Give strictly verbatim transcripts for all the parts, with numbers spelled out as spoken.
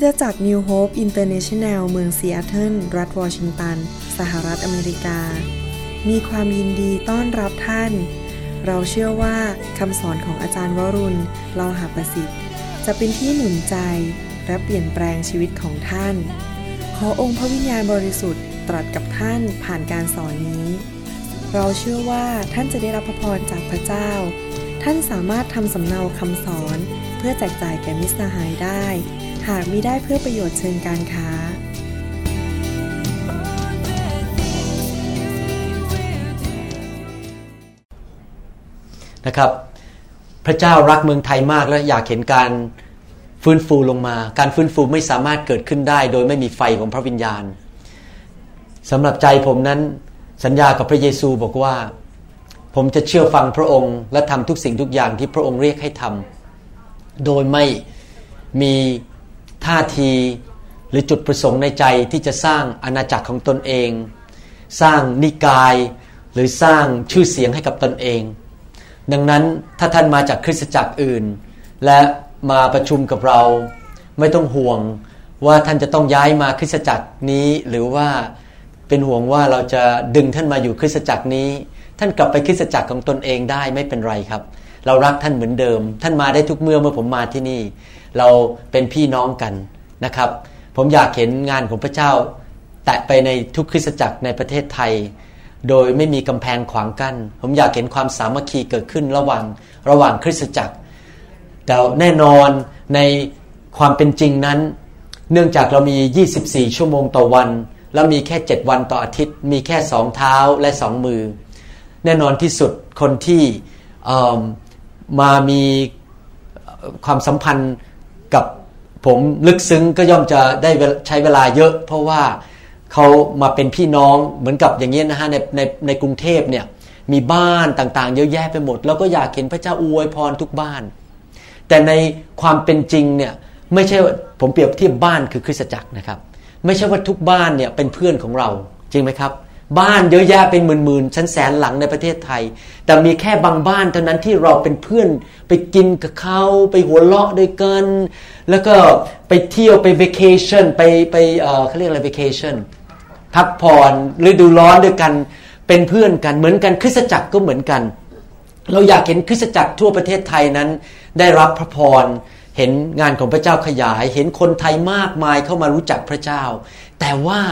คิดจักร New Hope International เมืองซีแอตเทิลรัฐวอชิงตันสหรัฐอเมริกามีความยินดีต้อนรับท่านเราเชื่อว่าคำสอนของอาจารย์วรุณเลาหประสิทธิ์จะเป็นที่หนุนใจและเปลี่ยนแปลงชีวิตของท่านขอองค์พระวิญญาณบริสุทธิ์ตรัสกับท่านผ่านการสอนนี้เราเชื่อว่าท่านจะได้รับพระพรจากพระเจ้าท่านสามารถทำสำเนาคำสอนเพื่อแจกจ่ายแก่มิตรสหายได้หากมิได้เพื่อประโยชน์เชิงการค้านะครับพระเจ้ารักเมืองไทยมากและอยากเห็นการฟื้นฟูลงมาการฟื้นฟูไม่สามารถเกิดขึ้นได้โดยไม่มีไฟของพระวิญญาณสำหรับใจผมนั้นสัญญากับพระเยซูบอกว่าผมจะเชื่อฟังพระองค์และทำทุกสิ่งทุกอย่างที่พระองค์เรียกให้ทำโดยไม่มีท่าทีหรือจุดประสงค์ในใจที่จะสร้างอาณาจักรของตนเองสร้างนิกายหรือสร้างชื่อเสียงให้กับตนเองดังนั้นถ้าท่านมาจากคริสตจักรอื่นและมาประชุมกับเราไม่ต้องห่วงว่าท่านจะต้องย้ายมาคริสตจักรนี้หรือว่าเป็นห่วงว่าเราจะดึงท่านมาอยู่คริสตจักรนี้ท่านกลับไปคริสตจักรของตนเองได้ไม่เป็นไรครับเรารักท่านเหมือนเดิมท่านมาได้ทุกเมื่อเมื่อผมมาที่นี่เราเป็นพี่น้องกันนะครับผมอยากเห็นงานของพระเจ้าแตะไปในทุกคริสตจักรในประเทศไทยโดยไม่มีกำแพงขวางกั้นผมอยากเห็นความสามัคคีเกิดขึ้นระหว่างระหว่างคริสตจักรแต่แน่นอนในความเป็นจริงนั้นเนื่องจากเรามียี่สิบสี่ชั่วโมงต่อวันแล้วมีแค่เจ็ดวันต่ออาทิตย์มีแค่สองเท้าและสองมือแน่นอนที่สุดคนที่มามีความสัมพันธ์กับผมลึกซึ้งก็ย่อมจะได้ใช้เวลาเยอะเพราะว่าเขามาเป็นพี่น้องเหมือนกับอย่างเงี้ยนะฮะในในในกรุงเทพเนี่ยมีบ้านต่างๆเยอะแยะไปหมดแล้วก็อยากเห็นพระเจ้าอวยพรทุกบ้านแต่ในความเป็นจริงเนี่ยไม่ใช่ผมเปรียบเทียบบ้านคือคริสตจักรนะครับไม่ใช่ว่าทุกบ้านเนี่ยเป็นเพื่อนของเราจริงไหมครับบ้านเยอะแยะเป็นหมื่นๆชั้นแสนหลังในประเทศไทยแต่มีแค่บางบ้านเท่านั้นที่เราเป็นเพื่อนไปกินกับเขาไปหัวเราะด้วยกันแล้วก็ไปเที่ยวไปเวเคชั่นไปไปเอ่อเขาเรียกอะไรเวเคชั่นพักผ่อนฤดูร้อนด้วยกันเป็นเพื่อนกันเหมือนกันคริสตจักรก็เหมือนกันเราอยากเห็นคริสตจักรทั่วประเทศไทยนั้นได้รับพระพรเห็นงานของพระเจ้าขยายเห็นคนไทยมากมายเข้ามารู้จักพระเจ้าแต่ว่า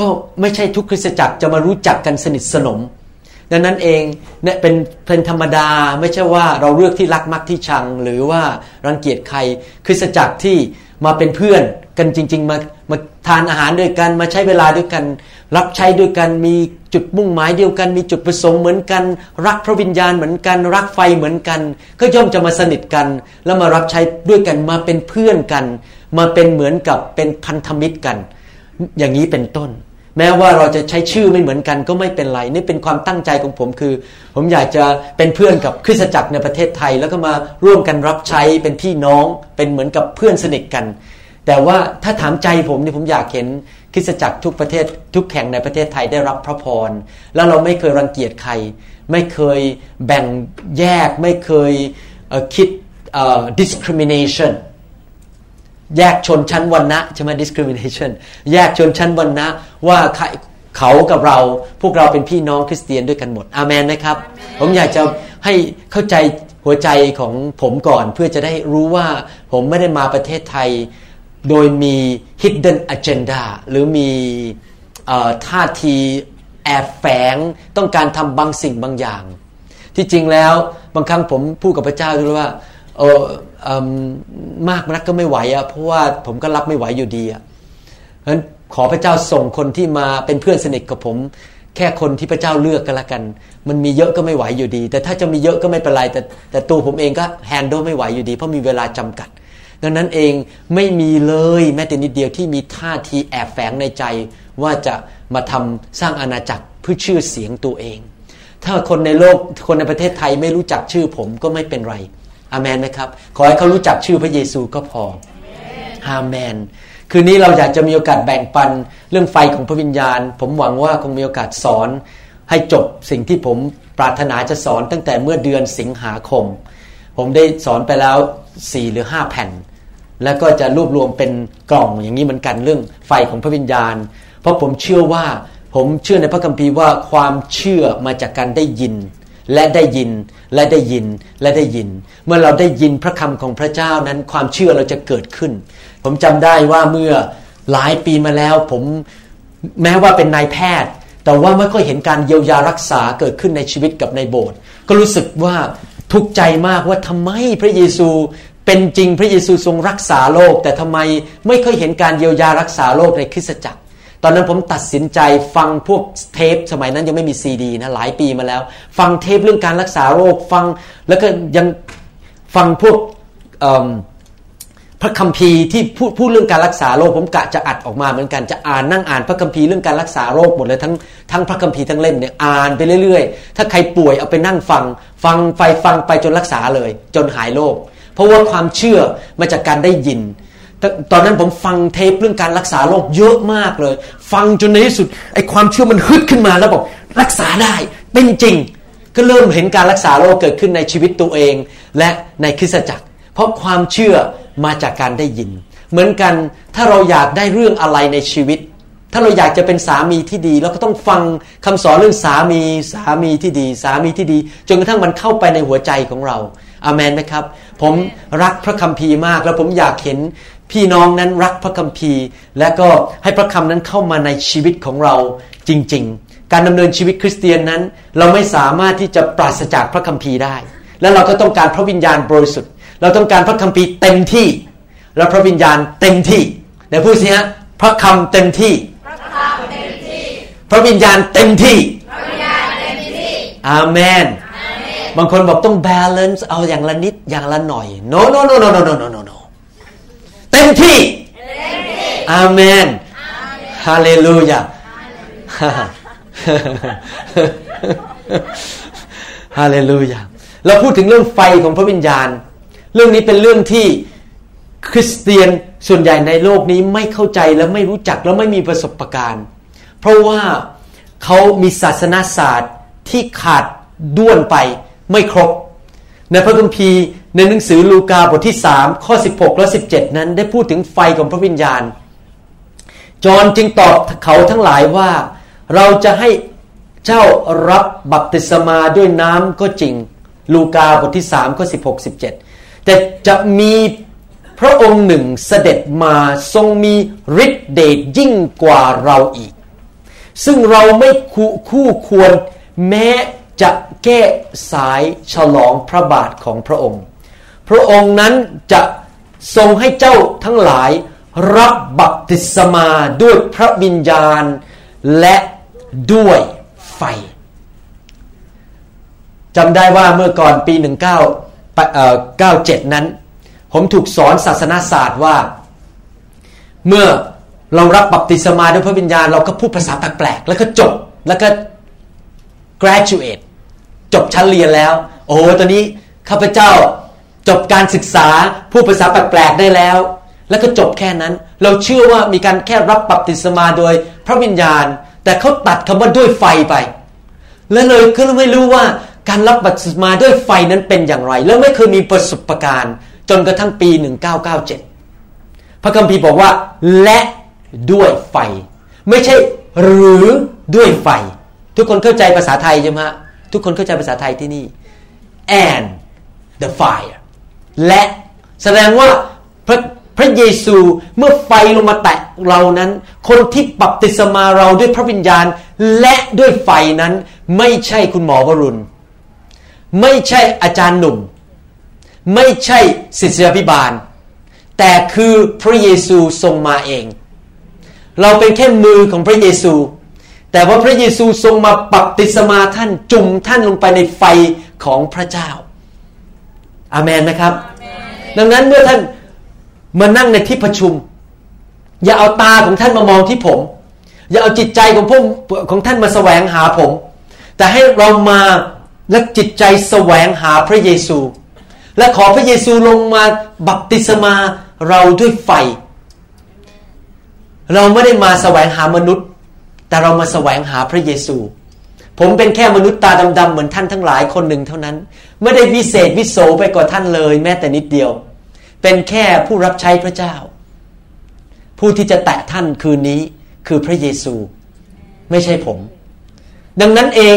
ก็ไม่ใช่ทุกคริสตจักรจะมารู้จักกันสนิทสนมดังนั้นเองเนี่ยเป็นเป็นธรรมดาไม่ใช่ว่าเราเลือกที่รักมักที่ชังหรือว่ารังเกียจใครคริสตจักรที่มาเป็นเพื่อนกันจริงๆมามาทานอาหารด้วยกันมาใช้เวลาด้วยกันรับใช้ด้วยกันมีจุดมุ่งหมายเดียวกันมีจุดประสงค์เหมือนกันรักพระวิญญาณเหมือนกันรักไฟเหมือนกันก็ย่อมจะมาสนิทกันแล้วมารับใช้ด้วยกันมาเป็นเพื่อนกันมาเป็นเหมือนกับเป็นพันธมิตรกันอย่างนี้เป็นต้นแม้ว่าเราจะใช้ชื่อไม่เหมือนกันก็ไม่เป็นไรนี่เป็นความตั้งใจของผมคือผมอยากจะเป็นเพื่อนกับคริสตจักรในประเทศไทยแล้วก็มาร่วมกันรับใช้เป็นพี่น้องเป็นเหมือนกับเพื่อนสนิทกันแต่ว่าถ้าถามใจผมนี่ผมอยากเห็นคริสตจักรทุกประเทศทุกแห่งในประเทศไทยได้รับพระพรแล้วเราไม่เคยรังเกียจใครไม่เคยแบ่งแยกไม่เคยเอ่อคิดเอ่อ discriminationแยกชนชั้นวรรณะใช่ไหม discrimination แยกชนชั้นวรรณะว่าเขากับเราพวกเราเป็นพี่น้องคริสเตียนด้วยกันหมดอาเมนนะครับผมอยากจะให้เข้าใจหัวใจของผมก่อนเพื่อจะได้รู้ว่าผมไม่ได้มาประเทศไทยโดยมี hidden agenda หรือมีท่าทีแอบแฝงต้องการทำบางสิ่งบางอย่างที่จริงแล้วบางครั้งผมพูดกับพระเจ้าด้วยว่าเออเอ่อมากนักก็ไม่ไหวอ่ะเพราะว่าผมก็รับไม่ไหวอยู่ดีอ่ะเพราะฉะนั้นขอพระเจ้าส่งคนที่มาเป็นเพื่อนสนิทกับผมแค่คนที่พระเจ้าเลือกก็แล้วกันมันมีเยอะก็ไม่ไหวอยู่ดีแต่ถ้าจะมีเยอะก็ไม่เป็นไรแต่แต่ตัวผมเองก็แฮนเดิลไม่ไหวอยู่ดีเพราะมีเวลาจำกัดดังนั้นเองไม่มีเลยแม้แต่นิดเดียวที่มีท่าทีแอบแฝงในใจว่าจะมาทำสร้างอาณาจักรเพื่อชื่อเสียงตัวเองถ้าคนในโลกคนในประเทศไทยไม่รู้จักชื่อผมก็ไม่เป็นไรอาเมนไหมครับขอให้เขารู้จักชื่อพระเยซูก็พออาเมนคืนนี้เราอยากจะมีโอกาสแบ่งปันเรื่องไฟของพระวิญญาณผมหวังว่าคงมีโอกาสสอนให้จบสิ่งที่ผมปรารถนาจะสอนตั้งแต่เมื่อเดือนสิงหาคมผมได้สอนไปแล้วสี่หรือห้าแผ่น แล้วก็จะรวบรวมเป็นกล่องอย่างนี้เหมือนกันเรื่องไฟของพระวิญญาณเพราะผมเชื่อว่าผมเชื่อในพระคัมภีร์ว่าความเชื่อมาจากการได้ยินและได้ยินและได้ยินและได้ยินเมื่อเราได้ยินพระคำของพระเจ้านั้นความเชื่อเราจะเกิดขึ้นผมจำได้ว่าเมื่อหลายปีมาแล้วผมแม้ว่าเป็นนายแพทย์แต่ว่าไม่ค่อยเห็นการเยียวยารักษาเกิดขึ้นในชีวิตกับในโบสถ์ก็รู้สึกว่าทุกข์ใจมากว่าทำไมพระเยซูเป็นจริงพระเยซูทรงรักษาโรคแต่ทำไมไม่ค่อยเห็นการเยียวยารักษาโรคในคริสตจักรตอนนั้นผมตัดสินใจฟังพวกเทปสมัยนั้นยังไม่มีซีดีนะหลายปีมาแล้วฟังเทปเรื่องการรักษาโรคฟังแล้วก็ยังฟังพวกพระคัมภีร์ที่พูดพูดเรื่องการรักษาโรคผมกะจะอัดออกมาเหมือนกันจะอ่านนั่งอ่านพระคัมภีร์เรื่องการรักษาโรคหมดเลยทั้งทั้งพระคัมภีร์ทั้งเล่มเนี่ยอ่านไปเรื่อยๆถ้าใครป่วยเอาไปนั่งฟังฟังไปฟังไปจนรักษาเลยจนหายโรคเพราะว่าความเชื่อมาจากการได้ยินตอนนั้นผมฟังเทปเรื่องการรักษาโรคเยอะมากเลยฟังจนในที่สุดไอ้ความเชื่อมันฮึดขึ้นมาแล้วบอกรักษาได้เป็นจริงก็เริ่มเห็นการรักษาโรคเกิดขึ้นในชีวิตตัวเองและในคริสตจักรเพราะความเชื่อมาจากการได้ยินเหมือนกันถ้าเราอยากได้เรื่องอะไรในชีวิตถ้าเราอยากจะเป็นสามีที่ดีเราก็ต้องฟังคำสอนเรื่องสามีสามีที่ดีสามีที่ดีจนกระทั่งมันเข้าไปในหัวใจของเราอาเมนไหมครับผมรักพระคัมภีร์มากแล้วผมอยากเห็นพี่น้องนั้นรักพระคัมภีร์และก็ให้พระคำนั้นเข้ามาในชีวิตของเราจริงๆการดำเนินชีวิตคริสเตียนนั้นเราไม่สามารถที่จะปราศจากพระคัมภีร์ได้และเราก็ต้องการพระวิญญาณบริสุทธิ์เราต้องการพระคัมภีร์เต็มที่และพระวิญญาณเต็มที่เดี๋ยวพูดสิฮะพระคำเต็มที่พระคำเต็มที่พระวิญญาณเต็มที่พระวิญญาณเต็มที่อาเมนบางคนบอกต้องบาลานซ์เอาอย่างละนิดอย่างละหน่อย no no no no no no no no เต็มที่อาเมนฮาเลลูยาฮาเลลูยาเราพูดถึงเรื่องไฟของพระวิญญาณเรื่องนี้เป็นเรื่องที่คริสเตียนส่วนใหญ่ในโลกนี้ไม่เข้าใจและไม่รู้จักและไม่มีประสบการณ์เพราะว่าเขามีศาสนาศาสตร์ที่ขาดด้วนไปไม่ครบในพระคัมภีร์ในหนังสือลูกาบทที่สามข้อสิบหกและสิบเจ็ดนั้นได้พูดถึงไฟของพระวิญญาณจอห์นจึงตอบเขาทั้งหลายว่าเราจะให้เจ้ารับบัพติศมาด้วยน้ำก็จริงลูกาบทที่สามข้อสิบหก สิบเจ็ดแต่จะมีพระองค์หนึ่งเสด็จมาทรงมีฤทธิ์เดชยิ่งกว่าเราอีกซึ่งเราไม่คู่ควรแม้จะแก้สายฉลองพระบาทของพระองค์พระองค์นั้นจะทรงให้เจ้าทั้งหลายรับบัพติศมาด้วยพระวิญญาณและด้วยไฟจำได้ว่าเมื่อก่อนปีหนึ่งเก้าเก้าสิบเจ็ดนั้นผมถูกสอนศาสนาศาสตร์ว่าเมื่อเรารับบัพติศมาด้วยพระวิญญาณเราก็พูดภาษาแปลกๆแล้วก็จบแล้วก็ graduate จบชั้นเรียนแล้วโอ้ตอนนี้ข้าพเจ้าจบการศึกษาพูดภาษาแปลกๆได้แล้วแล้วก็จบแค่นั้นเราเชื่อว่ามีการแค่รับบัพติศมาโดยพระวิญญาณแต่เขาตัดคำว่าด้วยไฟไปและเลยก็ไม่รู้ว่าการรับบัพติศมาด้วยไฟนั้นเป็นอย่างไรแล้วไม่เคยมีประสบการณ์จนกระทั่งปีหนึ่งเก้าเก้าเจ็ดพระคัมภีร์บอกว่าและด้วยไฟไม่ใช่หรือด้วยไฟทุกคนเข้าใจภาษาไทยใช่ไหมฮะทุกคนเข้าใจภาษาไทยที่นี่ and the fire และแสดงว่าพระพระเยซูเมื่อไฟลงมาแตะเรานั้นคนที่บัพติศมาเราด้วยพระวิญญาณและด้วยไฟนั้นไม่ใช่คุณหมอวรุณไม่ใช่อาจารย์หนุ่มไม่ใช่ศิษยาภิบาลแต่คือพระเยซูทรงมาเองเราเป็นแค่มือของพระเยซูแต่ว่าพระเยซูทรงมาบัพติศมาท่านจุ่มท่านลงไปในไฟของพระเจ้าอาเมนไหมครับ Amen. ดังนั้นเมื่อท่านมานั่งในที่ประชุมอย่าเอาตาของท่านมามองที่ผมอย่าเอาจิตใจของพวกของท่านมาแสวงหาผมแต่ให้เรามาและจิตใจแสวงหาพระเยซูและขอพระเยซูลงมาบัพติศมาเราด้วยไฟเราไม่ได้มาแสวงหามนุษย์แต่เรามาแสวงหาพระเยซูผมเป็นแค่มนุษย์ตาดำๆเหมือนท่านทั้งหลายคนหนึ่งเท่านั้นไม่ได้วิเศษวิโสไปกว่าท่านเลยแม้แต่นิดเดียว เป็นแค่ผู้รับใช้พระเจ้าผู้ที่จะแตะท่านคืนนี้คือพระเยซูไม่ใช่ผมดังนั้นเอง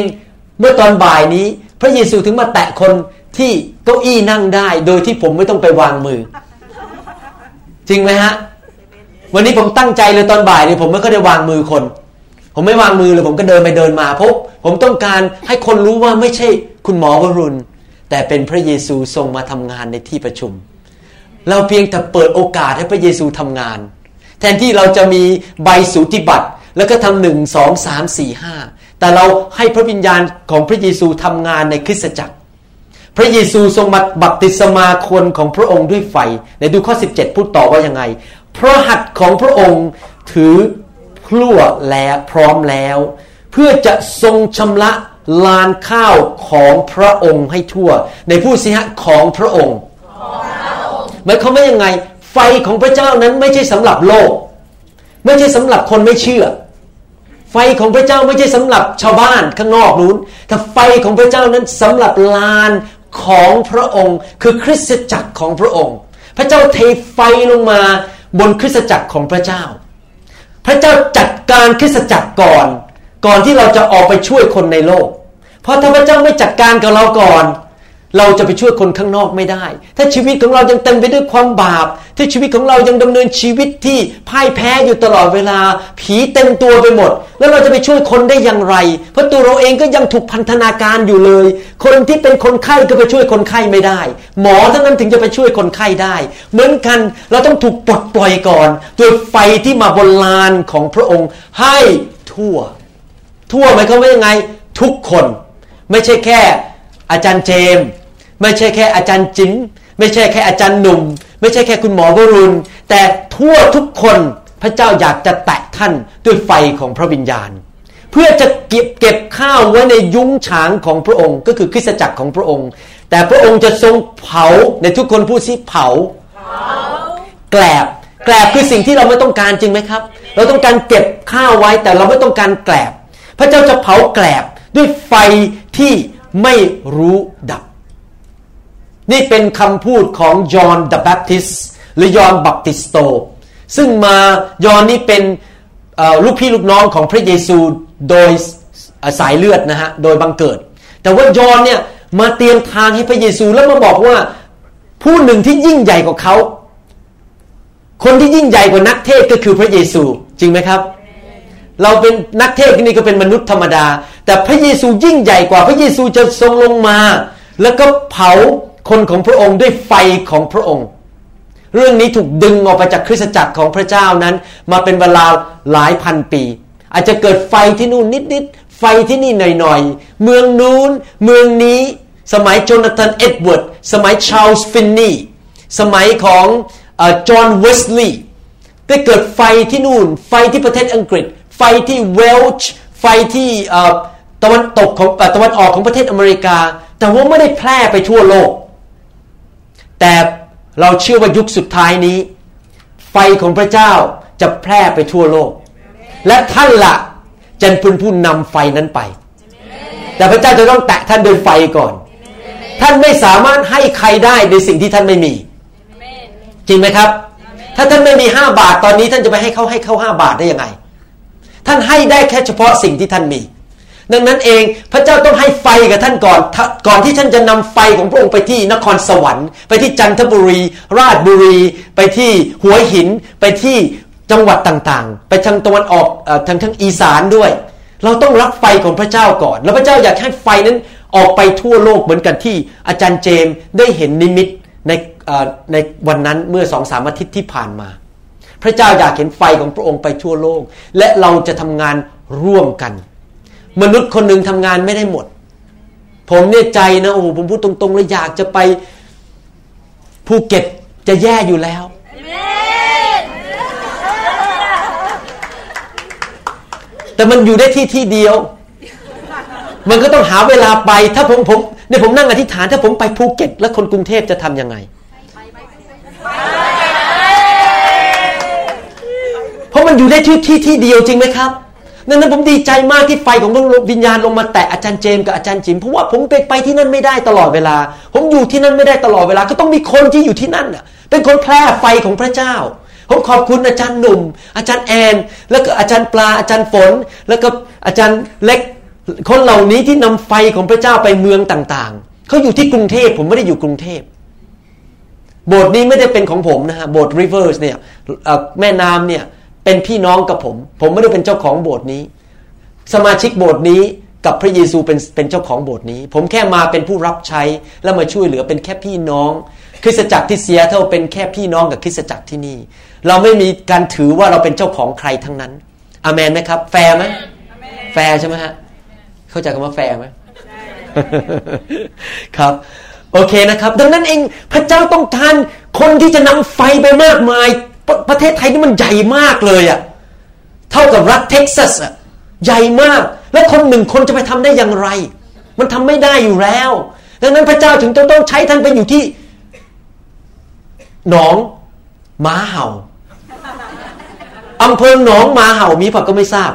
เมื่อตอนบ่ายนี้พระเยซูถึงมาแตะคนที่เก้าอี้นั่งได้โดยที่ผมไม่ต้องไปวางมือจริงไหมฮะวันนี้ผมตั้งใจเลยตอนบ่ายเนี่ยผมไม่ค่อยได้วางมือคนผมไม่วางมือเลยผมก็เดินไปเดินมาเพราะผมต้องการให้คนรู้ว่าไม่ใช่คุณหมอวรุณแต่เป็นพระเยซูทรงมาทำงานในที่ประชุมเราเพียงแต่เปิดโอกาสให้พระเยซูทำงานแทนที่เราจะมีใบสูติบัตรแล้วก็ทำหนึ่งสองสามสี่ห้าแต่เราให้พระวิญญาณของพระเยซูทำงานในคริสตจักรพระเยซูทรงมาบัพติศมาคนของพระองค์ด้วยไฟในดูข้อสิบเจ็ดพูดต่อว่ายังไงพระหัตถ์ของพระองค์ถือพลั่วและพร้อมแล้วเพื่อจะทรงชำระลานข้าวของพระองค์ให้ทั่วในผู้สิฮะของพระองค์หมายความว่ายังไงไฟของพระเจ้านั้นไม่ใช่สำหรับโลกไม่ใช่สำหรับคนไม่เชื่อไฟของพระเจ้าไม่ใช่สำหรับชาวบ้านข้างนอกนู้นแต่ไฟของพระเจ้านั้นสำหรับลานของพระองค์คือคริสตจักรของพระองค์พระเจ้าเทไฟลงมาบนคริสตจักรของพระเจ้าพระเจ้าจัดการคริสตจักรก่อนก่อนที่เราจะออกไปช่วยคนในโลกเพราะถ้าพระเจ้าไม่จัดการกับเราก่อนเราจะไปช่วยคนข้างนอกไม่ได้ถ้าชีวิตของเรายังเต็มไปด้วยความบาปถ้าชีวิตของเรายังดำเนินชีวิตที่พ่ายแพ้อยู่ตลอดเวลาผีเต็มตัวไปหมดแล้วเราจะไปช่วยคนได้อย่างไรเพราะตัวเราเองก็ยังถูกพันธนาการอยู่เลยคนที่เป็นคนไข้ก็ไปช่วยคนไข้ไม่ได้หมอเท่านั้นถึงจะไปช่วยคนไข้ได้เหมือนกันเราต้องถูกปลดปล่อยก่อนด้วยไฟที่มาบนลานของพระองค์ให้ทั่วทั่วหมายความว่ายังไงทุกคนไม่ใช่แค่อาจารย์เจมไม่ใช่แค่อาจารย์จิ๋มไม่ใช่แค่อาจารย์หนุ่มไม่ใช่แค่คุณหมอวรุณแต่ทั่วทุกคนพระเจ้าอยากจะแตะท่านด้วยไฟของพระวิญญาณเพื่อจะเก็บเก็บข้าวไว้ในยุ้งฉางของพระองค์ก็คือคริสตจักรของพระองค์แต่พระองค์จะทรงเผาในทุกคนพูดสิเผาแกลบแกลบคือสิ่งที่เราไม่ต้องการจริงไหมครับเราต้องการเก็บข้าวไว้แต่เราไม่ต้องการแกลบพระเจ้าจะเผาแกลบด้วยไฟที่ไม่รู้ดับนี่เป็นคำพูดของยอห์นเดอะแบปทิสต์หรือยอห์นบัพติสโตซึ่งมายอห์นนี่เป็นลูกพี่ลูกน้องของพระเยซูโดยสายเลือดนะฮะโดยบังเกิดแต่ว่ายอห์นเนี่ยมาเตรียมทางให้พระเยซูแล้วมาบอกว่าผู้หนึ่งที่ยิ่งใหญ่กว่าเขาคนที่ยิ่งใหญ่กว่านักเทศก็คือพระเยซูจริงไหมครับเราเป็นนักเทศนี่ก็เป็นมนุษย์ธรรมดาแต่พระเยซูยิ่งใหญ่กว่าพระเยซูจะทรงลงมาแล้วก็เผาคนของพระองค์ด้วยไฟของพระองค์เรื่องนี้ถูกดึงออกไปจากคริสตจักรของพระเจ้านั้นมาเป็นเวลาหลายพันปีอาจจะเกิดไฟที่นู่นนิดๆไฟที่นี่หน่อยๆเมืองนู้นเมืองนี้สมัยโจนาธานเอ็ดเวิร์ดสมัยชาร์ลส์ฟินนีย์สมัยของจอห์นเวสลีย์ได้เกิดไฟที่นู่นไฟที่ประเทศอังกฤษไฟที่เวลช์ไฟที่ตะวันตกของตะวันออกของประเทศอเมริกาแต่ว่าไม่ได้แพร่ไปทั่วโลกแต่เราเชื่อว่ายุคสุดท้ายนี้ไฟของพระเจ้าจะแพร่ไปทั่วโลก Amen. และท่านละ่ะจะเป็นผู้นำไฟนั้นไป Amen. แต่พระเจ้าจะต้องแตะท่านโดยไฟก่อน Amen. ท่านไม่สามารถให้ใครได้ในสิ่งที่ท่านไม่มี Amen. จริงไหมครับ Amen. ถ้าท่านไม่มีห้าบาทตอนนี้ท่านจะไปให้เขาให้เขาห้าบาทได้ยังไงท่านให้ได้แค่เฉพาะสิ่งที่ท่านมีดังนั้นเองพระเจ้าต้องให้ไฟกับท่านก่อนก่อนที่ท่านจะนำไฟของพระองค์ไปที่นครสวรรค์ไปที่จันทบุรีราชบุรีไปที่หัวหินไปที่จังหวัดต่างๆไปทางตะวันออกทางทางอีสานด้วยเราต้องรับไฟของพระเจ้าก่อนแล้วพระเจ้าอยากให้ไฟนั้นออกไปทั่วโลกเหมือนกันที่อาจารย์เจมส์ได้เห็นนิมิตในในวันนั้นเมื่อ สองถึงสาม อาทิตย์ที่ผ่านมาพระเจ้าอยากเห็นไฟของพระองค์ไปทั่วโลกและเราจะทำงานร่วมกันมนุษย์คนหนึ่งทำงานไม่ได้หมดผมเนี่ยใจนะโอ้โหผมพูดตรงๆเลยอยากจะไปภูเก็ตจะแย่อยู่แล้ว Amen. แต่มันอยู่ได้ที่ที่เดียว มันก็ต้องหาเวลาไปถ้าผมผมเนี่ยผมนั่งอธิษฐานถ้าผมไปภูเก็ตแล้วคนกรุงเทพจะทำยังไงเพราะมันอยู่ได้ที่ที่เดียวจริงไหมครับ ดังนั้นผมดีใจมากที่ไฟของดวงวิญญาณลงมาแตะอาจารย์เจมส์กับอาจารย์จิมเพราะว่าผมไปไปที่นั่นไม่ได้ตลอดเวลาผมอยู่ที่นั่นไม่ได้ตลอดเวลาก็ต้องมีคนที่อยู่ที่นั่นน่ะเป็นคนแพร่ไฟของพระเจ้าผมขอบคุณอาจารย์หนุ่มอาจารย์แอนแล้วก็อาจารย์ปลาอาจารย์ฝนแล้วก็อาจารย์เล็กคนเหล่านี้ที่นำไฟของพระเจ้าไปเมืองต่างๆเขาอยู่ที่กรุงเทพผมไม่ได้อยู่กรุงเทพโบสถ์นี้ไม่ได้เป็นของผมนะฮะโบสถ์ Rivers เนี่ยแม่น้ำเนี่ยเป็นพี่น้องกับผมผมไม่ได้เป็นเจ้าของโบสถ์นี้สมาชิกโบสถ์นี้กับพระเยซูเป็นเป็นเจ้าของโบสถ์นี้ผมแค่มาเป็นผู้รับใช้และมาช่วยเหลือเป็นแค่พี่น้องคริสตจักรที่เซียเท่าเป็นแค่พี่น้องกับคริสตจักรที่นี่เราไม่มีการถือว่าเราเป็นเจ้าของใครทั้งนั้นอาเมนไหมครับแฟร์ไหมแฟร์ใช่ไหมฮะเข้าใจคำว่าแฟร์ไหมครับโอเคนะครับดังนั้นเองพระเจ้าต้องการคนที่จะนำไฟไปมากมาย ป, ประเทศไทยนี่มันใหญ่มากเลยอะเท่ากับรัฐเท็กซัสอะใหญ่มากแล้วคนหนึ่งคนจะไปทำได้อย่างไรมันทำไม่ได้อยู่แล้วดังนั้นพระเจ้าถึงต้องต้องใช้ท่านไปอยู่ที่หนองหมาเห่าอำเภอหนองหมาเห่ามีผักก็ไม่ทราบ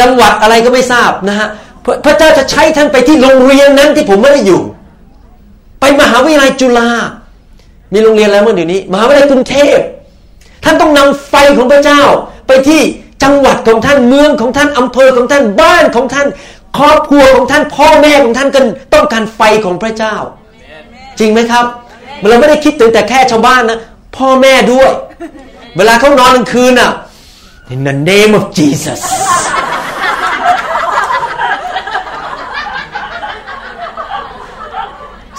จังหวัดอะไรก็ไม่ทราบนะฮะ พ, พระเจ้าจะใช้ท่านไปที่โรงเรียนนั้นที่ผมไม่ได้อยู่ไปมหาวิทยาลัยจุฬามีโรงเรียนแล้วเมื่อเดี๋ยวนี้มหาวิทยาลัยกรุงเทพท่านต้องนำไฟของพระเจ้าไปที่จังหวัดของท่านเมืองของท่านอำเภอของท่านบ้านของท่านครอบครัวของท่านพ่อแม่ของท่านกันต้องการไฟของพระเจ้า Amen. จริงไหมครับ Amen. เราไม่ได้คิดถึงแต่แค่ชาวบ้านนะพ่อแม่ด้วย Amen. เวลาเขานอนกลางคืนน่ะ In the name of Jesus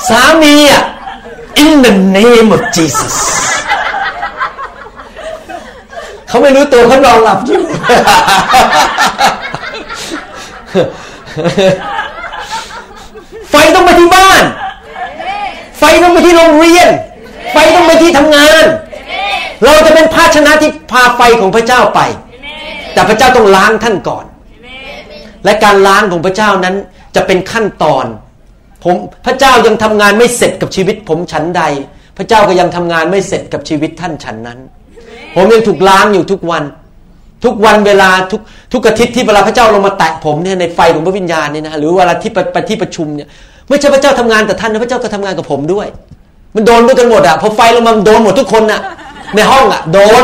สามีอ่ะ in the name of Jesus เขาไม่รู้ตัวเขานอนหลับอยู่ ไฟต้องมาที่บ้าน ไฟต้องมาที่โรงเรียน ไฟต้องมาที่ทำงาน เราจะเป็นภาชนะที่พาไฟของพระเจ้าไป แต่พระเจ้าต้องล้างท่านก่อน และการล้างของพระเจ้านั้นจะเป็นขั้นตอนผมพระเจ้ายังทำงานไม่เสร็จกับชีวิตผมฉันใดพระเจ้าก็ยังทำงานไม่เสร็จกับชีวิตท่านฉันนั้นผมยังถูกล้างอยู่ทุกวันทุกวันเวลาทุกทุกอาทิตย์ที่เวลาพระเจ้าลงมาแตะผมเนี่ยในไฟของพระวิญญาณเนี่ยนะหรือเวลาที่ไปที่ประชุมเนี่ยไม่ใช่พระเจ้าทำงานแต่ท่านนะพระเจ้าก็ทำงานกับผมด้วยมันโดนด้วยกันหมดอ่ะพอไฟลงมาโดนหมดทุกคนอ่ะในห้องอ่ะโดน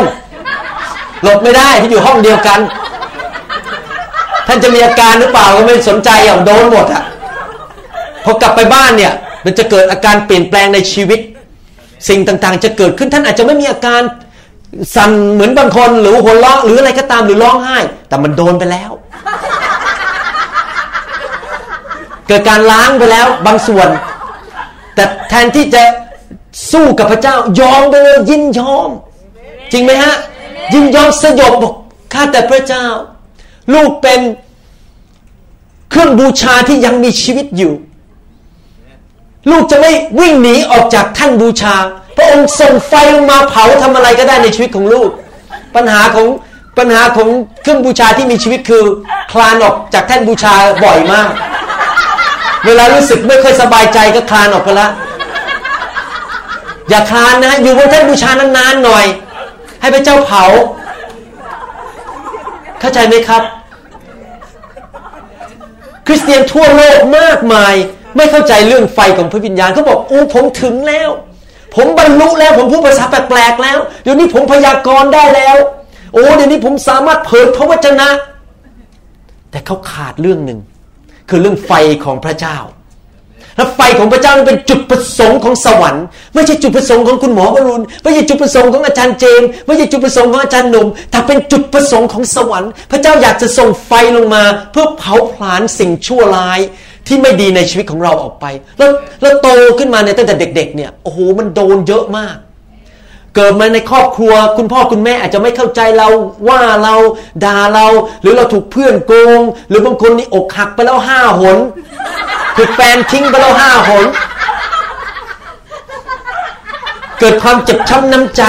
หลบไม่ได้ที่อยู่ห้องเดียวกันท่านจะมีอาการหรือเปล่าก็ไม่สนใจอ่ะโดนหมดอ่ะพอกลับไปบ้านเนี่ยมันจะเกิดอาการเปลี่ยนแปลงในชีวิตสิ่งต่างๆจะเกิดขึ้นท่านอาจจะไม่มีอาการสั่นเหมือนบางคนหรือหัวเราะหรืออะไรก็ตามหรือร้องไห้แต่มันโดนไปแล้ว เกิดการล้างไปแล้วบางส่วนแต่แทนที่จะสู้กับพระเจ้ายอมไปเลยยินยอม จริงไหมฮะ ยินยอมสยบบอกข้าแต่พระเจ้าลูกเป็นเครื่องบูชาที่ยังมีชีวิตอยู่ลูกจะไม่วิ่งหนีออกจากท่านบูชาพระองค์ส่งไฟลงมาเผาทำอะไรก็ได้ในชีวิตของลูกปัญหาของปัญหาของเครื่องบูชาที่มีชีวิตคือคลานออกจากท่านบูชาบ่อยมากเวลารู้สึกไม่ค่อยสบายใจก็คลานออกไปละอย่าคลานนะอยู่บนท่านบูชานานๆหน่อยให้พระเจ้าเผาเข้าใจไหมครับคริสเตียนทั่วโลกมากมายไม่เข้าใจเรื่องไฟของพระวิญญาณเขาบอกโอ้ผมถึงแล้วผมบรรลุแล้วผมพูดภาษาแปลกๆแล้วเดี๋ยวนี้ผมพยากรณ์ได้แล้วโอ้เดี๋ยวนี้ผมสามารถเผยพระวจนะแต่เขาขาดเรื่องหนึ่งคือเรื่องไฟของพระเจ้าและไฟของพระเจ้าเป็นจุดประสงค์ของสวรรค์ไม่ใช่จุดประสงค์ของคุณหมอวรุณไม่ใช่จุดประสงค์ของอาจารย์เจมส์ไม่ใช่จุดประสงค์ของอาจารย์หนุ่มแต่เป็นจุดประสงค์ของสวรรค์พระเจ้าอยากจะส่งไฟลงมาเพื่อเผาผลาญสิ่งชั่วร้ายที่ไม่ดีในชีวิตของเราออกไปแล้วแล้วโตขึ้นมาเนี่ยตั้งแต่เด็กๆเนี่ยโอ้โหมันโดนเยอะมากเกิดมาในครอบครัวคุณพ่อคุณแม่อาจจะไม่เข้าใจเราว่าเราด่าเราหรือเราถูกเพื่อนโกงหรือบางคนนี่อกหักไปแล้วห้าหนถูกแฟนทิ้งไปแล้วห้าหนเกิดความเจ็บช้ำน้ำใจ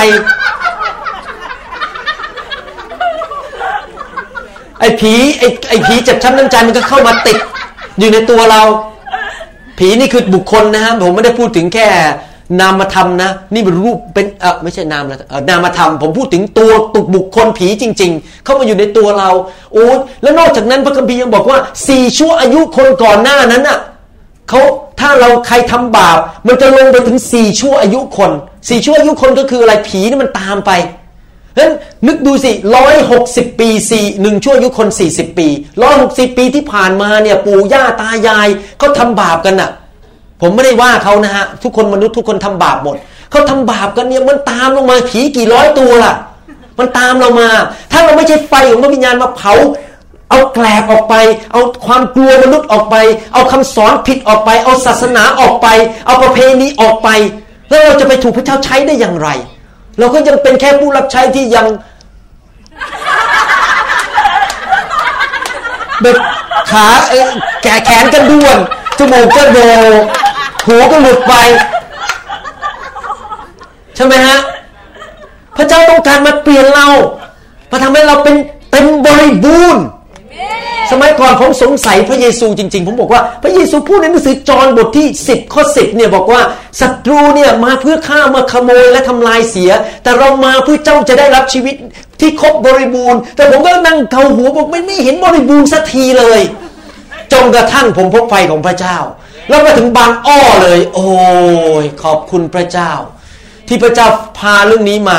ไอ้ผีไอ้ไอ้ผีเจ็บช้ำน้ำใจมันก็เข้ามาติดอยู่ในตัวเราผีนี่คือบุคคลนะฮะผมไม่ได้พูดถึงแค่ นามธรรมนะนี่เป็นรูปเป็นเออไม่ใช่นามนะเออนามธรรมผมพูดถึงตัวตุกบุคคลผีจริงๆเข้ามาอยู่ในตัวเราโอ้แล้วนอกจากนั้นพระคัมภีร์ยังบอกว่าสี่ชั่วอายุคนก่อนหน้านั้นน่ะเขาถ้าเราใครทำบาปมันจะลงไปถึงสี่ชั่วอายุคนสี่ชั่วอายุคนก็คืออะไรผีนี่มันตามไปนั้นนึกดูสิหนึ่งร้อยหกสิบปีสี่ หนึ่งชั่วอายุคนสี่สิบปีหนึ่งร้อยหกสิบปีที่ผ่านมาเนี่ยปู่ย่าตายายเขาทำบาปกันน่ะผมไม่ได้ว่าเขานะฮะทุกคนมนุษย์ทุกคนทำบาปหมดเขาทำบาปกันเนี่ยมันตามลงมาผีกี่ร้อยตัวล่ะมันตามเรามาถ้าเราไม่ใช่ไฟของพระวิญญาณมาเผาเอาแกลบออกไปเอาความกลัวมนุษย์ออกไปเอาคำสอนผิดออกไปเอาศาสนาออกไปเอาประเพณีออกไปแล้วเราจะไปถูกพระเจ้าใช้ได้อย่างไรเราก็ยังเป็นแค่ผู้รับใช้ที่ยังแบบขาแก่แขนกันด้วนจมูกก็โดหูก็หลุดไปใช่ไหมฮะพระเจ้าต้องการมาเปลี่ยนเรามาทำให้เราเป็นเต็มบริบูรณ์สมัยก่อนผมสงสัยพระเยซูจริงๆผมบอกว่าพระเยซูพูดในหนังสือจอห์นบทที่สิบข้อสิบเนี่ยบอกว่าศัตรูเนี่ยมาเพื่อฆ่ามาขโมยและทำลายเสียแต่เรามาเพื่อเจ้าจะได้รับชีวิตที่ครบบริบูรณ์แต่ผมก็นั่งเกาหัวบอกไม่ไม่เห็นบริบูรณ์สักทีเลยจนกระทั่งผมพบไฟของพระเจ้าแล้วมาถึงบางอ้อเลยโอ้ยขอบคุณพระเจ้าที่พระเจ้าพาเรื่องนี้มา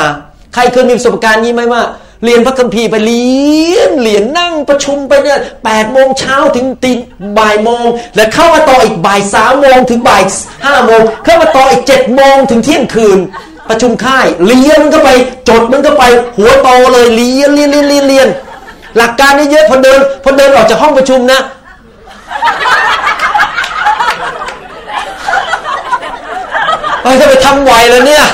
ใครเคยมีประสบการณ์นี้ไหมว่าเรียนพระคัมภีร์ไปเรียนเรียนนั่งประชุมไปเนี่ยแปดโมงเช้าถึงตีบ่ายโมงแล้วเข้ามาต่ออีกบ่ายสามโมงถึงบ่ายห้าโมงเข้ามาต่ออีกเจ็ดโมงถึงเที่ยงคืนประชุมค่ายเรียนเข้าไปจดมันเข้าไปหัวโตเลยเรียนเรียนเรียนเรียนเรียนหลักการนี่เยอะพอเดินพอเดินออกจากห้องประชุมนะเฮ้ยจะไปทำไหวแล้วเนี่ย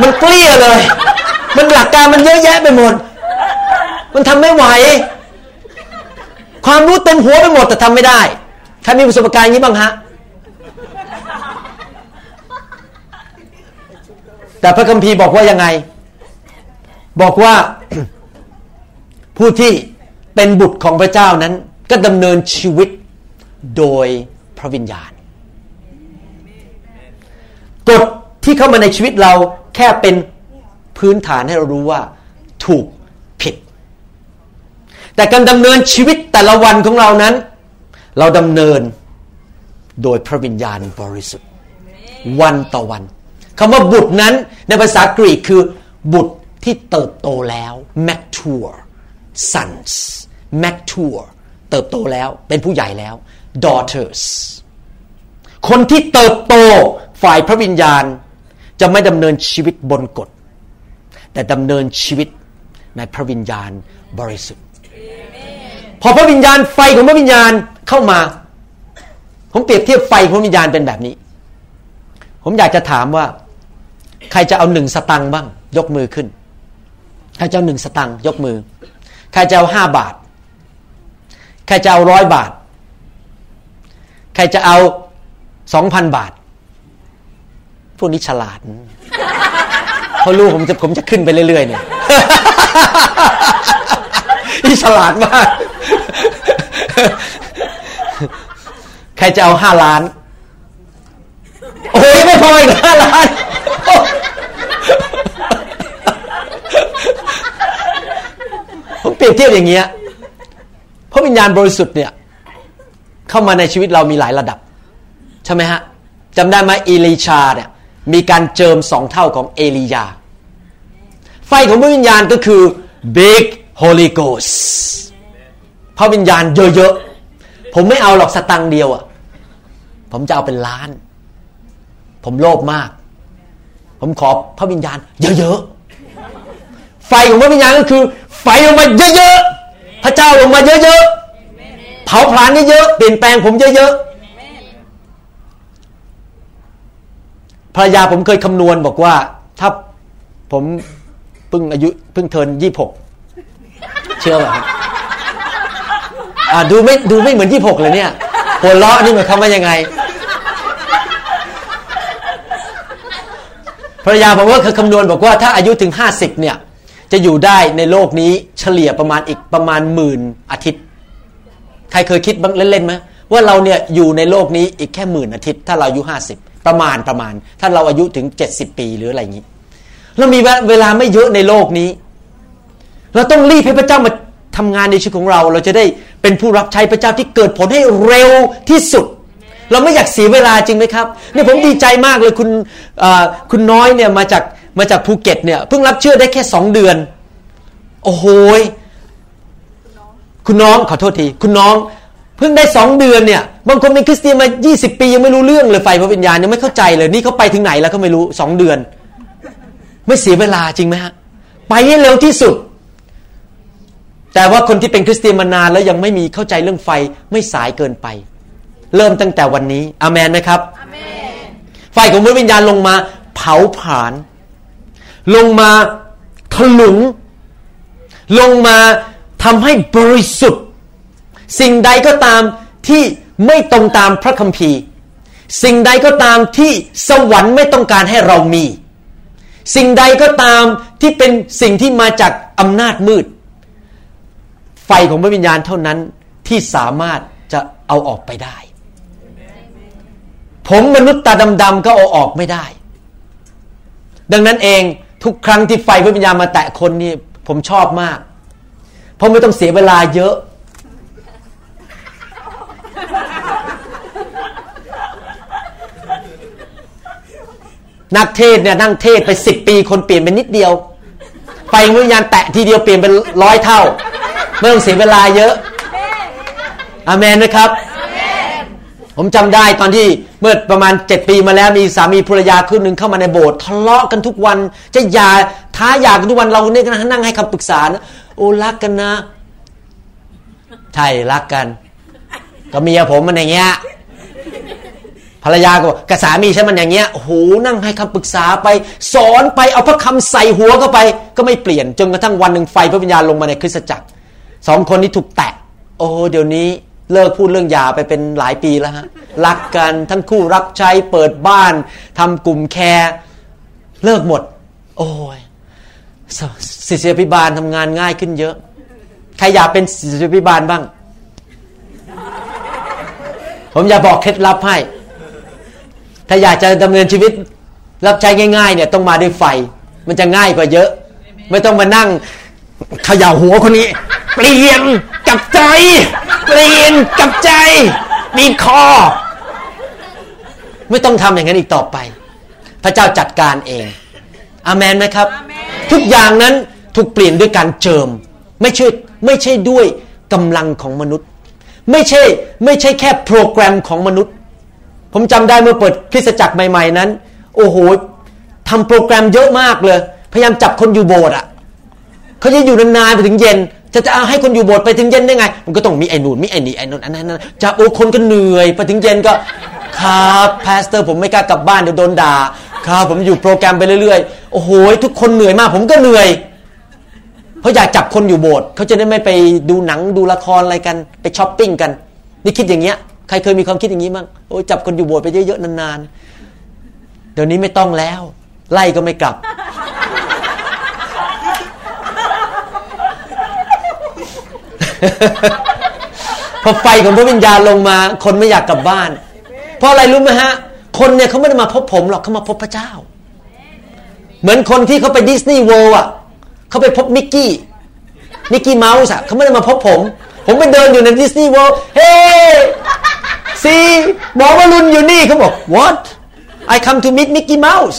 มันเกลี้ยเลยมันหลักการมันเยอะแยะไปหมดมันทำไม่ไหวความรู้เต็มหัวไปหมดแต่ทำไม่ได้ใครมีประสบการณ์อย่างนี้บ้างฮะแต่พระคัมภีร์บอกว่ายังไงบอกว่า ผู้ที่เป็นบุตรของพระเจ้านั้นก็ดำเนินชีวิตโดยพระวิญญาณกฎที่เข้ามาในชีวิตเราแค่เป็นพื้นฐานให้เรารู้ว่าถูกผิดแต่การดำเนินชีวิตแต่ละวันของเรานั้นเราดำเนินโดยพระวิญญาณบริสุทธิ์วันต่อวันคำว่าบุตรนั้นในภาษากรีกคือบุตรที่เติบโตแล้ว mature sons mature เติบโตแล้วเป็นผู้ใหญ่แล้ว daughters คนที่เติบโตฝ่ายพระวิญญาณจะไม่ดำเนินชีวิตบนกฎแต่ดำเนินชีวิตในพระวิญญาณบริสุทธิ์พอพระวิญญาณไฟของพระวิญญาณเข้ามาผมเปรียบเทียบไฟพระวิญญาณเป็นแบบนี้ผมอยากจะถามว่าใครจะเอาหนึ่งสตังค์บ้างยกมือขึ้นใครจะเอาหนึ่งสตังค์ยกมือใครจะเอาห้าบาทใครจะเอาร้อยบาทใครจะเอาสองพันบาทพวกนี้ฉลาดพอรู้ผมจะผมจะขึ้นไปเรื่อยๆเนี่ยนี่ฉลาดมากใครจะเอาห้าล้านโอ้ยไม่พออีกห้าล้านผมเปรียบเทียบอย่างเงี้ยเพราะวิญญาณบริสุทธิ์เนี่ยเข้ามาในชีวิตเรามีหลายระดับใช่ไหมฮะจำได้ไหมอีลีชาเนี่ยมีการเจิมสองเท่าของเอลียาไฟของพระวิญญาณก็คือ Big Holy Ghost พระวิญญาณเยอะๆผมไม่เอาหรอกสตังค์เดียวอ่ะผมจะเอาเป็นล้านผมโลภมากผมขอพระวิญญาณเยอะๆไฟของพระวิญญาณก็คือไฟลงมาเยอะๆพระเจ้าลงมาเยอะๆเผาผลาญเยอะๆเปลี่ยนแปลงผมเยอะๆภรรยาผมเคยคำนวณบอกว่าถ้าผมเพิ่งอายุเพิ่งเทิร์นยี่สิบหกเชื่อเหรอครับอ่าดูไม่ดูไม่เหมือนยี่สิบหกเลยเนี่ยหัวเราะนี่หมายความว่ายังไงภรรยาผมก็เคยคำนวณบอกว่าถ้าอายุถึงห้าสิบเนี่ยจะอยู่ได้ในโลกนี้เฉลี่ยประมาณอีกประมาณหมื่นอาทิตย์ใครเคยคิดบ้างเล่นๆมั้ยว่าเราเนี่ยอยู่ในโลกนี้อีกแค่หมื่นอาทิตย์ถ้าเราอายุห้าสิบ ประมาณประมาณถ้าเราอายุถึงเจ็ดสิบปีหรืออะไรอย่างนี้เรามีเวลาไม่เยอะในโลกนี้เราต้องรีบให้พระเจ้ามาทำงานในชีวิตของเราเราจะได้เป็นผู้รับใช้พระเจ้าที่เกิดผลให้เร็วที่สุดเราไม่อยากเสียเวลาจริงไหมครับเนี่ยผมดีใจมากเลยคุณคุณน้อยเนี่ยมาจากมาจากภูเก็ตเนี่ยเพิ่งรับเชื่อได้แค่สองเดือนโอ้โหคุณน้องขอโทษทีคุณน้องเพิ่งได้สองเดือนเนี่ยบางคนเป็นคริสเตียนมายี่สิบปียังไม่รู้เรื่องเลยไฟพระวิญญาณยังไม่เข้าใจเลยนี่เขาไปถึงไหนแล้วก็ไม่รู้สองเดือนไม่เสียเวลาจริงไหมฮะไปให้เร็วที่สุดแต่ว่าคนที่เป็นคริสเตียนมานานแล้วยังไม่มีเข้าใจเรื่องไฟไม่สายเกินไปเริ่มตั้งแต่วันนี้อาเมนไหมครับอาเมนไฟของพระวิญญาณลงมาเผาผลาญลงมาถลุงลงมาทำให้บริสุทธิ์สิ่งใดก็ตามที่ไม่ตรงตามพระคัมภีร์สิ่งใดก็ตามที่สวรรค์ไม่ต้องการให้เรามีสิ่งใดก็ตามที่เป็นสิ่งที่มาจากอำนาจมืดไฟของพระวิญญาณเท่านั้นที่สามารถจะเอาออกไปได้ผมมนุษย์ตาดำๆก็เอาออกไม่ได้ดังนั้นเองทุกครั้งที่ไฟพระวิญญาณมาแตะคนนี่ผมชอบมากเพราะไม่ต้องเสียเวลาเยอะนักเทศเนี่ยนั่งเทศไปสิบปีคนเปลี่ยนไปนิดเดียวไฟพระวิญญาณแตะทีเดียวเปลี่ยนเป็นร้อยเท่าไม่ต้องเสียเวลาเยอะอาเมนนะครับผมจำได้ตอนที่เมื่อประมาณเจ็ดปีมาแล้วมีสามีภรรยาคู่หนึ่งเข้ามาในโบสถ์ทะเลาะกันทุกวันจะหย่าท้าหย่ากันทุกวันเราเนี่ยก็นั่งให้คำปรึกษานะโอ้รักกันนะใช่รักกันก็เมียผมมันอย่างเงี้ยภรรยาก็บอกกับสามีฉันมันอย่างเงี้ยโอ้โหนั่งให้คำปรึกษาไปสอนไปเอาพระคำใส่หัวเข้าไปก็ไม่เปลี่ยนจนกระทั่งวันนึงไฟพระวิญญาณลงมาในคริสตจักรสองคนนี้ถูกแตะโอ้เดี๋ยวนี้เลิกพูดเรื่องหย่าไปเป็นหลายปีแล้วฮะรักกันทั้งคู่รับใช้เปิดบ้านทำกลุ่มแคร์เลิกหมดโอ้ยศิษยาภิบาลทำงานง่ายขึ้นเยอะใครอยากเป็นศิษยาภิบาลบ้างผมอยากบอกเคล็ดลับให้ถ้าอยากจะดำเนินชีวิตรับใช้ง่ายๆเนี่ยต้องมาด้วยไฟมันจะง่ายกว่าเยอะไม่ต้องมานั่งเขย่าหัวคนนี้เปลี่ยนกับใจเปลี่ยนกับใจมีคอไม่ต้องทำอย่างนั้นอีกต่อไปพระเจ้าจัดการเองอาเมนไหมครับ Amen. ทุกอย่างนั้นถูกเปลี่ยนด้วยการเจิมไม่ใช่ไม่ใช่ด้วยกำลังของมนุษย์ไม่ใช่ไม่ใช่แค่โปรแกรมของมนุษย์ผมจำได้เมื่อเปิดคริสตจักรใหม่ๆนั้นโอ้โหทำโปรแกรมเยอะมากเลยพยายามจับคนอยู่โบสถ์อ่ะเขาจะอยู่นานๆไปถึงเย็นจะจะเอาให้คนอยู่โบสถ์ไปถึงเย็นได้ไงมันก็ต้องมีไอ้นู่นมีไอ้นี่ไอ้นู่นอันนั้นจะโอ้คนก็เหนื่อยไปถึงเย็นก็ครับพาสเตอร์ผมไม่กล้ากลับบ้านเดี๋ยวโดนด่าครับผมอยู่โปรแกรมไปเรื่อยๆโอ้โหทุกคนเหนื่อยมากผมก็เหนื่อยเพราะอยากจับคนอยู่โบสถ์เขาจะได้ไม่ไปดูหนังดูละครอะไรกันไปช้อปปิ้งกันนี่คิดอย่างเงี้ยใครเคยมีความคิดอย่างงี้บ้างโอ้จับคนอยู่โบสถ์ไปเยอะๆนานๆเดี๋ยวนี้ไม่ต้องแล้วไล่ก็ไม่กลับพอไฟของพระวิญญาณลงมาคนไม่อยากกลับบ้านเพราะอะไรรู้ไหมฮะคนเนี่ยเขาไม่ได้มาพบผมหรอกเขามาพบพระเจ้าเหมือนคนที่เขาไปดิสนีย์เวิลด์อ่ะเขาไปพบมิกกี้มิกกี้เมาส์อ่ะเขาไม่ได้มาพบผมผมไปเดินอยู่ในดิสนีย์เวิลด์เฮ้ซีหมอวรุณอยู่นี่เขาบอก what I come to meet Mickey Mouse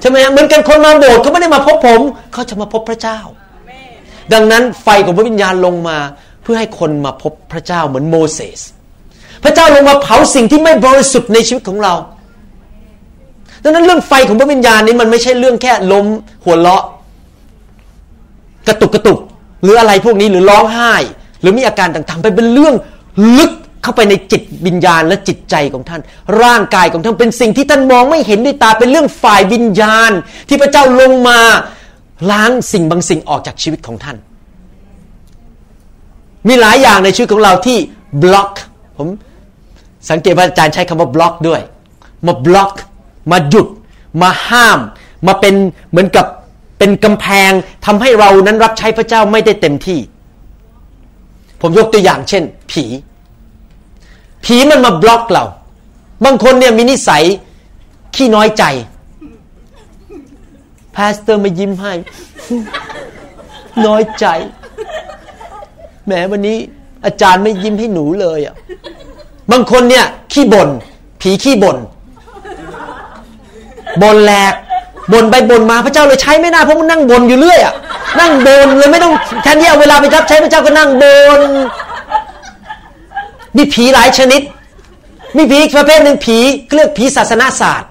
ใช่ไหมฮะเหมือนกันคนมาโบสถ์เขาไม่ได้มาพบผมเขาจะมาพบพระเจ้าดังนั้นไฟของพระวิญญาณลงมาเพื่อให้คนมาพบพระเจ้าเหมือนโมเสสพระเจ้าลงมาเผาสิ่งที่ไม่บริสุทธิ์ในชีวิตของเราดังนั้นเรื่องไฟของพระวิญญาณนี้มันไม่ใช่เรื่องแค่ล้มหัวเราะกระตุกกระตุกหรืออะไรพวกนี้หรือร้องไห้หรือมีอาการต่างๆไปเป็นเรื่องลึกเข้าไปในจิตวิญญาณและจิตใจของท่านร่างกายของท่านเป็นสิ่งที่ท่านมองไม่เห็นด้วยตาเป็นเรื่องฝ่ายวิญญาณที่พระเจ้าลงมาล้างสิ่งบางสิ่งออกจากชีวิตของท่านมีหลายอย่างในชีวิตของเราที่บล็อกผมสังเกตว่าอาจารย์ใช้คำว่าบล็อกด้วยมาบล็อกมาหยุดมาห้ามมาเป็นเหมือนกับเป็นกำแพงทำให้เรานั้นรับใช้พระเจ้าไม่ได้เต็มที่ผมยกตัวอย่างเช่นผีผีมันมาบล็อกเราบางคนเนี่ยมีนิสัย ขี้น้อยใจพาสเตอร์มายิ้มให้น้อยใจแหมวันนี้อาจารย์ไม่ยิ้มให้หนูเลยอ่ะบางคนเนี่ยขี้บ่นผีขี้บ่นบ่นแหลกบ่นไปบ่นมาพระเจ้าเลยใช้ไม่ได้เพราะมันนั่งบ่นอยู่เรื่อยอ่ะนั่งบ่นเลยไม่ต้องแทนที่เอาเวลาไปรับใช้พระเจ้าก็นั่งบ่นมีผีหลายชนิดมีผีประเภทหนึ่งผีเรียกผีศาสนาศาสตร์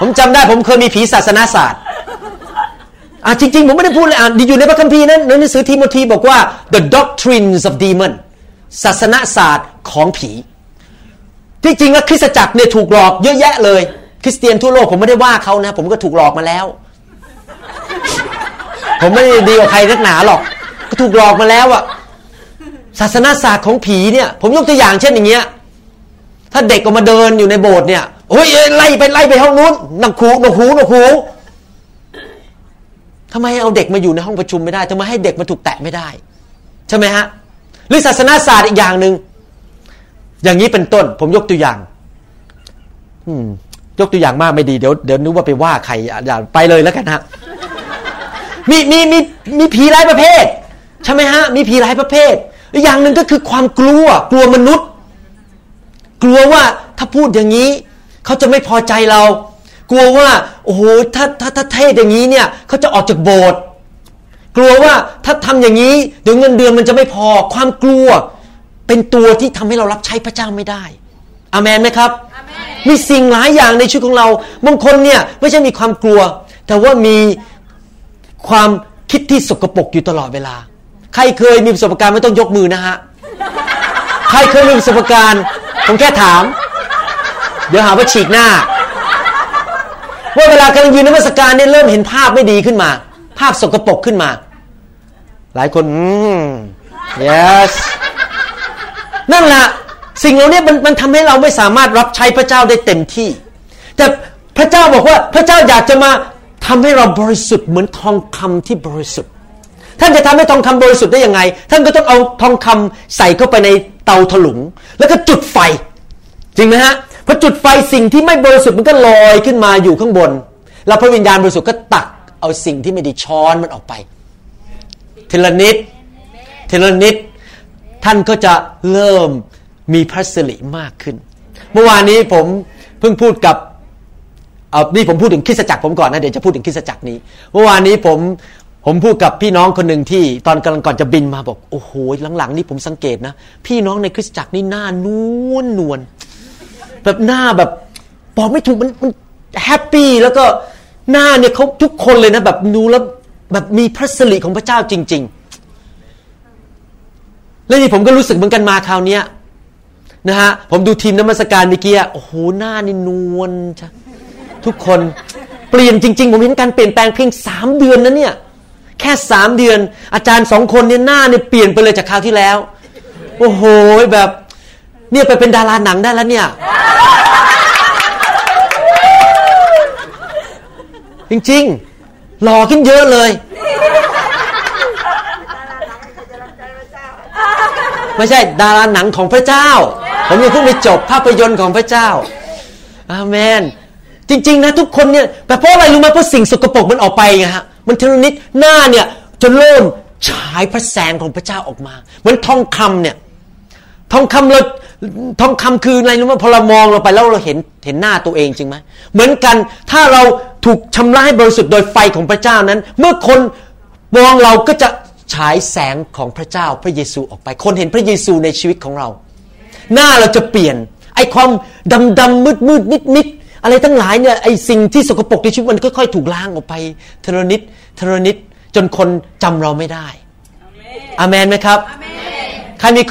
ผมจำได้ผมเคยมีผีศาสนาศาสตร์อ่ะจริงๆผมไม่ได้พูดเลยอ่ะอยู่ในพระคัมภีร์นั้นในหนังสือทิโมธีบอกว่า the doctrines of demon ศาสนาศาสตร์ของผีที่จริงแล้วคริสตจักรเนี่ยถูกหลอกเยอะแยะเลยคริสเตียนทั่วโลกผมไม่ได้ว่าเขานะผมก็ถูกหลอกมาแล้ว ผมไม่ได้ดีกว่าใครนักหนาหรอกก็ถูกหลอกมาแล้วอ่ะศาสนาศาสตร์ของผีเนี่ยผมยกตัวอย่างเช่นอย่างเงี้ยถ้าเด็กออกมาเดินอยู่ในโบสถ์เนี่ยโอ้ยไล่ไปไล่ไปห้องนู้นนักหูนักหูนักหูทำไมเอาเด็กมาอยู่ในห้องประชุมไม่ได้ทำไมให้เด็กมาถูกแตะไม่ได้ใช่ไหมฮะหรือศาสนาศาสตร์อีกอย่างนึงอย่างนี้เป็นต้นผมยกตัวอย่างยกตัวอย่างมากไม่ดีเดี๋ยวเดี๋ยวนึกว่าไปว่าใครอย่าไปเลยแล้วกันฮะ มีมีมีมีผีหลายประเภทใช่ไหมฮะมีผีหลายประเภทอีกอย่างนึงก็คือความกลัวกลัวมนุษย์กลัวว่าถ้าพูดอย่างนี้เขาจะไม่พอใจเรากลัวว่าโอ้โหถ้าถ้าถ้าเทศอย่างนี้เนี่ยเขาจะออกจากโบสถ์กลัวว่าถ้าทำอย่างนี้เดี๋ยวเงินเดือนมันจะไม่พอความกลัวเป็นตัวที่ทำให้เรารับใช้พระเจ้าไม่ได้อาเมนไหมครับมีสิ่งหลายอย่างในชีวิตของเราบางคนเนี่ยไม่ใช่มีความกลัวแต่ว่ามีความคิดที่สกปรกอยู่ตลอดเวลาใครเคยมีประสบการณ์ไม่ต้องยกมือนะฮะใครเคยมีประสบการณ์ผมแค่ถามเดี๋ยวหาว่าฉีกหน้าว่าเวลากำลังยืนนมัสการเนี่ยเริ่มเห็นภาพไม่ดีขึ้นมาภาพสกปรกขึ้นมาหลายคนอืม yes นั่นแหละสิ่งเหล่านี้มันมันทำให้เราไม่สามารถรับใช้พระเจ้าได้เต็มที่แต่พระเจ้าบอกว่าพระเจ้าอยากจะมาทำให้เราบริสุทธิ์เหมือนทองคำที่บริสุทธิ์ท่านจะทำให้ทองคำบริสุทธิ์ได้ยังไงท่านก็ต้องเอาทองคำใส่เข้าไปในเตาถลุงแล้วก็จุดไฟจริงไหมฮะพอจุดไฟสิ่งที่ไม่บริสุทธิ์มันก็ลอยขึ้นมาอยู่ข้างบนแล้วพระวิญญาณบริสุทธิ์ก็ตักเอาสิ่งที่ไม่ดีช้อนมันออกไปทีละนิดทีละนิดท่านก็จะเริ่มมีพระสิริมากขึ้นเมื่อวานนี้ผมเพิ่งพูดกับเอ่อนี่ผมพูดถึงคริสตจักรผมก่อนนะเดี๋ยวจะพูดถึงคริสตจักรนี้เมื่อวานนี้ผมผมพูดกับพี่น้องคนนึงที่ตอนกำลังก่อนจะบินมาบอกโอ้โหหลังๆนี่ผมสังเกตนะพี่น้องในคริสตจักรนี่หน้านุ่นนวลแบบหน้าแบบบอกไม่ถูกมันมันแฮปปี้แล้วก็หน้าเนี่ยเขาทุกคนเลยนะแบบดูแล้วแบบมีพระสิริของพระเจ้าจริงๆแล้วนี่ผมก็รู้สึกเหมือนกันมาคราวนี้นะฮะผมดูทีมนมัสการเมื่อกี้โอ้โหหน้านี่นวลจ้ะทุกคนเปลี่ยนจริงๆผมเห็นการเปลี่ยนแปลงเพียงสามเดือนนะเนี่ยแค่สามเดือนอาจารย์สองคนเนี่ยหน้าเนี่ยเปลี่ยนไปเลยจากคราวที่แล้วโอ้โหแบบเนี่ยไปเป็นดาราหนังได้แล้วเนี่ยจริงๆหล่อขึ้นเยอะเลยไม่ใช่ดาราหนังของพระเจ้าผมยังเพิ่งไปจบภาพยนตร์ของพระเจ้าอาเมนจริงๆนะทุกคนเนี่ยแต่เพราะอะไรรู้ไหมเพราะสิ่งสกปรกมันออกไปไงฮะมันทีละนิดหน้าเนี่ยจะเริ่มฉายพระแสงของพระเจ้าออกมาเหมือนทองคำเนี่ยทองคำเราทองคำคืออะไรรู้ไหมพอเรามองเราไปแล้วเราเห็นเห็นหน้าตัวเองจริงไหมเหมือนกันถ้าเราถูกชำระให้บริสุทธิ์โดยไฟของพระเจ้านั้นเมื่อคนมองเราก็จะฉายแสงของพระเจ้าพระเยซูออกไปคนเห็นพระเยซูในชีวิตของเราหน้าเราจะเปลี่ยนไอ้ความดำดำมืดมืดนิดนิดอะไรทั้งหลายเนี่ยไอ้สิ่งที่สกปรกในชีวิตมันค่อยๆถูกล้างออกไปทีละนิดทีละนิดจนคนจำเราไม่ได้อาเมนไหมครับใครมี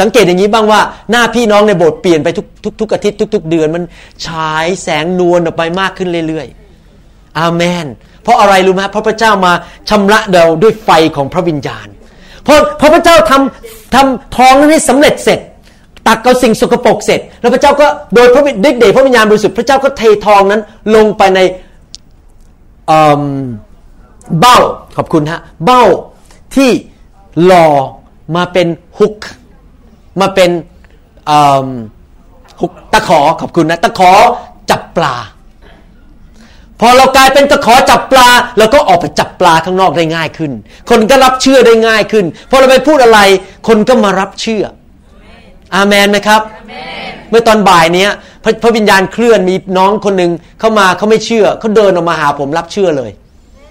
สังเกตอย่างนี้บ้างว่าหน้าพี่น้องในโบสถ์เปลี่ยนไปทุกทุกทุกอาทิตย์ทุกๆเดือนมันฉายแสงนวลออกไปมากขึ้นเรื่อยๆอาเมนเพราะอะไรรู้ไหมเพราะพระเจ้ามาชำระเราด้วยไฟของพระวิญญาณเพราะพระเจ้าทำทำทองนั้นให้สำเร็จเสร็จตักเอาสิ่งสกปรกเสร็จแล้วพระเจ้าก็โดยพระเดชเดชพระวิญญาณบริสุทธิ์พระเจ้าก็เททองนั้นลงไปในเอ่อเบ้าขอบคุณฮะเบ้าที่หล่อมาเป็นฮุกมาเป็น ตะขอขอบคุณนะตะขอจับปลาพอเรากลายเป็นตะขอจับปลาเราก็ออกไปจับปลาข้างนอกได้ง่ายขึ้นคนก็รับเชื่อได้ง่ายขึ้นพอเราไปพูดอะไรคนก็มารับเชื่ออาเมนไหมครับเมื่อตอนบ่ายเนี้ยพระวิญญาณเคลื่อนมีน้องคนนึงเข้ามาเขาไม่เชื่อเขาเดินออกมาหาผมรับเชื่อเลย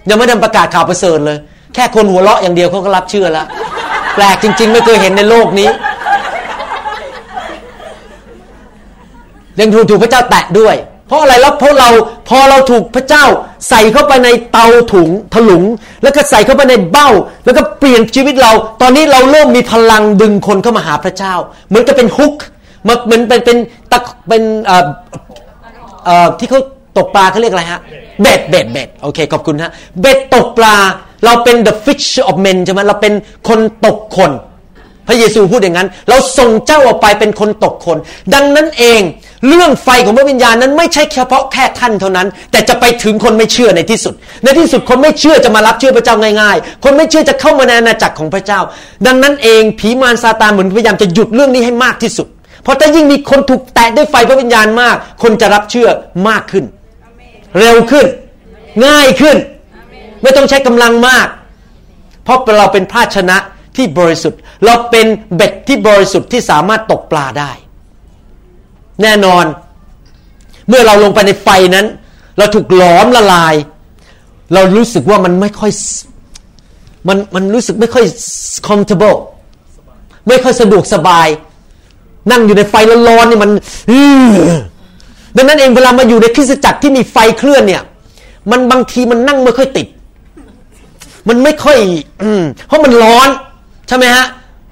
ยังไม่ได้ประกาศข่าวประเสริฐเลยแค่คนหัวเราะอย่างเดียวเขาก็รับเชื่อแล้วแปลกจริงๆไม่เคยเห็นในโลกนี้ยังถูกพระเจ้าแตะด้วยเพราะอะไรแล้วเพราะเราพอเราถูกพระเจ้าใส่เข้าไปในเตาถุงถลุงแล้วก็ใส่เข้าไปในเบ้าแล้วก็เปลี่ยนชีวิตเราตอนนี้เราเริ่มมีพลังดึงคนเข้ามาหาพระเจ้าเหมือนกับเป็นฮุกมันเหมือนเป็นเป็นตะเป็นเอ่อเอ่อที่เขาตกปลาเขาเรียกอะไรฮะเบ็ดเบ็ดเบ็ดโอเคขอบคุณฮะเบ็ดตกปลาเราเป็น the fish of men ใช่ไหมเราเป็นคนตกคนพระเยซูพูดอย่างนั้นเราส่งเจ้าออกไปเป็นคนตกคนดังนั้นเองเรื่องไฟของพระวิญญาณนั้นไม่ใช่เฉพาะแค่ท่านเท่านั้นแต่จะไปถึงคนไม่เชื่อในที่สุดในที่สุดคนไม่เชื่อจะมารับเชื่อพระเจ้าง่ายๆคนไม่เชื่อจะเข้ามาในอาณาจักรของพระเจ้าดังนั้นเองผีมารซาตานเหมือนพยายามจะหยุดเรื่องนี้ให้มากที่สุดเพราะถ้ายิ่งมีคนถูกแตะด้วยไฟพระวิญญาณมากคนจะรับเชื่อมากขึ้นเร็วขึ้นง่ายขึ้นไม่ต้องใช้กำลังมากเพราะเราเป็นภาชนะที่บริสุทธิ์เราเป็นเบ็ดที่บริสุทธิ์ที่สามารถตกปลาได้แน่นอนเมื่อเราลงไปในไฟนั้นเราถูกหลอมละลายเรารู้สึกว่ามันไม่ค่อยมันมันรู้สึกไม่ค่อย comfortable ไม่ค่อยสะดวกสบายนั่งอยู่ในไฟร้อนๆนี่มันดังนั้นเองเวลามาอยู่ในคริสตจักรที่มีไฟเคลื่อนเนี่ยมันบางทีมันนั่งไม่ค่อยติดมันไม่ค่อยเพราะมันร้อนใช่ไหมฮะ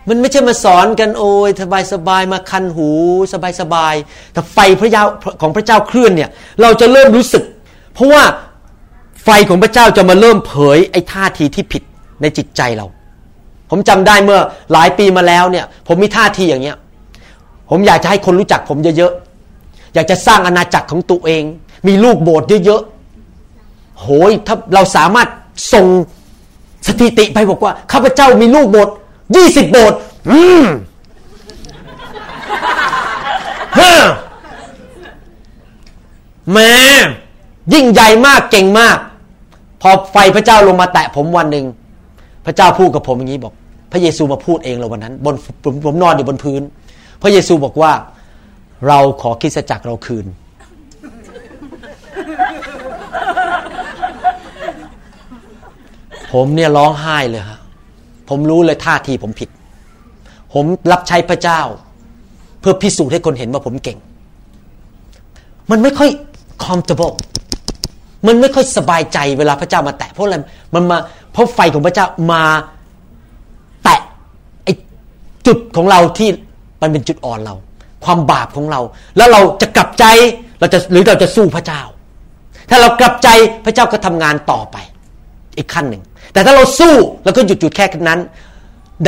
มันไม่ใช่มาสอนกันโอ้ยสบายสบายมาคันหูสบายสบายแต่ไฟพระเจ้าของพระเจ้าเคลื่อนเนี่ยเราจะเริ่มรู้สึกเพราะว่าไฟของพระเจ้าจะมาเริ่มเผยไอ้ท่าทีที่ผิดในจิตใจเราผมจำได้เมื่อหลายปีมาแล้วเนี่ยผมมีท่าทีอย่างเงี้ยผมอยากจะให้คนรู้จักผมเยอะๆอยากจะสร้างอาณาจักรของตัวเองมีลูกโบสถ์เยอะๆโหยถ้าเราสามารถส่งสถิติไปบอกว่าข้าพเจ้ามีลูกโบสถ์ยี่สิบโบสถ์อืมฮะแม่ยิ่งใหญ่มากเก่งมากพอไฟพระเจ้าลงมาแตะผมวันนึงพระเจ้าพูดกับผมอย่างนี้บอกพระเยซูมาพูดเองเลยวันนั้นบนผมผมนอนอยู่บนพื้นพระเยซูบอกว่าเราขอคริสตจักรเราคืนผมเนี่ยร้องไห้เลยฮะผมรู้เลยท่าทีผมผิดผมรับใช้พระเจ้าเพื่อพิสูจน์ให้คนเห็นว่าผมเก่งมันไม่ค่อย comfortable มันไม่ค่อยสบายใจเวลาพระเจ้ามาแตะเพราะอะไรมันมาเพราะไฟของพระเจ้ามาแตะไอ้จุดของเราที่มันเป็นจุดอ่อนเราความบาปของเราแล้วเราจะกลับใจเราจะหรือเราจะสู้พระเจ้าถ้าเรากลับใจพระเจ้าก็ทำงานต่อไปอีกขั้นหนึ่งแต่ถ้าเราสู้เราก็หยุดหยุดแค่นั้น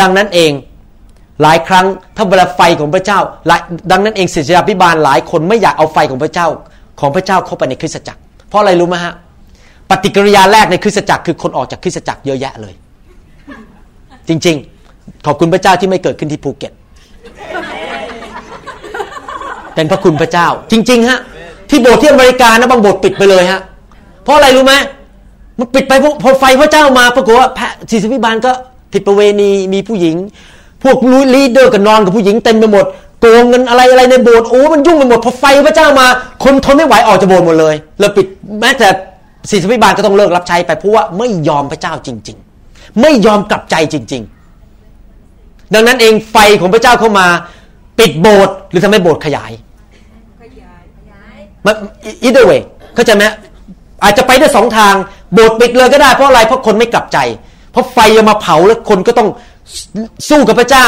ดังนั้นเองหลายครั้งถ้าเวลาไฟของพระเจ้าดังนั้นเองศิษยาภิบาลหลายคนไม่อยากเอาไฟของพระเจ้าของพระเจ้าเข้าไปในคริสตจักรเพราะอะไรรู้ไหมฮะปฏิกิริยาแรกในคริสตจักรคือคนออกจากคริสตจักรเยอะแยะเลยจริงๆขอบคุณพระเจ้าที่ไม่เกิดขึ้นที่ภูเก็ตเป็นพระคุณพระเจ้าจริงๆฮะที่โบสถ์ที่อเมริกานะบางโบสถ์ปิดไปเลยฮะเพราะอะไรรู้ไหมมันปิดไปพอไฟพระเจ้ามาปรากฏว่าศิษยาภิบาลก็ผิดประเวณีมีผู้หญิงพวกลีดเดอร์ก็นอนกับผู้หญิงเต็มไปหมดโกงเงินอะไรอะไรในโบสถ์โอ้มันยุ่งไปหมดพอไฟพระเจ้ามาคนทนไม่ไหวออกจากโบสถ์หมดเลยแล้วปิดแม้แต่ศิษยาภิบาลก็ต้องเลิกรับใช้ไปเพราะว่าไม่ยอมพระเจ้าจริงๆไม่ยอมกลับใจจริงๆดังนั้นเองไฟของพระเจ้าเข้ามาปิดโบสถ์หรือทำให้โบสถ์ขยายขยายขยายมัน either way เข้าใจไหมอาจจะไปได้สองทางโบสถ์ปิดเลยก็ได้เพราะอะไรเพราะคนไม่กลับใจเพราะไฟมาเผาแล้วคนก็ต้องสู้กับพระเจ้า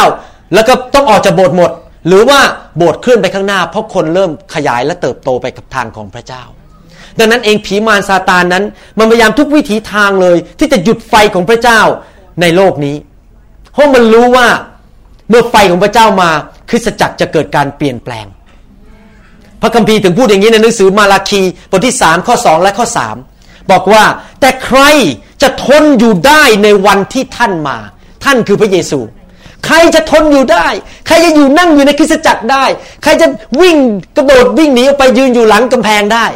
แล้วก็ต้องออกจากโบสถ์หมดหรือว่าโบสถ์เคลื่อนไปข้างหน้าเพราะคนเริ่มขยายและเติบโตไปกับทางของพระเจ้าดังนั้นเองผีมารซาตานนั้นมันพยายามทุกวิถีทางเลยที่จะหยุดไฟของพระเจ้าในโลกนี้เพราะมันรู้ว่าเมื่อไฟของพระเจ้ามาคริสตจักรจะเกิดการเปลี่ยนแปลงพระคัมภีร์ถึงพูดอย่างนี้ในหนังสือมาราคีบทที่สามข้อสองและข้อสามบอกว่าแต่ใครจะทนอยู่ได้ในวันที่ท่านมาท่านคือพระเยซู ใครจะทนอยู่ได้ใครจะอยู่นั่งอยู่ในคริสตจักรได้ใครจะวิ่งกระโดดวิ่งหนีออกไปยืนอยู่หลังกำแพงได้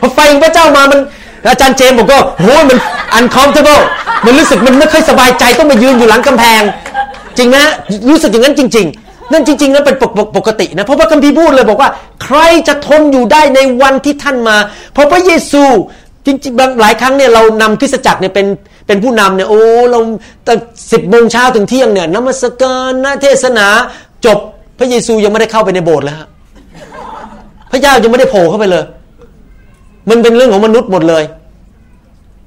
พอไฟของพระเจ้ามามันอาจารย์เจมส์บอกว่าโหมัน uncomfortable มันรู้สึกมันไม่ค่อยสบายใจต้องมายืนอยู่หลังกำแพงจริงไหมรู้สึกอย่างนั้นจริงๆนั่นจริงๆนะเป็นปกตินะเพราะพระคัมภีร์พูดเลยบอกว่าใครจะทนอยู่ได้ในวันที่ท่านมาเพราะพระเยซูจริงๆหลายครั้งเนี่ยเรานำคริสตจักรเนี่ยเป็นเป็นผู้นำเนี่ยโอ้เราตั้งสิบโมงเช้าถึงเที่ยงเนี่ยนมัสการนะเทศนาจบพระเยซูยังไม่ได้เข้าไปในโบสถ์เลยฮะพระเจ้ายังไม่ได้โผล่เข้าไปเลยมันเป็นเรื่องของมนุษย์หมดเลย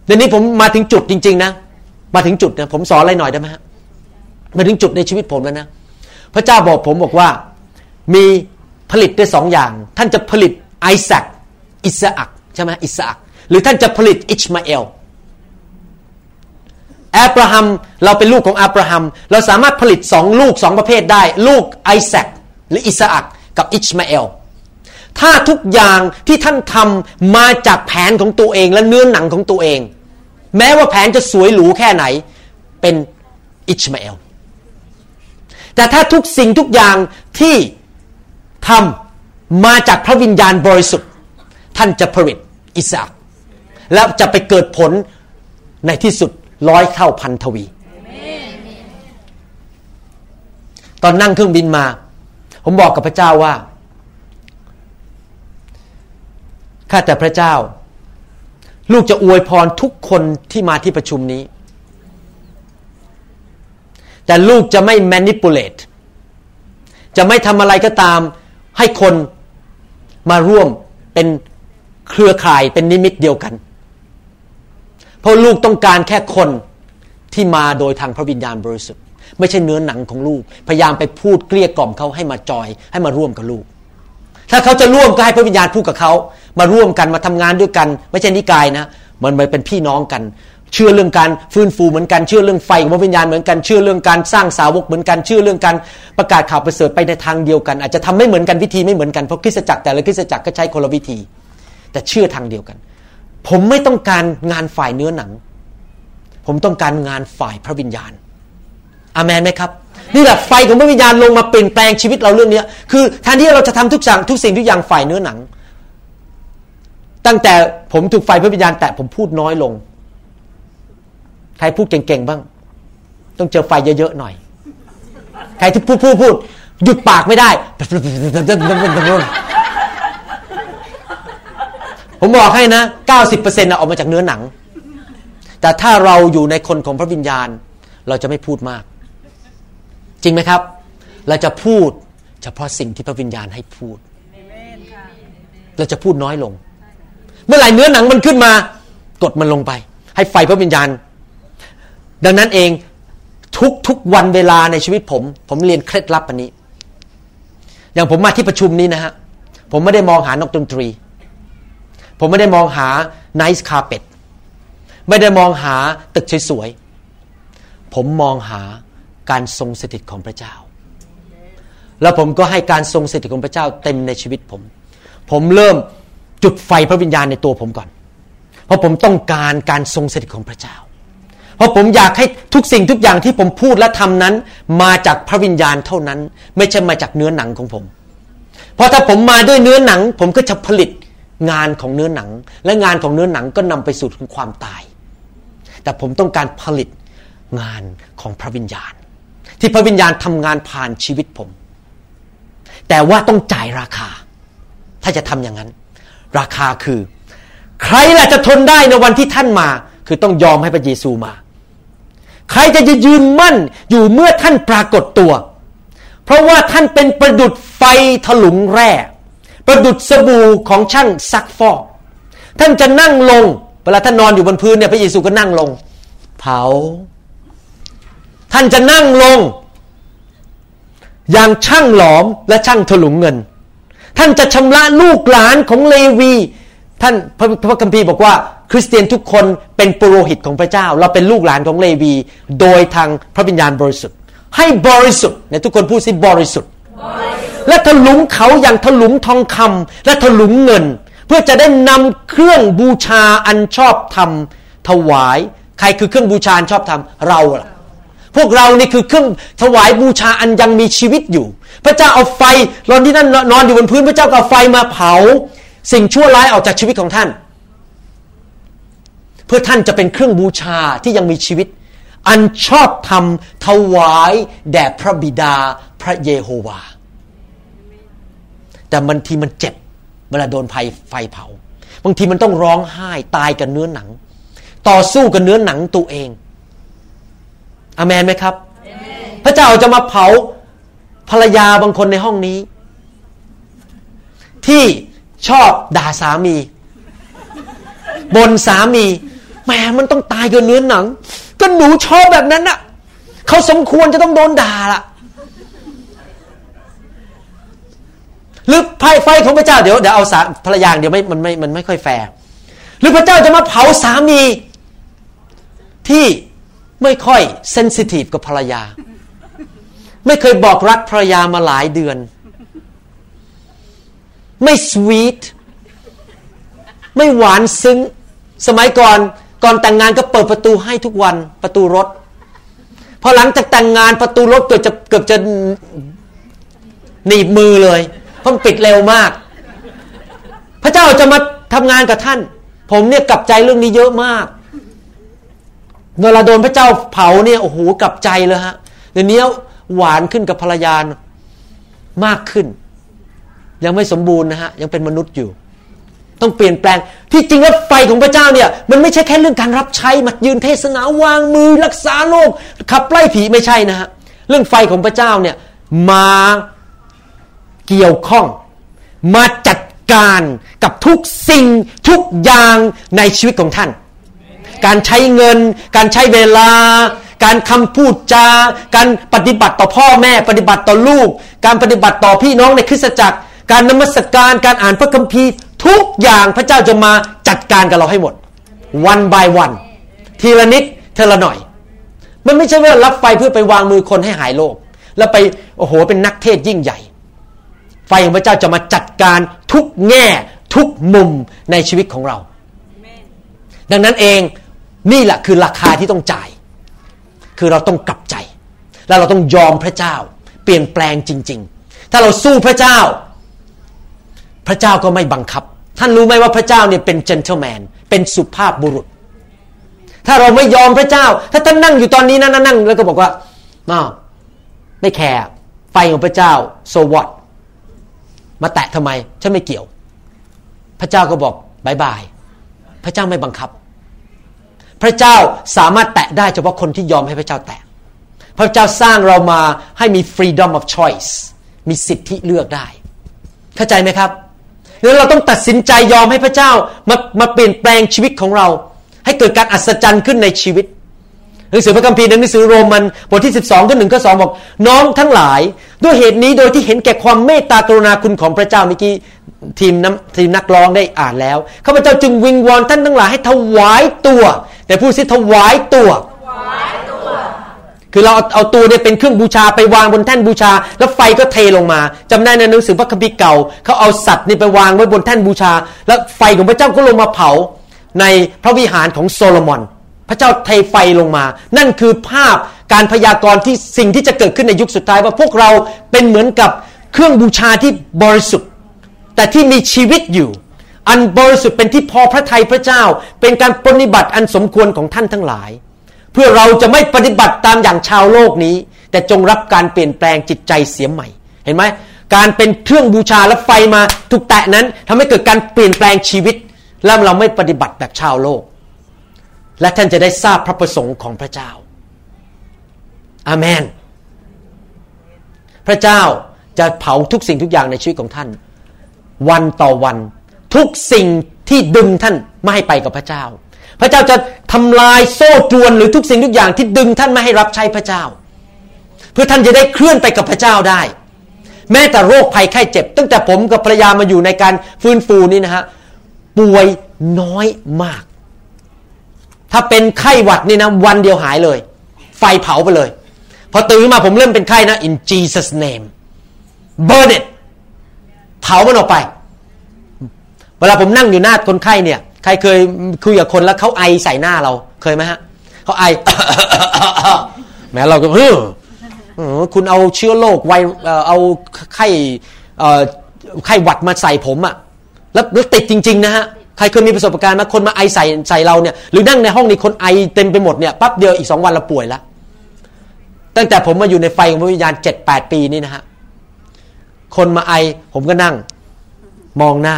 เดี๋ยวนี้ผมมาถึงจุดจริงๆนะมาถึงจุดนะผมสอนอะไรหน่อยได้ไหมฮะมาถึงจุดในชีวิตผมแล้วนะพระเจ้าบอกผมบอกว่ามีผลิตได้สองอย่างท่านจะผลิตไอแซคอิสอัคใช่ไหมอิสอัคหรือท่านจะผลิตอิชมาเอลอับราฮัมเราเป็นลูกของอับราฮัมเราสามารถผลิตสองลูกสองประเภทได้ลูกไอแซคหรืออิสอัคกับอิชมาเอลถ้าทุกอย่างที่ท่านทำมาจากแผนของตัวเองและเนื้อหนังของตัวเองแม้ว่าแผนจะสวยหรูแค่ไหนเป็นอิชมาเอลแต่ถ้าทุกสิ่งทุกอย่างที่ทำมาจากพระวิญญาณบริสุทธิ์ท่านจะผลิตอิสอัคและจะไปเกิดผลในที่สุดร้อยเท่าพันทวีตอนนั่งเครื่องบินมาผมบอกกับพระเจ้าว่าข้าแต่พระเจ้าลูกจะอวยพรทุกคนที่มาที่ประชุมนี้แต่ลูกจะไม่ manipulate จะไม่ทำอะไรก็ตามให้คนมาร่วมเป็นเครือข่ายเป็นนิมิตเดียวกันเพราะลูกต้องการแค่คนที่มาโดยทางพระวิญญาณบริสุทธิ์ไม่ใช่เนื้อหนังของลูกพยายามไปพูดเกลี้ยกล่อมเขาให้มาจอยให้มาร่วมกับลูกถ้าเขาจะร่วมก็ให้พระวิญญาณพูดกับเขามาร่วมกันมาทำงานด้วยกันไม่ใช่นิกายนะมันมันเป็นพี่น้องกันเชื่อเรื่องการฟื้นฟูเหมือนกันเชื่อเรื่องไฟของพระวิญญาณเหมือนกันเชื่อเรื่องการสร้างสาวกเหมือนกันเชื่อเรื่องการประกาศข่าวประเสริฐไปในทางเดียวกันอาจจะทำไม่เหมือนกันวิธีไม่เหมือนกันเพราะคริสตจักรแต่ละคริสตจักรก็ใช้คนละวิธีแต่เชื่อทางเดียวกันผมไม่ต้องการงานฝ่ายเนื้อหนังผมต้องการงานฝ่ายพระวิญญาณอาเมนไหมครับนี่แหละไฟของพระวิญญาณลงมาเปลี่ยนแปลงชีวิตเราเรื่องนี้คือแทนที่เราจะทำทุกอย่างทุกสิ่งทุกอย่างฝ่ายเนื้อหนังตั้งแต่ผมถูกไฟพระวิญญาณแตะผมพูดน้อยลงใครพูดเก่งๆบ้างต้องเจอไฟเยอะๆหน่อยใครที่พูดพูดพูดหยุดปากไม่ได้ผมบอกให้นะ เก้าสิบเปอร์เซ็นต์ นะออกมาจากเนื้อหนังแต่ถ้าเราอยู่ในคนของพระวิญญาณเราจะไม่พูดมากจริงไหมครับเราจะพูดเฉพาะสิ่งที่พระวิญญาณให้พูดเราจะพูดน้อยลงเมื่อไหร่เนื้อหนังมันขึ้นมากดมันลงไปให้ไฟพระวิญญาณดังนั้นเองทุกทุกวันเวลาในชีวิตผมผมเรียนเคล็ดลับอันนี้อย่างผมมาที่ประชุมนี้นะฮะผมไม่ได้มองหานกดนตรีผมไม่ได้มองหา nice carpet ไม่ได้มองหาตึกสวยๆผมมองหาการทรงสถิตของพระเจ้าแล้วผมก็ให้การทรงสถิตของพระเจ้าเต็มในชีวิตผมผมเริ่มจุดไฟพระวิญญาณในตัวผมก่อนเพราะผมต้องการการทรงสถิตของพระเจ้าเพราะผมอยากให้ทุกสิ่งทุกอย่างที่ผมพูดและทำนั้นมาจากพระวิญญาณเท่านั้นไม่ใช่มาจากเนื้อหนังของผมเพราะถ้าผมมาด้วยเนื้อหนังผมก็จะผลิตงานของเนื้อหนังและงานของเนื้อหนังก็นำไปสู่ความตายแต่ผมต้องการผลิตงานของพระวิญญาณที่พระวิญญาณทำงานผ่านชีวิตผมแต่ว่าต้องจ่ายราคาถ้าจะทำอย่างนั้นราคาคือใครล่ะจะทนได้ในวันที่ท่านมาคือต้องยอมให้พระเยซูมาใครจะยืนมั่นอยู่เมื่อท่านปรากฏตัวเพราะว่าท่านเป็นประดุจไฟถลุงแร่ประดุจสบู่ของช่างซักฟอกท่านจะนั่งลงเวลาท่านนอนอยู่บนพื้นเนี่ยพระเยซูก็นั่งลงเผาท่านจะนั่งลงอย่างช่างหลอมและช่างถลุงเงินท่านจะชำระลูกหลานของเลวีท่านพระพระคัมภีร์บอกว่าคริสเตียนทุกคนเป็นปุโรหิตของพระเจ้าเราเป็นลูกหลานของเลวีโดยทางพระวิญญาณบริสุทธิ์ให้บริสุทธิ์เนี่ยทุกคนพูดสิบริสุทธิ์และถลุงเขาอย่างถลุงทองคำและถลุงเงินเพื่อจะได้นำเครื่องบูชาอันชอบธรรมถวายใครคือเครื่องบูชาอันชอบธรรมเราล่ะ พวกเรานี่คือเครื่องถวายบูชาอันยังมีชีวิตอยู่พระเจ้าเอาไฟนอนที่นั่นนอนอยู่บนพื้นพระเจ้าเอาไฟมาเผาสิ่งชั่วร้ายออกจากชีวิตของท่านเพื่อท่านจะเป็นเครื่องบูชาที่ยังมีชีวิตอันชอบธรรมถวายแด่พระบิดาพระเยโฮวาแต่บางทีมันเจ็บเวลาโดนไฟไฟเผาบางทีมันต้องร้องไห้ตายกับเนื้อหนังต่อสู้กับเนื้อหนังตัวเองอาเมนไหมครับ Amen. พระเจ้าจะมาเผาภรรยาบางคนในห้องนี้ที่ชอบด่าสามี บ่นสามีแหมมันต้องตายกับเนื้อหนังก็หนูชอบแบบนั้นน่ะเขาสมควรจะต้องโดนด่าล่ะหรือไฟไฟของพระเจ้าเดี๋ยวเดี๋ยวเอาสาภรรยาเดี๋ยวไม่มันไม่มันไม่ค่อยแฟร์หรือพระเจ้าจะมาเผาสามีที่ไม่ค่อยเซนซิทีฟกับภรรยาไม่เคยบอกรักภรรยามาหลายเดือนไม่สวีทไม่หวานซึ้งสมัยก่อนก่อนแต่งงานก็เปิดประตูให้ทุกวันประตูรถพอหลังจากแต่งงานประตูรถเกือบจะเกือบจะหนีบมือเลยเพราะมันปิดเร็วมากพระเจ้าจะมาทำงานกับท่านผมเนี่ยกลับใจเรื่องนี้เยอะมากเวลาโดนพระเจ้าเผาเนี่ยโอ้โหกลับใจเลยฮะเดี๋ยวนี้หวานขึ้นกับภรรยามากขึ้นยังไม่สมบูรณ์นะฮะยังเป็นมนุษย์อยู่ต้องเปลี่ยนแปลงที่จริงแล้วไฟของพระเจ้าเนี่ยมันไม่ใช่แค่เรื่องการรับใช้มายืนเทศนาวางมือรักษาโรคขับไล่ผีไม่ใช่นะฮะเรื่องไฟของพระเจ้าเนี่ยมาเกี่ยวข้องมาจัดการกับทุกสิ่งทุกอย่างในชีวิตของท่านการใช้เงินการใช้เวลาการคำพูดจาการปฏิบัติต่อพ่อแม่ปฏิบัติต่อลูกการปฏิบัติต่อพี่น้องในคริสตจักรการนมัสการการอ่านพระคัมภีร์ทุกอย่างพระเจ้าจะมาจัดการกับเราให้หมด one by one ทีละนิดทีละหน่อยมันไม่ใช่ว่ารับไฟเพื่อไปวางมือคนให้หายโรคแล้วไปโอ้โหเป็นนักเทศยิ่งใหญ่ไฟของพระเจ้าจะมาจัดการทุกแง่ทุกมุมในชีวิตของเราดังนั้นเองนี่แหละคือราคาที่ต้องจ่ายคือเราต้องกลับใจและเราต้องยอมพระเจ้าเปลี่ยนแปลงจริงๆถ้าเราสู้พระเจ้าพระเจ้าก็ไม่บังคับท่านรู้ไหมว่าพระเจ้าเนี่ยเป็น gentleman เป็นสุภาพบุรุษถ้าเราไม่ยอมพระเจ้าถ้าท่านนั่งอยู่ตอนนี้นะนั่งแล้วก็บอกว่าอ้าวไม่แคร์ไฟของพระเจ้า so what มาแตะทำไมฉันไม่เกี่ยวพระเจ้าก็บอกบายบายพระเจ้าไม่บังคับพระเจ้าสามารถแตะได้เฉพาะคนที่ยอมให้พระเจ้าแตะพระเจ้าสร้างเรามาให้มี freedom of choice มีสิทธิเลือกได้เข้าใจไหมครับแล้วเราต้องตัดสินใจยอมให้พระเจ้ามามาเปลี่ยนแปลงชีวิตของเราให้เกิดการอัศจรรย์ขึ้นในชีวิตหนังสือพระคัมภีร์ในหนังสือโรมันบทที่สิบสองข้อหนึ่งข้อสองบอกน้องทั้งหลายด้วยเหตุนี้โดยที่เห็นแก่ความเมตตากรุณาคุณของพระเจ้าเมื่อกี้ทีมน้ำทีมนักร้องได้อ่านแล้วข้าพเจ้าจึงวิงวอนท่านทั้งหลายให้ถวายตัวแต่ผู้ที่ถวายตัวคือเราเอาเอาตัวเนี่ยเป็นเครื่องบูชาไปวางบนแท่นบูชาแล้วไฟก็เทลงมาจำได้ในหนังสือพระคัมภีร์เก่าเขาเอาสัตว์นี่ไปวางไว้บนแท่นบูชาแล้วไฟของพระเจ้าก็ลงมาเผาในพระวิหารของโซโลมอนพระเจ้าเทไฟลงมานั่นคือภาพการพยากรณ์ที่สิ่งที่จะเกิดขึ้นในยุคสุดท้ายว่าพวกเราเป็นเหมือนกับเครื่องบูชาที่บริสุทธิ์แต่ที่มีชีวิตอยู่อันบริสุทธิ์เป็นที่พอพระทัยพระเจ้าเป็นการปฏิบัติอันสมควรของท่านทั้งหลายเพื่อเราจะไม่ปฏิบัติตามอย่างชาวโลกนี้แต่จงรับการเปลี่ยนแปลงจิตใจเสียใหม่เห็นไหมการเป็นเครื่องบูชาและไฟมาถูกแตะนั้นทำให้เกิดการเปลี่ยนแปลงชีวิตและเราไม่ปฏิบัติแบบชาวโลกและท่านจะได้ทราบพระประสงค์ของพระเจ้าอาเมนพระเจ้าจะเผาทุกสิ่งทุกอย่างในชีวิตของท่านวันต่อวันทุกสิ่งที่ดึงท่านไม่ให้ไปกับพระเจ้าพระเจ้าจะทำลายโซ่ตรวนหรือทุกสิ่งทุกอย่างที่ดึงท่านไม่ให้รับใช้พระเจ้าเพื่อท่านจะได้เคลื่อนไปกับพระเจ้าได้แม้แต่โรคภัยไข้เจ็บตั้งแต่ผมกับภรรยามาอยู่ในการฟื้นฟูนี่นะฮะป่วยน้อยมากถ้าเป็นไข้หวัดนี่นะวันเดียวหายเลยไฟเผาไปเลยพอตื่นมาผมเริ่มเป็นไข้นะ in Jesus name burn it เผามันออกไปเวลาผมนั่งอยู่หน้าคนไข้เนี่ยใครเคยคุยกับคนแล้วเขาไอใส่หน้าเราเคยไหมฮะเขาไอ แม้เราก็เฮ้อคุณเอาเชื้อโรคไวเอาไข้ไข้หวัดมาใส่ผมอ่ะแล้วแล้วติดจริงๆนะฮะใครเคยมีประสบการณ์มาคนมาไอใส่ใส่เราเนี่ยหรือนั่งในห้องนี้คนไอเต็มไปหมดเนี่ยปั๊บเดียวอีกสองวันเราป่วยละตั้งแต่ผมมาอยู่ในไฟของพระวิญญาณ เจ็ดแปด ปีนี่นะฮะคนมาไอผมก็นั่งมองหน้า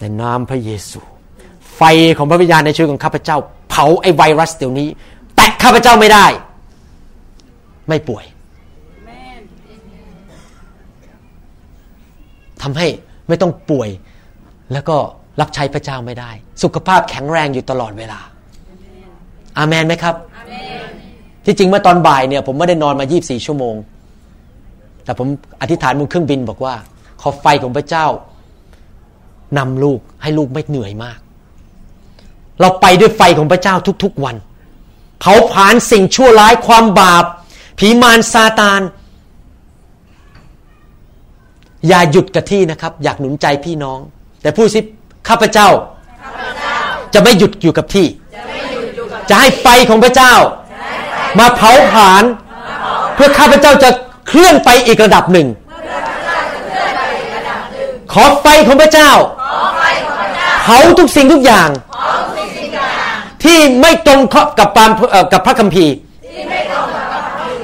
ในนามพระเยซูไฟของพระวิญญาณในชีวิตของข้าพเจ้าเผาไอไวรัสเดี๋ยวนี้แตะข้าพเจ้าไม่ได้ไม่ป่วยทำให้ไม่ต้องป่วยแล้วก็รับใช้พระเจ้าไม่ได้สุขภาพแข็งแรงอยู่ตลอดเวลาอาเมนไหมครับอาเมนที่จริงเมื่อตอนบ่ายเนี่ยผมไม่ได้นอนมายี่สิบสี่ชั่วโมงแต่ผมอธิษฐานบนเครื่องบินบอกว่าขอไฟของพระเจ้านำลูกให้ลูกไม่เหนื่อยมากเราไปด้วยไฟของพระเจ้าทุกๆวันเผาผลาญสิ่งชั่วร้ายความบาปผีมารซาตานอย่าหยุดกับที่นะครับอยากหนุนใจพี่น้องแต่พูดสิข้าพเจ้าจะไม่หยุดอยู่กับที่จะให้ไฟของพระเจ้ามาเผาผลาญเพื่อข้าพเจ้าจะเคลื่อนไปอีกระดับหนึ่งขอไฟของพระเจ้าเผาทุกสิ่งทุกอย่างที่ไม่ตรงกับกับพระคัมภีร์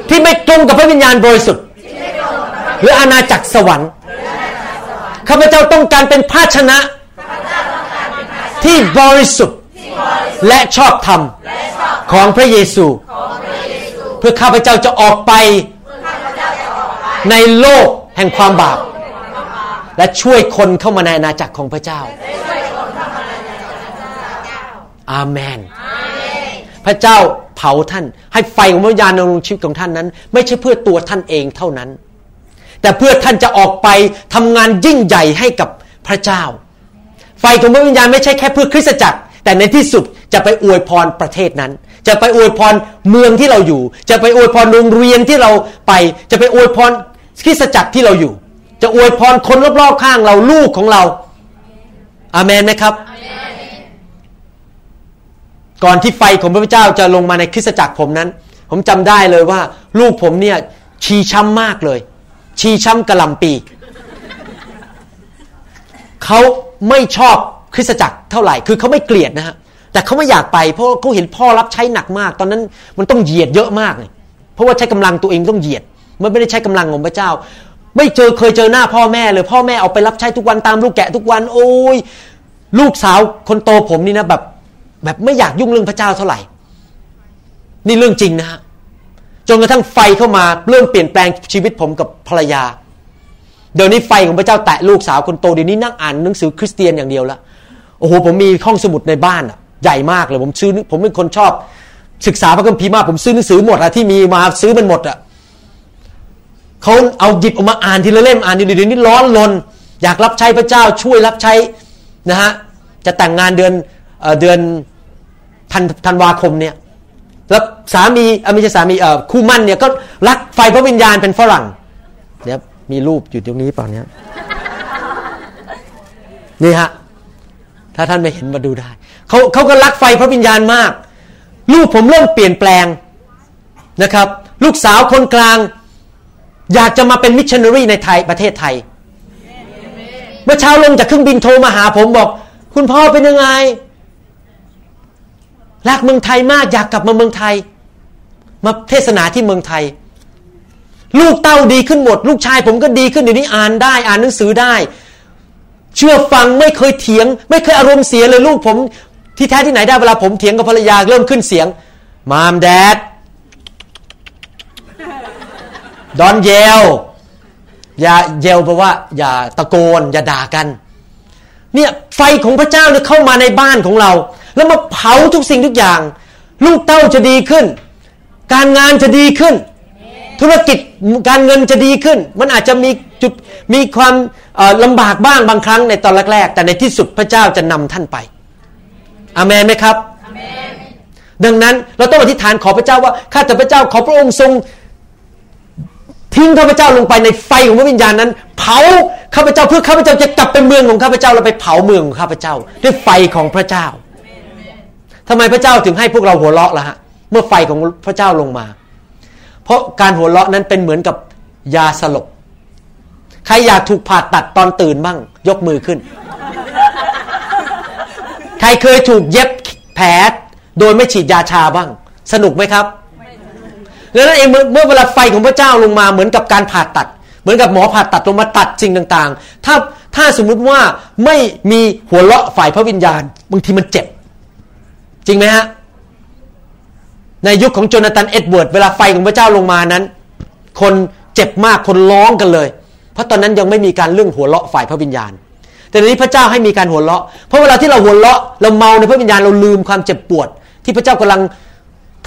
ที่ไม่ตรงกับพระวิญญาณบริสุทธิ์หรืออาณาจักรสวรรค์ข้าพเจ้าต้องการเป็นภาชนะที่บริสุทธิ์และชอบธรรมของพระเยซูเพื่อข้าพเจ้าจะออกไปในโลกแห่งความบาปและช่วยคนเข้ามาในอาณาจักรของพระเจ้าอาเมนพระเจ้าเผาท่านให้ไฟของพระวิญญาณในดวงชีวิตของท่านนั้นไม่ใช่เพื่อตัวท่านเองเท่านั้นแต่เพื่อท่านจะออกไปทำงานยิ่งใหญ่ให้กับพระเจ้าไฟของพระวิญญาณไม่ใช่แค่เพื่อคริสตจักรแต่ในที่สุดจะไปอวยพรประเทศนั้นจะไปอวยพรเมืองที่เราอยู่จะไปอวยพรโรงเรียนที่เราไปจะไปอวยพรคริสตจักรที่เราอยู่จะอวยพรคนรอบๆข้างเราลูกของเราอาเมนไหมครับก่อนที่ไฟของพระเจ้าจะลงมาในคริสตจักรผมนั้นผมจำได้เลยว่าลูกผมเนี่ยชีช้ำมากเลยชีช้ำกะหล่ำปีเขาไม่ชอบคริสตจักรเท่าไหร่คือเขาไม่เกลียดนะฮะแต่เขาไม่อยากไปเพราะเขาเห็นพ่อรับใช้หนักมากตอนนั้นมันต้องเหยียดเยอะมากเลยเพราะว่าใช้กำลังตัวเองต้องเหยียดมันไม่ได้ใช้กำลังของพระเจ้าไม่เจอเคยเจอหน้าพ่อแม่เลยพ่อแม่เอาไปรับใช้ทุกวันตามลูกแกะทุกวันโอ้ยลูกสาวคนโตผมนี่นะแบบแบบไม่อยากยุ่งเรื่องพระเจ้าเท่าไหร่นี่เรื่องจริงนะฮะจนกระทั่งไฟเข้ามาเริ่มเปลี่ยนแปลงชีวิตผมกับภรรยาเดี๋ยวนี้ไฟของพระเจ้าแตะลูกสาวคนโตเดี๋ยวนี้นั่งอ่านหนังสือคริสเตียนอย่างเดียวละโอ้โหผมมีห้องสมุดในบ้านอ่ะใหญ่มากเลยผมซื้อผมเป็นคนชอบศึกษาพระคัมภีร์มากผมซื้อหนังสือหมดอะที่มีมาซื้อมันหมดอะเขาเอาหยิบออกมาอ่านทีละเล่มอ่านทีละเดือนนี่ร้อนรนอยากรับใช้พระเจ้าช่วยรับใช้นะฮะจะแต่งงานเดือนเอ่อเดือนธันวาคมเนี่ยแล้วสามีไม่ใช่สามีเอ่อคู่มั่นเนี่ยก็รักไฟพระวิญญาณเป็นฝรั่งเดี๋ยวมีรูปอยู่ตรงนี้เปล่าเนี่ยนี่ฮะถ้าท่านไม่เห็นมาดูได้เขาเขาก็รักไฟพระวิญญาณมากลูกผมเริ่มเปลี่ยนแปลงนะครับลูกสาวคนกลางอยากจะมาเป็นมิชชันนารีในไทยประเทศไทย Amen. เมื่อเช้าลงจากเครื่องบินโทรมาหาผมบอกคุณพ่อเป็นยังไงรักเมืองไทยมากอยากกลับมาเมืองไทยมาเทศนาที่เมืองไทยลูกเต้าดีขึ้นหมดลูกชายผมก็ดีขึ้นเดี๋ยวนี้อ่านได้อ่านหนังสือได้เชื่อฟังไม่เคยเถียงไม่เคยอารมณ์เสียเลยลูกผมที่แท้ที่ไหนได้เวลาผมเถียงกับภรรยาเริ่มขึ้นเสียงมามแดดดอนเยลอย่าเยลแปลว่าอย่าตะโกนอย่าด่ากันเนี่ยไฟของพระเจ้าเนี่ยเข้ามาในบ้านของเราแล้วมาเผาทุกสิ่งทุกอย่างลูกเต้าจะดีขึ้นการงานจะดีขึ้นธุรกิจการเงินจะดีขึ้นมันอาจจะมีจุดมีความลำบากบ้างบางครั้งในตอนแรกๆแต่ในที่สุดพระเจ้าจะนำท่านไปอาเมนไหมครับอาเมนดังนั้นเราต้องอธิษฐานขอพระเจ้าว่าข้าแต่พระเจ้าขอพระองค์ทรงทิ้งข้าพเจ้าลงไปในไฟของพระวิญญาณนั้นเผาข้าพเจ้าเพื่อข้าพเจ้าจะกลับไปเมืองของข้าพเจ้าแล้วไปเผาเมืองของข้าพเจ้าด้วยไฟของพระเจ้าทำไมพระเจ้าถึงให้พวกเราหัวเราะล่ะฮะเมื่อไฟของพระเจ้าลงมา เพราะการหัวเราะนั้นเป็นเหมือนกับยาสลบใครอยากถูกผ่าตัดตอนตื่นบ้างยกมือขึ้นใครเคยถูกเย็บแผลโดยไม่ฉีดยาชาบ้างสนุกไหมครับแล้วนั่นเองเมื่อเวลาไฟของพระเจ้าลงมาเหมือนกับการผ่าตัดเหมือนกับหมอผ่าตัดลงมาตัดสิ่งต่างๆถ้าถ้าสมมุติว่าไม่มีหัวเราะฝ่ายพระวิญญาณบางทีมันเจ็บจริงไหมฮะในยุคของโจนาธานเอ็ดเวิร์ดเวลาไฟของพระเจ้าลงมานั้นคนเจ็บมากคนร้องกันเลยเพราะตอนนั้นยังไม่มีการเรื่องหัวเราะฝ่ายพระวิญญาณแต่ตอนนี้พระเจ้าให้มีการหัวเราะเพราะเวลาที่เราหัวเราะเราเมาในพระวิญญาณเราลืมความเจ็บปวดที่พระเจ้ากำลัง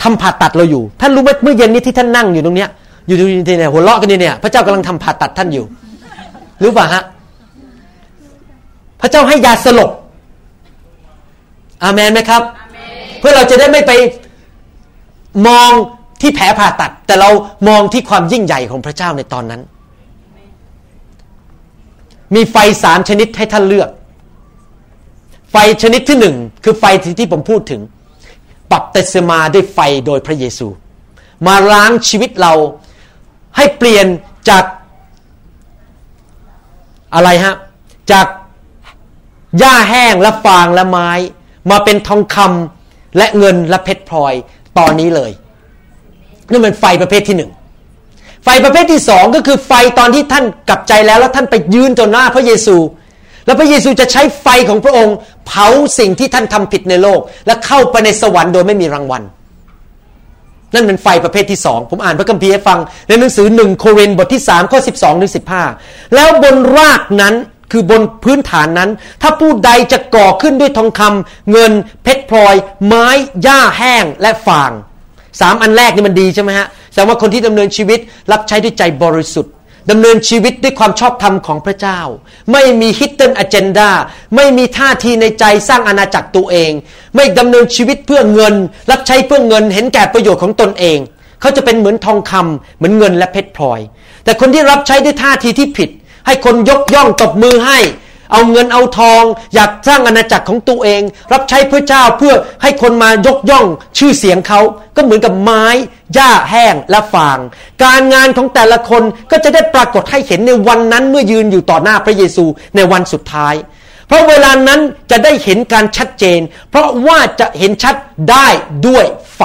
ทำผ่าตัดเราอยู่ท่านรู้ไหมเมื่อเย็นนี้ที่ท่านนั่งอยู่ตรงเนี้ยอยู่ตรงนี้เนี่ยหัวเราะกันเนี่ยพระเจ้ากำลังทำผ่าตัดท่านอยู่รู้ป่ะฮะพระเจ้าให้ยาสลบอาเมนไหมครับเพื่อเราจะได้ไม่ไปมองที่แผลผ่าตัดแต่เรามองที่ความยิ่งใหญ่ของพระเจ้าในตอนนั้นมีไฟสามชนิดให้ท่านเลือกไฟชนิดที่หนึ่งคือไฟที่ผมพูดถึงบัพติศมาด้วยไฟโดยพระเยซูมาล้างชีวิตเราให้เปลี่ยนจากอะไรฮะจากหญ้าแห้งและฟางและไม้มาเป็นทองคำและเงินและเพชรพลอยตอนนี้เลยนี่มันไฟประเภทที่หนึ่งไฟประเภทที่สองก็คือไฟตอนที่ท่านกลับใจแล้วแล้วท่านไปยืนต่อหน้าพระเยซูแล้วพระเยซูจะใช้ไฟของพระองค์เผาสิ่งที่ท่านทำผิดในโลกและเข้าไปในสวรรค์โดยไม่มีรางวัลนั่นเป็นไฟประเภทที่สองผมอ่านพระคัมภีร์ให้ฟังในหนังสือหนึ่งโครินธ์บทที่สามข้อสิบสองถึงสิบห้าแล้วบนรากนั้นคือบนพื้นฐานนั้นถ้าผู้ใดจะก่อขึ้นด้วยทองคำเงินเพชรพลอยไม้หญ้าแห้งและฟางสามอันแรกนี่มันดีใช่ไหมฮะแสดงว่าคนที่ดำเนินชีวิตรับใช้ด้วยใจบริสุทธิ์ดำเนินชีวิตด้วยความชอบธรรมของพระเจ้าไม่มี hidden agenda ไม่มีท่าทีในใจสร้างอาณาจักรตัวเองไม่ดำเนินชีวิตเพื่อเงินรับใช้เพื่อเงินเห็นแก่ประโยชน์ของตนเองเขาจะเป็นเหมือนทองคำเหมือนเงินและเพชรพลอยแต่คนที่รับใช้ด้วยท่าทีที่ผิดให้คนยกย่องตบมือให้เอาเงินเอาทองอยากสร้างอาณาจักรของตัวเองรับใช้พระเจ้าเพื่อให้คนมายกย่องชื่อเสียงเขาก็เหมือนกับไม้หญ้าแห้งและฟางการงานของแต่ละคนก็จะได้ปรากฏให้เห็นในวันนั้นเมื่อยืนอยู่ต่อหน้าพระเยซูในวันสุดท้ายเพราะเวลานั้นจะได้เห็นการชัดเจนเพราะว่าจะเห็นชัดได้ด้วยไฟ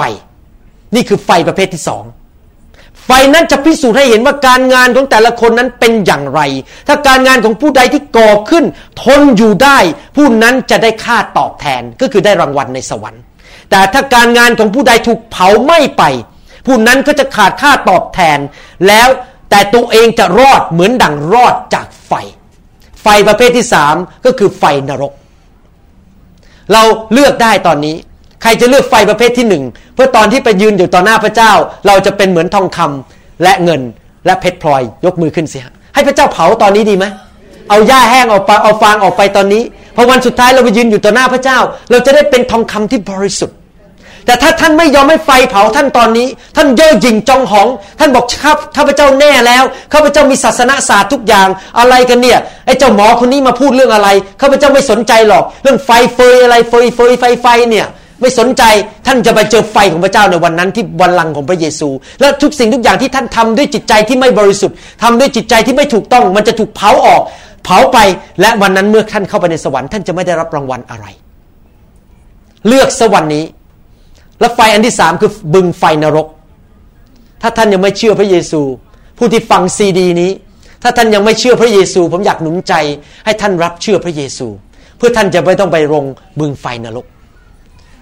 นี่คือไฟประเภทที่สองไฟนั้นจะพิสูจน์ให้เห็นว่าการงานของแต่ละคนนั้นเป็นอย่างไรถ้าการงานของผู้ใดที่ก่อขึ้นทนอยู่ได้ผู้นั้นจะได้ค่าตอบแทนก็คือได้รางวัลในสวรรค์แต่ถ้าการงานของผู้ใดถูกเผาไหม้ไปผู้นั้นก็จะขาดค่าตอบแทนแล้วแต่ตัวเองจะรอดเหมือนดั่งรอดจากไฟไฟประเภทที่สามก็คือไฟนรกเราเลือกได้ตอนนี้ใครจะเลือกไฟประเภทที่หนึ่งเพื่อตอนที่ไปยืนอยู่ต่อหน้าพระเจ้าเราจะเป็นเหมือนทองคำและเงินและเพชรพลอยยกมือขึ้นสิฮะให้พระเจ้าเผาตอนนี้ดีไหมเอาหญ้าแห้งออกไปเอาฟางออกไปตอนนี้พอวันสุดท้ายเราไปยืนอยู่ต่อหน้าพระเจ้าเราจะได้เป็นทองคำที่บริสุทธิ์แต่ถ้าท่านไม่ยอมให้ไฟเผาท่านตอนนี้ท่านเย่อหยิ่งจองหองท่านบอกครับข้าพเจ้าแน่แล้วข้าพเจ้ามีศาสนศาสตร์ทุกอย่างอะไรกันเนี่ยไอ้เจ้าหมอคนนี้มาพูดเรื่องอะไรข้าพเจ้าไม่สนใจหรอกเรื่องไฟเฟยอะไรเฟยเฟยไฟไฟเนี่ยไม่สนใจท่านจะไปเจอไฟของพระเจ้าในวันนั้นที่บัลลังก์ของพระเยซูและทุกสิ่งทุกอย่างที่ท่านทำด้วยจิตใจที่ไม่บริสุทธิ์ทำด้วยจิตใจที่ไม่ถูกต้องมันจะถูกเผาออกเผาไปและวันนั้นเมื่อท่านเข้าไปในสวรรค์ท่านจะไม่ได้รับรางวัลอะไรเลือกสวรรค์นี้และไฟอันที่สามคือบึงไฟนรกถ้าท่านยังไม่เชื่อพระเยซูผู้ที่ฟังซีดีนี้ถ้าท่านยังไม่เชื่อพระเยซูผมอยากหนุนใจให้ท่านรับเชื่อพระเยซูเพื่อท่านจะไม่ต้องไปลงบึงไฟนรก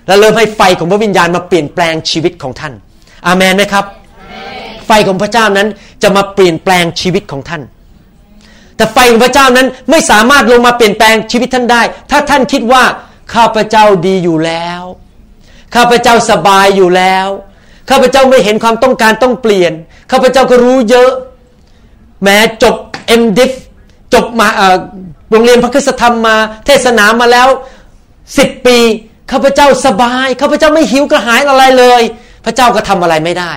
และเริ่มให้ไฟของพระวิญญาณมาเปลี่ยนแปลงชีวิตของท่านอาเมนไหมครับไฟของพระเจ้านั้นจะมาเปลี่ยนแปลงชีวิตของท่านแต่ไฟของพระเจ้านั้นไม่สามารถลงมาเปลี่ยนแปลงชีวิตท่านได้ถ้าท่านคิดว่าข้าพเจ้าดีอยู่แล้วข้าพเจ้าสบายอยู่แล้วข้าพเจ้าไม่เห็นความต้องการต้องเปลี่ยนข้าพเจ้าก็รู้เยอะแม้จบ เอ็ม ดิฟ จบมาโรงเรียนพระคริสตธรรมมาเทศนามาแล้วสิบปีข้าพเจ้าสบายข้าพเจ้าไม่หิวกระหายอะไรเลยพระเจ้าก็ทำอะไรไม่ได้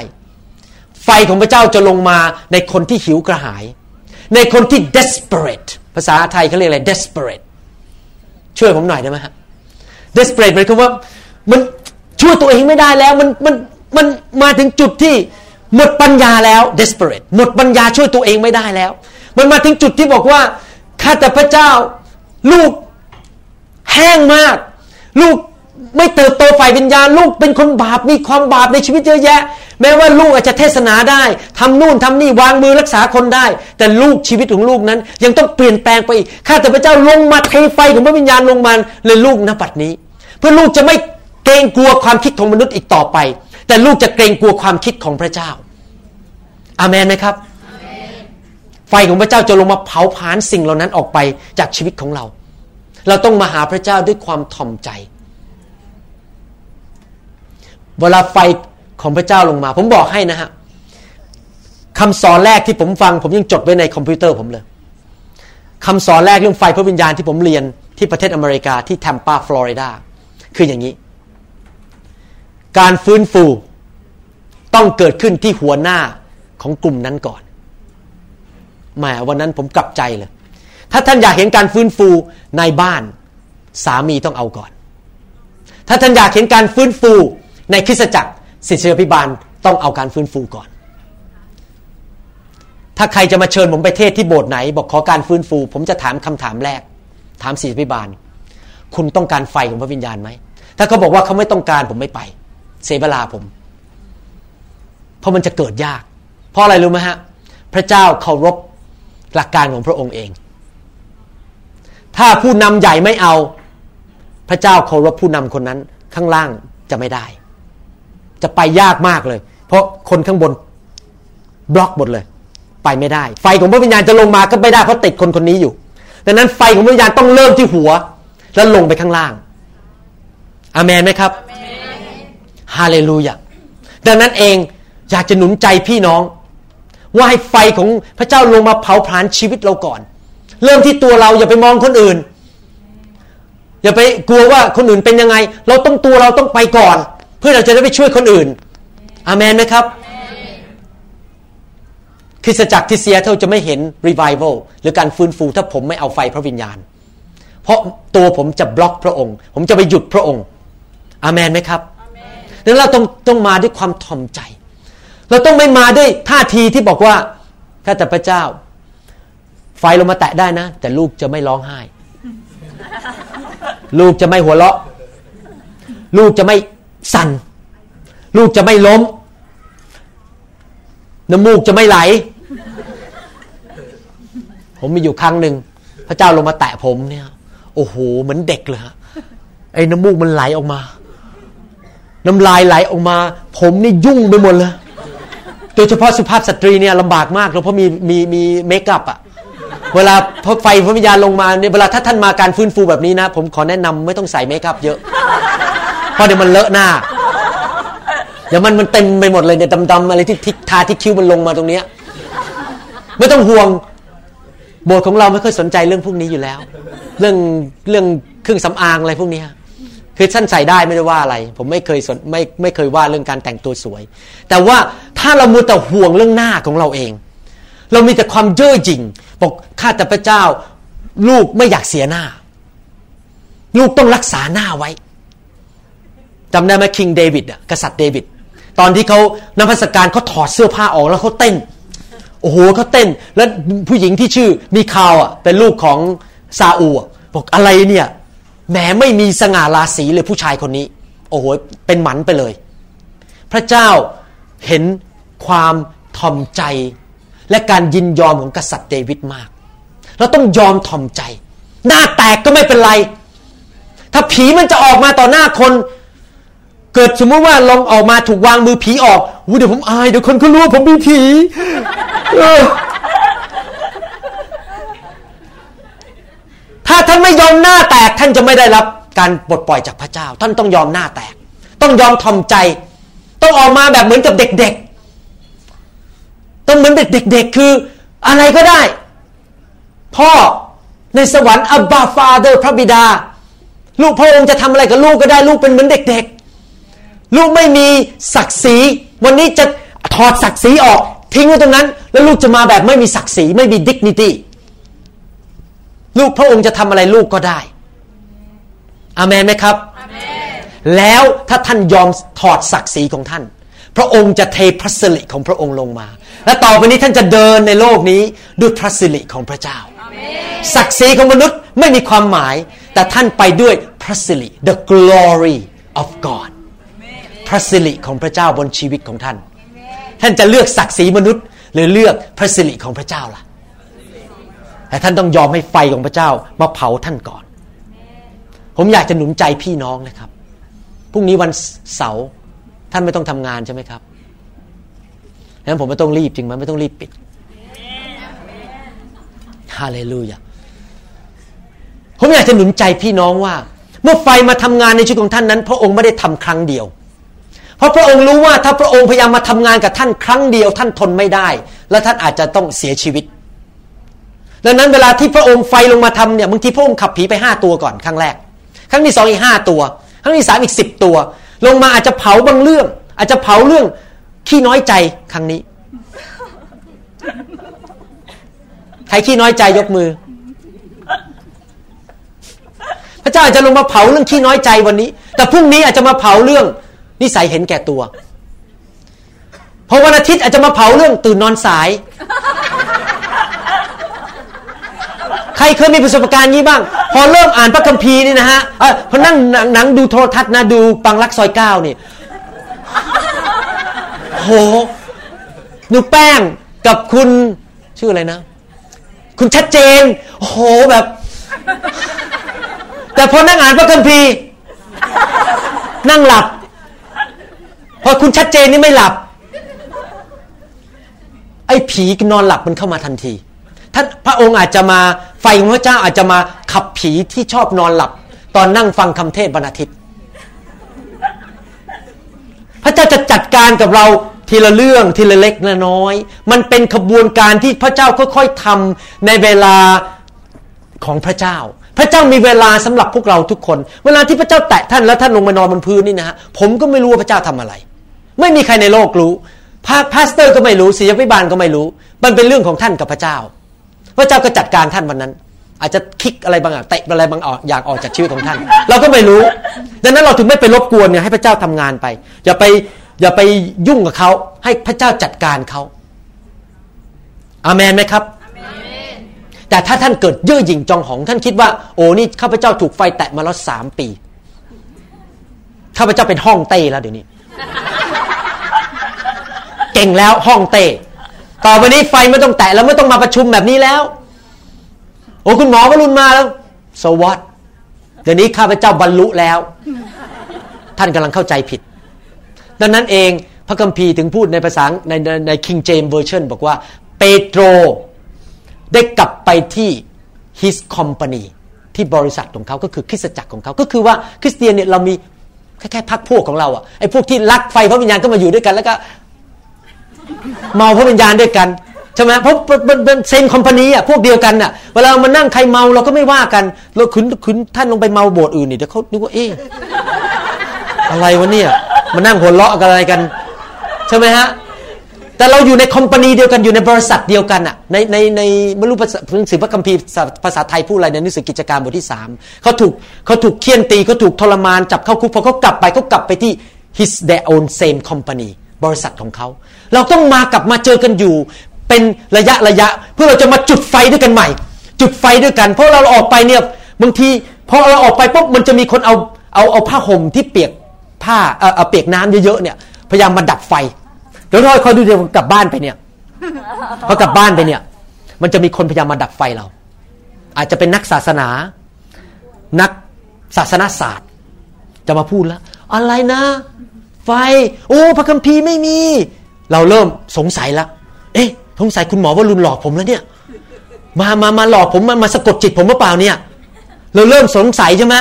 ไฟของพระเจ้าจะลงมาในคนที่หิวกระหายในคนที่ desperate ภาษาไทยเขาเรียกอะไร desperate ช่วยผมหน่อยได้ไหมฮะ desperate หมายความว่ามันช่วยตัวเองไม่ได้แล้วมันมันมันมาถึงจุดที่ หมดปัญญาแล้ว desperate หมดปัญญาช่วยตัวเองไม่ได้แล้วมันมาถึงจุดที่บอกว่าข้าแต่พระเจ้าลูกแห้งมากลูกไม่เติบโตฝ่ายวิญญาณลูกเป็นคนบาปมีความบาปในชีวิตเยอะแยะแม้ว่าลูกอาจจะเทศนาได้ทำนู่นทำนี่วางมือรักษาคนได้แต่ลูกชีวิตของลูกนั้นยังต้องเปลี่ยนแปลงไปอีกข้าแต่พระเจ้าลงมาเทไฟของพระวิญญาณลงมาเลยลูกณบัดนี้เพื่อลูกจะไม่เกรงกลัวความคิดของมนุษย์อีกต่อไปแต่ลูกจะเกรงกลัวความคิดของพระเจ้าอาเมนไหมครับไฟของพระเจ้าจะลงมาเผาผลาญสิ่งเหล่านั้นออกไปจากชีวิตของเราเราต้องมาหาพระเจ้าด้วยความถ่อมใจเวลาไฟของพระเจ้าลงมาผมบอกให้นะฮะคำสอนแรกที่ผมฟังผมยังจดไว้ในคอมพิวเตอร์ผมเลยคำสอนแรกเรื่องไฟพระวิญญาณที่ผมเรียนที่ประเทศอเมริกาที่แทมปาฟลอริดาคืออย่างนี้การฟื้นฟูต้องเกิดขึ้นที่หัวหน้าของกลุ่มนั้นก่อนแหมวันนั้นผมกลับใจเลยถ้าท่านอยากเห็นการฟื้นฟูในบ้านสามีต้องเอาก่อนถ้าท่านอยากเห็นการฟื้นฟูในคริสตจักรศิษยาภิบาลต้องเอาการฟื้นฟูก่อนถ้าใครจะมาเชิญผมไปเทศที่โบสถ์ไหนบอกขอการฟื้นฟูผมจะถามคำถามแรกถามศิษยาภิบาลคุณต้องการไฟของพระวิญญาณไหมถ้าเขาบอกว่าเขาไม่ต้องการผมไม่ไปเสียเวลาผมเพราะมันจะเกิดยากเพราะอะไรรู้ไหมฮะพระเจ้าเคารพหลักการของพระองค์เองถ้าผู้นำใหญ่ไม่เอาพระเจ้าเคารพผู้นำคนนั้นข้างล่างจะไม่ได้จะไปยากมากเลยเพราะคนข้างบนบล็อกหมดเลยไปไม่ได้ไฟของพระวิญญาณจะลงมาก็ไม่ได้เพราะติดคนคนนี้อยู่ดังนั้นไฟของพระวิญญาณต้องเริ่มที่หัวแล้วลงไปข้างล่างอาเมนไหมครับฮาเลลูยาดังนั้นเองอยากจะหนุนใจพี่น้องว่าให้ไฟของพระเจ้าลงมาเผาผลาญชีวิตเราก่อนเริ่มที่ตัวเราอย่าไปมองคนอื่นอย่าไปกลัวว่าคนอื่นเป็นยังไงเราต้องตัวเราต้องไปก่อนเพื่อเราจะได้ไปช่วยคนอื่นอาเมนไหมครับคริสตจักรที่เสียเท่าจะไม่เห็น revival หรือการฟื้นฟูถ้าผมไม่เอาไฟพระวิญญาณเพราะตัวผมจะบล็อกพระองค์ผมจะไปหยุดพระองค์อาเมนไหมครับดังนั้นเราต้องต้องมาด้วยความถ่อมใจเราต้องไม่มาด้วยท่าทีที่บอกว่าข้าแต่พระเจ้าไฟลงมาแตะได้นะแต่ลูกจะไม่ร้องไห้ลูกจะไม่หัวเราะลูกจะไม่สั่นลูกจะไม่ล้มน้ำมูกจะไม่ไหลผมมีอยู่ครั้งหนึ่งพระเจ้าลงมาแตะผมเนี่ยโอ้โหเหมือนเด็กเลยฮะไอ้น้ำมูกมันไหลออกมาน้ำลายไหลออกมาผมนี่ยุ่งไปหมดเลยโดยเฉพาะสุภาพสตรีเนี่ยลำบากมากเลยเพราะมีมีมีเมคอัพอะเวลาพอไฟพระวิญญาณลงมาเนี่ยเวลาถ้าท่านมาการฟื้นฟูแบบนี้นะผมขอแนะนำไม่ต้องใส่เมคอัพเยอะเพราะเดี๋ยวมันเลอะหน้าเดี๋ยวมันมันเต็มไปหมดเลยเนี่ยดำๆอะไรที่ทาที่คิ้วมันลงมาตรงเนี้ยไม่ต้องห่วงโบสถ์ของเราไม่ค่อยสนใจเรื่องพวกนี้อยู่แล้วเรื่องเรื่องเครื่องสำอางอะไรพวกนี้คือท่านใส่ได้ไม่ได้ว่าอะไรผมไม่เคยสนไม่ไม่เคยว่าเรื่องการแต่งตัวสวยแต่ว่าถ้าเรามัวแต่ห่วงเรื่องหน้าของเราเองเรามีแต่ความเย่อหยิ่งบอกข้าแต่พระเจ้าลูกไม่อยากเสียหน้าลูกต้องรักษาหน้าไว้จำได้ไหมคิงเดวิดอ่ะกษัตริย์เดวิดตอนที่เขานมัสการเขาถอดเสื้อผ้าออกแล้วเขาเต้นโอ้โหเขาเต้นแล้วผู้หญิงที่ชื่อมีคาวอ่ะเป็นลูกของซาอูบอกอะไรเนี่ยแหมไม่มีสง่าราศีเลยผู้ชายคนนี้โอ้โหเป็นหมันไปเลยพระเจ้าเห็นความถ่อมใจและการยินยอมของกษัตริย์เดวิดมากเราต้องยอมถ่อมใจหน้าแตกก็ไม่เป็นไรถ้าผีมันจะออกมาต่อหน้าคนเกิดสมมติว่าลองออกมาถูกวางมือผีออกโอ้เดี๋ยวผมอายเดี๋ยวคนเขารู้ว่าผมมีผีถ้าท่านไม่ยอมหน้าแตกท่านจะไม่ได้รับการปลดปล่อยจากพระเจ้าท่านต้องยอมหน้าแตกต้องยอมถ่อมใจต้องออกมาแบบเหมือนกับเด็กๆต้องเหมือนเด็กๆคืออะไรก็ได้พ่อในสวรรค์อับบาฟาเดอร์พระบิดาลูกพระองค์จะทำอะไรกับลูกก็ได้ลูกเป็นเหมือนเด็กๆลูกไม่มีศักดิ์ศรีวันนี้จะถอดศักดิ์ศรีออกทิ้งไว้ตรงนั้นแล้วลูกจะมาแบบไม่มีศักดิ์ศรีไม่มี dignity ลูกพระองค์จะทำอะไรลูกก็ได้อาเมนไหมครับ Amen. แล้วถ้าท่านยอมถอดศักดิ์ศรีของท่าน พระองค์จะเทพระสิริของพระองค์ลงมาและต่อไปนี้ท่านจะเดินในโลกนี้ด้วยพระสิริของพระเจ้าศักดิ์ศรีของมนุษย์ไม่มีความหมายแต่ท่านไปด้วยพระสิริ the glory of God พระสิริของพระเจ้าบนชีวิตของท่านท่านจะเลือกศักดิ์ศรีมนุษย์หรือเลือกพระสิริของพระเจ้าล่ะแต่ท่านต้องยอมให้ไฟของพระเจ้ามาเผาท่านก่อนผมอยากจะหนุนใจพี่น้องนะครับพรุ่งนี้วันเสาร์ท่านไม่ต้องทำงานใช่ไหมครับดังนั้นผมไม่ต้องรีบจริงไหมไม่ต้องรีบปิดฮาเลลูยาผมอยากจะหนุนใจพี่น้องว่าเมื่อไฟมาทำงานในชีวิตของท่านนั้นพระองค์ไม่ได้ทำครั้งเดียวเพราะพระองค์รู้ว่าถ้าพระองค์พยายามมาทำงานกับท่านครั้งเดียวท่านทนไม่ได้และท่านอาจจะต้องเสียชีวิตดังนั้นเวลาที่พระองค์ไฟลงมาทำเนี่ยบางทีพระองค์ขับผีไปห้าตัวก่อนครั้งแรกครั้งที่สองอีกห้าตัวครั้งที่สามอีกสิบตัวลงมาอาจจะเผาบางเรื่องอาจจะเผาเรื่องขี้น้อยใจครั้งนี้ใครขี้น้อยใจยกมือพระเจ้าอาจจะลงมาเผาเรื่องขี้น้อยใจวันนี้แต่พรุ่งนี้อาจจะมาเผาเรื่องนิสัยเห็นแก่ตัวพอวันอาทิตย์อาจจะมาเผาเรื่องตื่นนอนสายใครเคยมีประสบการณ์นี้บ้างพอเริ่มอ่านพระคัมภีร์นี่นะฮะเอ่อพอนั่งหนังดูโทรทัศน์นะดูปังรักซอยเก้านี่โหหนูแป้งกับคุณชื่ออะไรนะคุณชัดเจนโหแบบแต่พอนั่งอ่านพระคัมภีร์นั่งหลับพอคุณชัดเจนนี่ไม่หลับไอ้ผีนอนหลับมันเข้ามาทันทีท่านพระองค์อาจจะมาไฟของพระเจ้าอาจจะมาขับผีที่ชอบนอนหลับตอนนั่งฟังคำเทศน์วันอาทิตย์พระเจ้าจะจัดการกับเราทีละเรื่องทีละเล็กละน้อยมันเป็นขบวนการที่พระเจ้าค่อยๆทำในเวลาของพระเจ้าพระเจ้ามีเวลาสำหรับพวกเราทุกคนเวลาที่พระเจ้าแตะท่านแล้วท่านลงมานอนบนพื้นนี่นะฮะผมก็ไม่รู้ว่าพระเจ้าทำอะไรไม่มีใครในโลกรู้พระพาสเตอร์ก็ไม่รู้ศิษยาภิบาลก็ไม่รู้มันเป็นเรื่องของท่านกับพระเจ้าพระเจ้าก็จัดการท่านวันนั้นอาจจะคิกอะไรบางอย่างเตะอะไรบางอย่างออกจากชีวิตของท่านเราก็ไม่รู้ดังนั้นเราถึงไม่ไปรบกวนเนี่ยให้พระเจ้าทำงานไปอย่าไปอย่าไปยุ่งกับเขาให้พระเจ้าจัดการเขาอาเมนไหมครับแต่ถ้าท่านเกิดเย่อหยิ่งจองหองท่านคิดว่าโอ้นี่ข้าพเจ้าถูกไฟแตะมาแล้วสามปีข้าพเจ้าเป็นห้องเต้แล้วเดี๋ยวนี้ เก่งแล้วห้องเต้ต่อไปนี้ไฟไม่ต้องแตะแล้วไม่ต้องมาประชุมแบบนี้แล้วโอ้คุณหมอวรุณมาแล้วสวัสดีเดี๋ยวนี้ข้าพเจ้าบรรลุแล้ว ท่านกำลังเข้าใจผิดดังนั้นเองพระคัมภีร์ถึงพูดในภาษาในใน King James Version บอกว่าเปโตรได้กลับไปที่ his company ที่บริษัทของเขาก็คือคริสตจักรของเขาก็คือว่าคริสเตียนเนี่ยเรามีแค่แค่พรรคพวกของเราอ่ะไอ้พวกที่รักไฟพระวิญญาณก็มาอยู่ด้วยกันแล้วก็เมาพระวิญญาณด้วยกันใช่ไหมเพราะเป็นเซมคอมพานีอ่ะพวกเดียวกันอ่ะเวลามานั่งใครเมาเราก็ไม่ว่ากันเราขึ้นขึ้นท่านลงไปเมาโบสถ์อื่นนี่เดี๋ยวเขานึกว่าเอ๊ะอะไรวะเนี่ยมานั่งหัวเราะกันอะไรกันใช่ไหมฮะแต่เราอยู่ในคอมพานีเดียวกันอยู่ในบริษัทเดียวกันอ่ะในในในไม่รู้หนังสือพระคัมภีร์ภาษาไทยพูดอะไรในหนังสือกิจการบทที่สามเขาถูกเขาถูกเฆี่ยนตีเขาถูกทรมานจับเข้าคุกพอเขากลับไปเขากลับไปที่ his their own same company บริษัทของเขาเราต้องมากลับมาเจอกันอยู่เป็นระยะระยะเพื่อเราจะมาจุดไฟด้วยกันใหม่จุดไฟด้วยกันเพราะเราออกไปเนี่ยบางทีพอเราออกไปปุ๊บมันจะมีคนเอาเอาเอาผ้าห่มที่เปียกผ้าเอ่อเปียกน้ำเยอะๆเนี่ยพยายามมาดับไฟเดี๋ยวรอคอยดูเดี๋ยวกลับบ้านไปเนี่ยพอกลับบ้านไปเนี่ยมันจะมีคนพยายามมาดับไฟเราอาจจะเป็นนักศาสนานักศาสนศาสตร์จะมาพูดแล้วอะไรนะไฟโอ้พระคัมภีร์ไม่มีเราเริ่มสงสัยแล้วเอ๊ะสงสัยคุณหมอวรุณหลอกผมแล้วเนี่ยมามามาหลอกผมมามาสะกดจิตผมหรือเปล่าเนี่ยเราเริ่มสงสัยใช่ไหม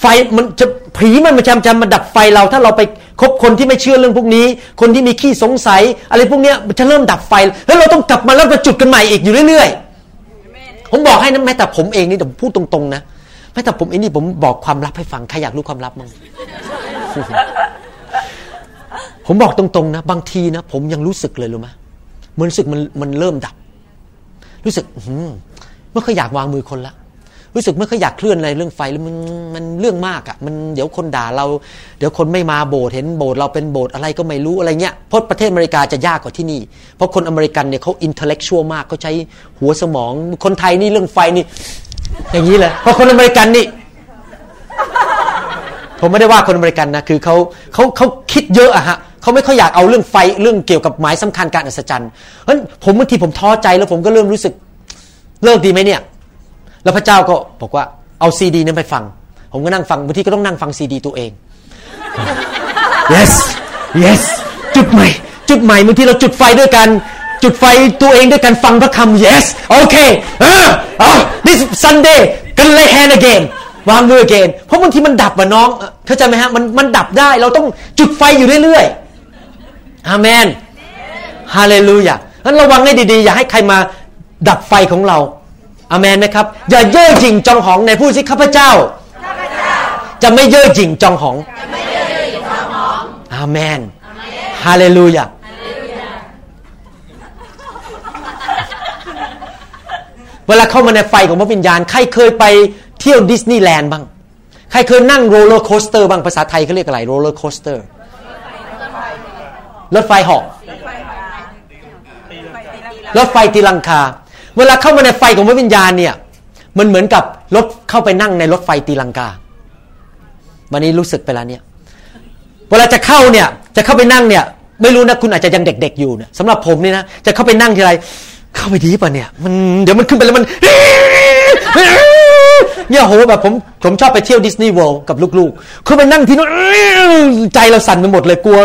ไฟมันจะผีมันมาจำจำมาดับไฟเราถ้าเราไปคบคนที่ไม่เชื่อเรื่องพวกนี้คนที่มีขี้สงสัยอะไรพวกเนี้ยมันจะเริ่มดับไฟแล้วเราต้องกลับมาแล้วมาจุดกันใหม่อีกอยู่เรื่อยๆผมบอกให้นะแม้แต่ผมเองนี่ผมพูดตรงๆนะแม้แต่ผมเองนี่ผมบอกความลับให้ฟังใครอยากรู้ความลับมั้ง ผมบอกตรงๆนะบางทีนะผมยังรู้สึกเลยรู้ไหมมันรู้สึกมันมันเริ่มดับรู้สึกอื้อหือไม่ค่อยอยากวางมือคนละ รู้สึกไม่ค่อยอยากเคลื่อนอะไรเรื่องไฟแล้วมันมันเรื่องมากอ่ะมันเดี๋ยวคนด่าเราเดี๋ยวคนไม่มาโบสถ์เห็นโบสถ์เราเป็นโบสถ์อะไรก็ไม่รู้อะไรเงี้ยเพราะประเทศอเมริกาจะยากกว่าที่นี่เพราะคนอเมริกันเนี่ยเขาอินเทลเล็กชวลมากเขาใช้หัวสมองคนไทยนี่เรื่องไฟนี่อย่างนี้เลยเพราะคนอเมริกันนี่ผมไม่ได้ว่าคนอเมริกันนะคือเขาเขาเขาคิดเยอะอะฮะเขาไม่ค่อยอยากเอาเรื่องไฟเรื่องเกี่ยวกับหมายสำคัญการอัศจรรย์เพราะฉะนั้นผมบางทีผมท้อใจแล้วผมก็เริ่มรู้สึกเลิกดีไหมเนี่ยแล้วพระเจ้าก็บอกว่าเอาซีดีนั้นไปฟังผมก็นั่งฟังบางทีก็ต้องนั่งฟังซีดีตัวเอง yes yes จุดใหม่จุดใหม่บางทีเราจุดไฟด้วยกันจุดไฟตัวเองด้วยกันฟังพระคำ yes okay ah ah this Sunday can lay hand againวางมือ again เพราะบางทีมันดับอ่ะน้องเข้าใจไหมฮะมันมันดับได้เราต้องจุดไฟอยู่เรื่อยๆอาเมนฮาเลลูยางั้นระวังให้ดีๆอย่าให้ใครมาดับไฟของเราอาเมนไหมครับอย่าเย่อหยิ่งจองหองในผู้ที่ข้าพเจ้าข้าพเจ้าจะไม่เย่อหยิ่งจองหองจะไม่เย่อหยิ่งจองหองอาเมนฮาเลลูยาเวลาเข้ามาในไฟของพระวิญญาณใครเคยไปเที่ยวดิสนีย์แลนด์บ้างใครเคยนั่งโรลเลอร์โคสเตอร์บ้างภาษาไทยเขาเรียกอะไรโรลเลอร์โคสเตอร์รถไฟเหาะรถไฟตีลังกาเวลาเข้ามาในไฟของพระวิญญาณเนี่ยมันเหมือนกับรถเข้าไปนั่งในรถไฟตีลังกาวันนี้รู้สึกไปแล้วเนี่ยเวลาจะเข้าเนี่ยจะเข้าไปนั่งเนี่ยไม่รู้นะคุณอาจจะยังเด็กๆอยู่นะสำหรับผมนี่นะจะเข้าไปนั่งทีไรเข้าไปดีป่ะเนี่ยมันเดี๋ยวมันขึ้นไปแล้วมันเนี่ยโหแบบผมผมชอบไปเที่ยวดิสนีย์เวิลด์กับลูกๆเขาไปนั่งที่นู้นใจเราสั่นไปหมดเลยกลัว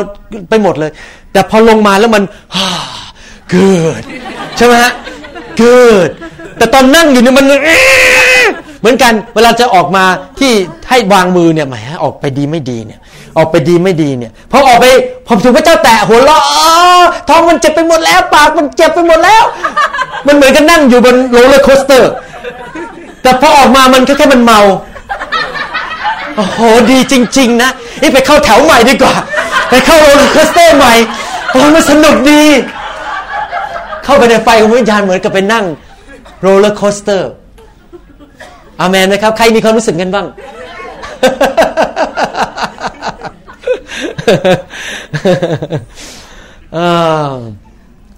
ไปหมดเลยแต่พอลงมาแล้วมันเกิดใช่ไหมฮะเกิดแต่ตอนนั่งอยู่เนี่ยมันเหมือนกันเวลาจะออกมาที่ให้วางมือเนี่ยแหมออกไปดีไม่ดีเนี่ยออกไปดีไม่ดีเนี่ยพอออกไปผมถูกพระเจ้าแตะหัวเราะท้องมันเจ็บไปหมดแล้วปากมันเจ็บไปหมดแล้วมันเหมือนกันนั่งอยู่บนโรลเลอร์โคสเตอร์แต่พอออกมามันแค่แค่มันเมาโอ้โหดีจริงๆนะนี่ไปเข้าแถวใหม่ดีกว่าไปเข้าโรลเลอร์โคสเตอร์ใหม่โอ้มันสนุกดีเข้าไปในไฟของวิญญาณเหมือนกับไปนั่งโรลเลอร์โคสเตอร์อาเมนนะครับใครมีความรู้สึกกันบ้าง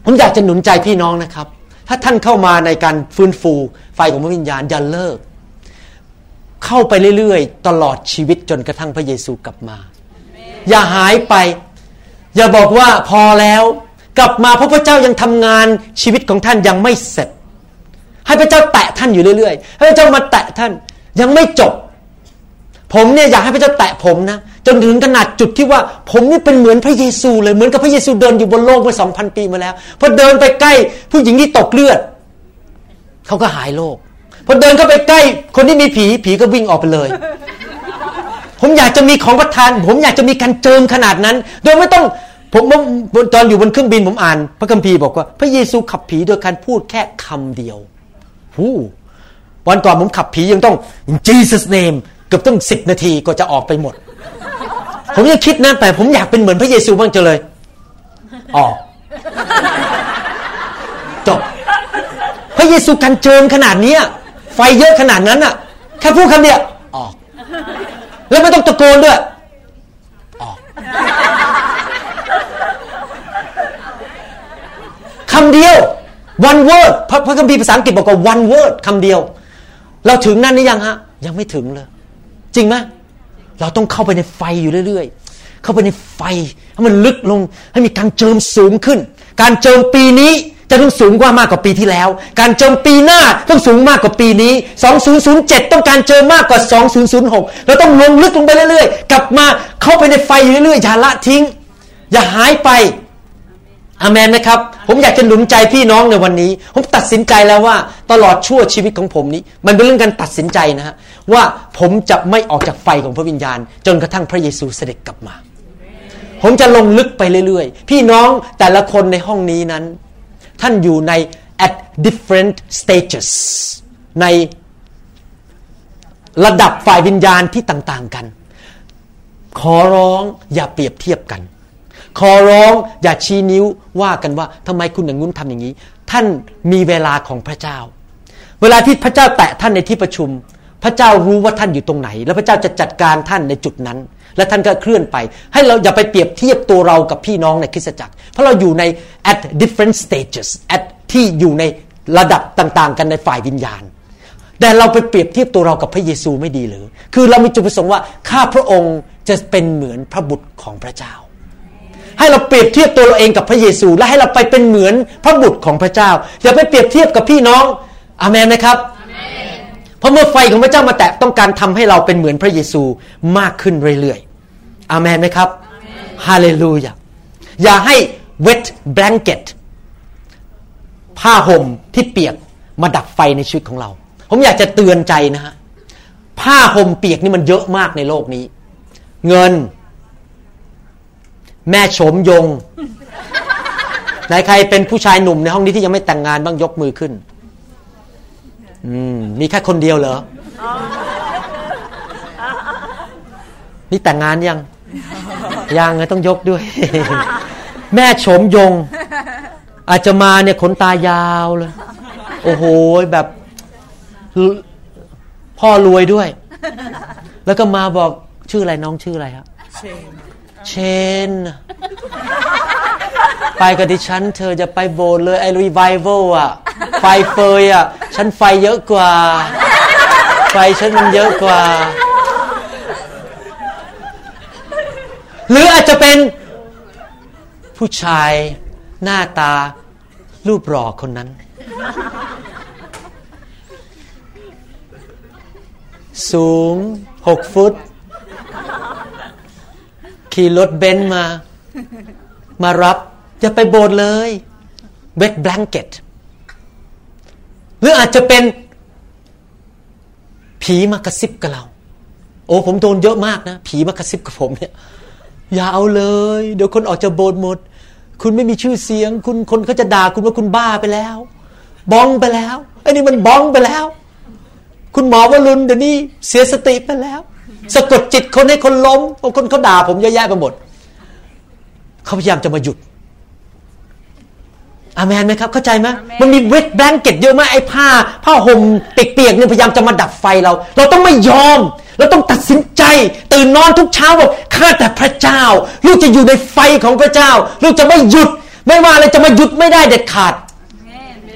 ผมอยากจะหนุนใจพี่น้องนะครับถ้าท่านเข้ามาในการฟื้นฟูไฟของพระวิญญาณอย่าเลิกเข้าไปเรื่อยๆตลอดชีวิตจนกระทั่งพระเยซูกลับมา Amen. อย่าหายไปอย่าบอกว่าพอแล้วกลับมาเพราะพระเจ้ายังทำงานชีวิตของท่านยังไม่เสร็จให้พระเจ้าแตะท่านอยู่เรื่อยๆให้พระเจ้ามาแตะท่านยังไม่จบผมเนี่ยอยากให้พระเจ้าแตะผมนะจนถึงขนาดจุดที่ว่าผมนี่เป็นเหมือนพระเยซูเลยเหมือนกับพระเยซูเดินอยู่บนโลกเมื่อ สองพัน ปีมาแล้วพอเดินไปใกล้ผู้หญิงที่ตกเลือดเขาก็หายโรคพอเดินเข้าไปใกล้คนที่มีผีผีก็วิ่งออกไปเลย ผมอยากจะมีของประทานผมอยากจะมีการเจิมขนาดนั้นโดยไม่ต้องผมตอนอยู่บนเครื่องบินผมอ่านพระคัมภีร์บอกว่าพระเยซูขับผีโดยการพูดแค่คำเดียวฮู้วันก่อนผมขับผียังต้อง In Jesus name เกือบต้องสิบนาทีก็จะออกไปหมด ผมยังคิดนะแต่ผมอยากเป็นเหมือนพระเยซูบ้างจังเลยอ๋อ จบพระเยซูกันเจิมขนาดนี้ไฟเยอะขนาดนั้นน่ะแค่พูดคำเดียวออกแล้วไม่ต้องตะโกนด้วยออกคำเดียว one word พระคัมภีร์ภาษาอังกฤษบอกว่า one word คำเดียวเราถึงนั่นหรือยังฮะยังไม่ถึงเลยจริงไหมเราต้องเข้าไปในไฟอยู่เรื่อยๆเข้าไปในไฟให้มันลึกลงให้มีการเจิมสูงขึ้นการเจิมปีนี้จะต้องสูงกว่ามากกว่าปีที่แล้วการเจิมปีหน้าต้องสูงมากกว่าปีนี้สองพันเจ็ดต้องการเจิมมากกว่าสองพันหกเราต้องลงลึกลงไปเรื่อยๆกลับมาเข้าไปในไฟอยู่เรื่อยๆอย่าละทิ้งอย่าหายไปอาเมนนะครับผมอยากจะหนุนใจพี่น้องในวันนี้ผมตัดสินใจแล้วว่าตลอดชั่วชีวิตของผมนี้มันเป็นเรื่องการตัดสินใจนะฮะว่าผมจะไม่ออกจากไฟของพระวิญญาณจนกระทั่งพระเยซูเสด็จกลับมาผมจะลงลึกไปเรื่อยๆพี่น้องแต่ละคนในห้องนี้นั้นท่านอยู่ใน at different stages ในระดับฝ่ายวิญญาณที่ต่างๆกันขอร้องอย่าเปรียบเทียบกันขอร้องอย่าชี้นิ้วว่ากันว่าทำไมคุณอย่างนู้นทำอย่างนี้ท่านมีเวลาของพระเจ้าเวลาที่พระเจ้าแตะท่านในที่ประชุม พระเจ้ารู้ว่าท่านอยู่ตรงไหนและพระเจ้าจะจัดการท่านในจุดนั้นและท่านก็เคลื่อนไปให้เราอย่าไปเปรียบเทียบตัวเรากับพี่น้องในคริสตจักรเพราะเราอยู่ใน at different stages at ที่อยู่ในระดับต่างๆกันในฝ่ายวิญญาณแต่เราไปเปรียบเทียบตัวเรากับพระเยซูไม่ดีหรือคือเรามีจุดประสงค์ว่าข้าพระองค์จะเป็นเหมือนพระบุตรของพระเจ้าให้เราเปรียบเทียบตัวเราเองกับพระเยซูและให้เราไปเป็นเหมือนพระบุตรของพระเจ้าอย่าไปเปรียบเทียบกับพี่น้องอาเมนนะครับเพราะเมื่อไฟของพระเจ้ามาแตะต้องการทำให้เราเป็นเหมือนพระเยซูมากขึ้นเรื่อยๆอาเมนไหมครับฮาเลลูยาอย่าให้ wet blanket ผ้าห่มที่เปียกมาดับไฟในชีวิตของเราผมอยากจะเตือนใจนะฮะผ้าห่มเปียกนี่มันเยอะมากในโลกนี้เงินแม่โฉมยงไหนใครเป็นผู้ชายหนุ่มในห้องนี้ที่ยังไม่แต่งงานบ้างยกมือขึ้นอืมมีแค่คนเดียวเหรอนี่แต่งงานยังยังไงต้องยกด้วย แม่โฉมยงอาจจะมาเนี่ยขนตายาวเลยโอ้โหแบบพ่อรวยด้วยแล้วก็มาบอกชื่ออะไรน้องชื่ออะไรครับเชนเชนไปกับดิฉันเธอจะไปโบสถ์เลยไอ้ revival อ่ะไฟเฟยอ่ะฉันไฟเยอะกว่าไฟฉันมันเยอะกว่าหรืออาจจะเป็นผู้ชายหน้าตารูปหล่อคนนั้นสูงหกฟุตขี่รถเบนซ์มามารับจะไปโบสถ์เลยเวทแบล็งเก็ตหรืออาจจะเป็นผีมากระซิบกับเราโอ้ผมโดนเยอะมากนะผีมากระซิบกับผมเนี่ยอย่าเอาเลยเดี๋ยวคนออกจากโบสถ์หมดคุณไม่มีชื่อเสียงคุณคนเขาจะด่าคุณว่าคุณบ้าไปแล้วบ้องไปแล้วไอ้นี่มันบ้องไปแล้วคุณหมอวรุณเดี๋ยวนี้เสียสติไปแล้วสะกดจิตคนให้คนล้มบางคนเขาด่าผมเยอะแยะไปหมดเขาพยายามจะมาหยุดอาเมนไหมครับเข้าใจไหมมันมีเวทแบงเก็ตเยอะมากไอ้ผ้าผ้าห่มเปียกๆเนี่ยพยายามจะมาดับไฟเราเราต้องไม่ยอมเราต้องตัดสินใจตื่นนอนทุกเช้าบอกข้าแต่พระเจ้าลูกจะอยู่ในไฟของพระเจ้าลูกจะไม่หยุดไม่ว่าอะไรจะมาหยุดไม่ได้เด็ดขาด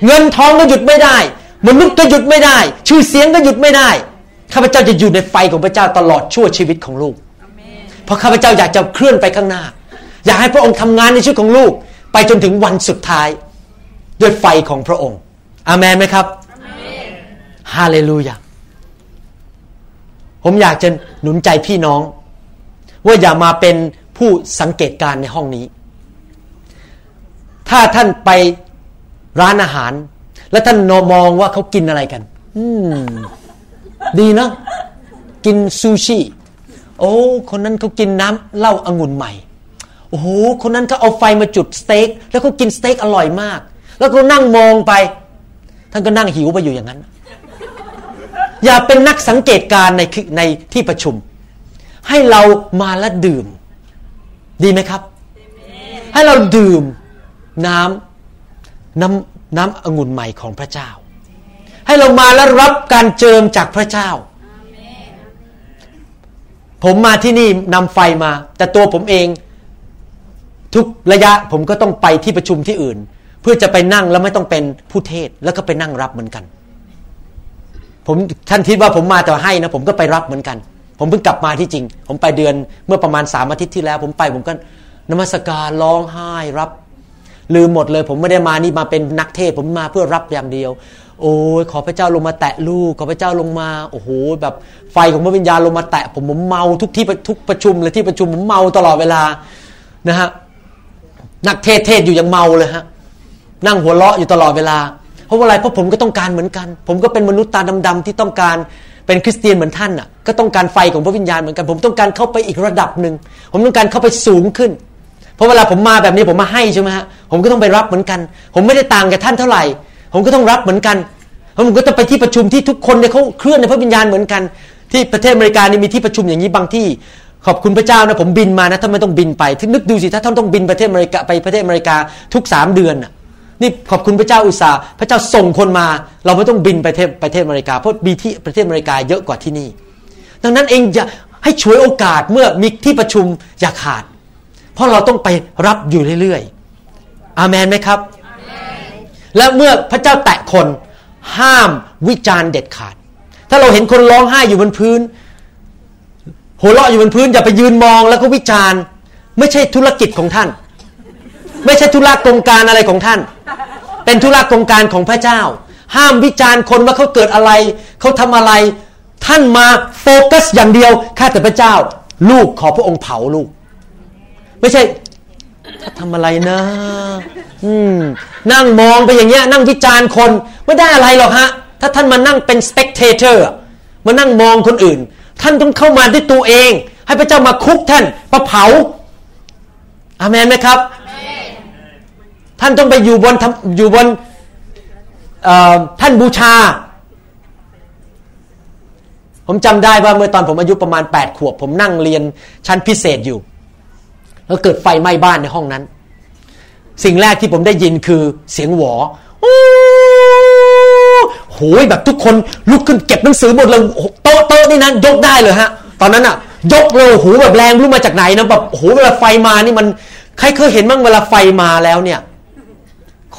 เงินทองก็หยุดไม่ได้มนุษย์ก็หยุดไม่ได้ชื่อเสียงก็หยุดไม่ได้ข้าพเจ้าจะอยู่ในไฟของพระเจ้าตลอดชั่วชีวิตของลูกเพราะข้าพเจ้าอยากจะเคลื่อนไปข้างหน้าอยากให้พระองค์ทำงานในชีวิตของลูกไปจนถึงวันสุดท้ายด้วยไฟของพระองค์อาเมนไหมครับฮาเลลูยาผมอยากจะหนุนใจพี่น้องว่าอย่ามาเป็นผู้สังเกตการณ์ในห้องนี้ถ้าท่านไปร้านอาหารแล้วท่านมองว่าเขากินอะไรกันอืมดีเนาะกินซูชิโอ้คนนั้นเขากินน้ำเหล้าองุ่นใหม่โอ้โหคนนั้นเขาเอาไฟมาจุดสเต็กแล้วเขากินสเต็กอร่อยมากแล้วก็นั่งมองไปท่านก็นั่งหิวไปอยู่อย่างนั้นอย่าเป็นนักสังเกตการณ์ในในที่ประชุมให้เรามาแล้วดื่มดีไหมครับให้เราดื่มน้ำน้ำน้ำองุ่นใหม่ของพระเจ้าให้เรามาและรับการเจิมจากพระเจ้าผมมาที่นี่นำไฟมาแต่ตัวผมเองทุกระยะผมก็ต้องไปที่ประชุมที่อื่นเพื่อจะไปนั่งแล้วไม่ต้องเป็นผู้เทศแล้วก็ไปนั่งรับเหมือนกันผมท่านคิดว่าผมมาแต่ให้นะผมก็ไปรับเหมือนกันผมเพิ่งกลับมาที่จริงผมไปเดือนเมื่อประมาณสามอาทิตย์ที่แล้วผมไปผมก็นมัสการร้องไห้รับลืมหมดเลยผมไม่ได้มานี่มาเป็นนักเทศผมมาเพื่อรับอย่างเดียวโอ้ยขอพระเจ้าลงมาแตะลูกขอพระเจ้าลงมาโอ้โหแบบไฟของพระวิญญาณลงมาแตะผมผมเมาทุกที่ทุกประชุมเลยที่ประชุมผมเมาตลอดเวลานะฮะนักเทศเทศอยู่ยังเมาเลยฮะนั่งหัวเราะอยู่ตลอดเวลาเพราะอะไรเพราะผมก็ต้องการเหมือนกันผมก็เป็นมนุษย์ตาดำๆที่ต้องการเป็นคริสเตียนเหมือนท่านน่ะก็ต้องการไฟของพระวิญญาณเหมือนกันผมต้องการเข้าไปอีกระดับนึงผมต้องการเข้าไปสูงขึ้นเพราะเวลาผมมาแบบนี้ผมมาให้ใช่ไหมฮะผมก็ต้องไปรับเหมือนกันผมไม่ได้ต่างกับท่านเท่าไหร่ผมก็ต้องรับเหมือนกันผมก็ต้องไปที่ประชุมที่ทุกคนเนี่ยเขาเคลื่อนในพระวิญญาณเหมือนกันที่ประเทศอเมริกานี่มีที่ประชุมอย่างนี้บางที่ขอบคุณพระเจ้านะผมบินมานะท่านไม่ต้องบินไปนึกดูสิถ้าท่านต้องบินประเทศอเมริกาไปประเทศอเมริกาทุกสามเดือนน่ะ นี่ขอบคุณพระเจ้าอุตส่าห์พระเจ้าส่งคนมาเราไม่ต้องบินไปประเทศอเมริกาเพราะมีที่ประเทศอเมริกาเยอะกว่าที่นี่ดังนั้นเองอย่าให้ฉวยโอกาสเมื่อมีที่ประชุมอย่าขาดเพราะเราต้องไปรับอยู่เรื่อยๆอาเมนไหมครับและเมื่อพระเจ้าแตะคนห้ามวิจารณ์เด็ดขาดถ้าเราเห็นคนร้องไห้อยู่บนพื้นหัวเราะอยู่บนพื้นอย่าไปยืนมองแล้วก็วิจารณ์ไม่ใช่ธุรกิจของท่านไม่ใช่ธุระกงการอะไรของท่านเป็นธุระกงการของพระเจ้าห้ามวิจารณ์คนว่าเขาเกิดอะไรเขาทำอะไรท่านมาโฟกัสอย่างเดียวข้าแต่พระเจ้าลูกขอพระองค์เผาลูกไม่ใช่ทำอะไรนะอืมนั่งมองไปอย่างเงี้ยนั่งวิจารณ์คนไม่ได้อะไรหรอกฮะถ้าท่านมานั่งเป็น spectator มานั่งมองคนอื่นท่านต้องเข้ามาด้วยตัวเองให้พระเจ้ามาคุกท่านมาเผาอาเมนไหมครับท่านต้องไปอยู่บนอยู่บนท่านบูชาผมจำได้ว่าเมื่อตอนผมอายุประมาณแปดขวบผมนั่งเรียนชั้นพิเศษอยู่แล้วเกิดไฟไหม้บ้านในห้องนั้นสิ่งแรกที่ผมได้ยินคือเสียงหวอโหยแบบทุกคนลุกขึ้นเก็บหนังสือหมดเลยโต๊ะโต๊ะนี่นั้นยกได้เลยฮะตอนนั้นอ่ะยกเลยโหแบบแรงรู้มาจากไหนนะแบบโหเวลาไฟมานี่มันใครเคยเห็นบ้างเวลาไฟมาแล้วเนี่ย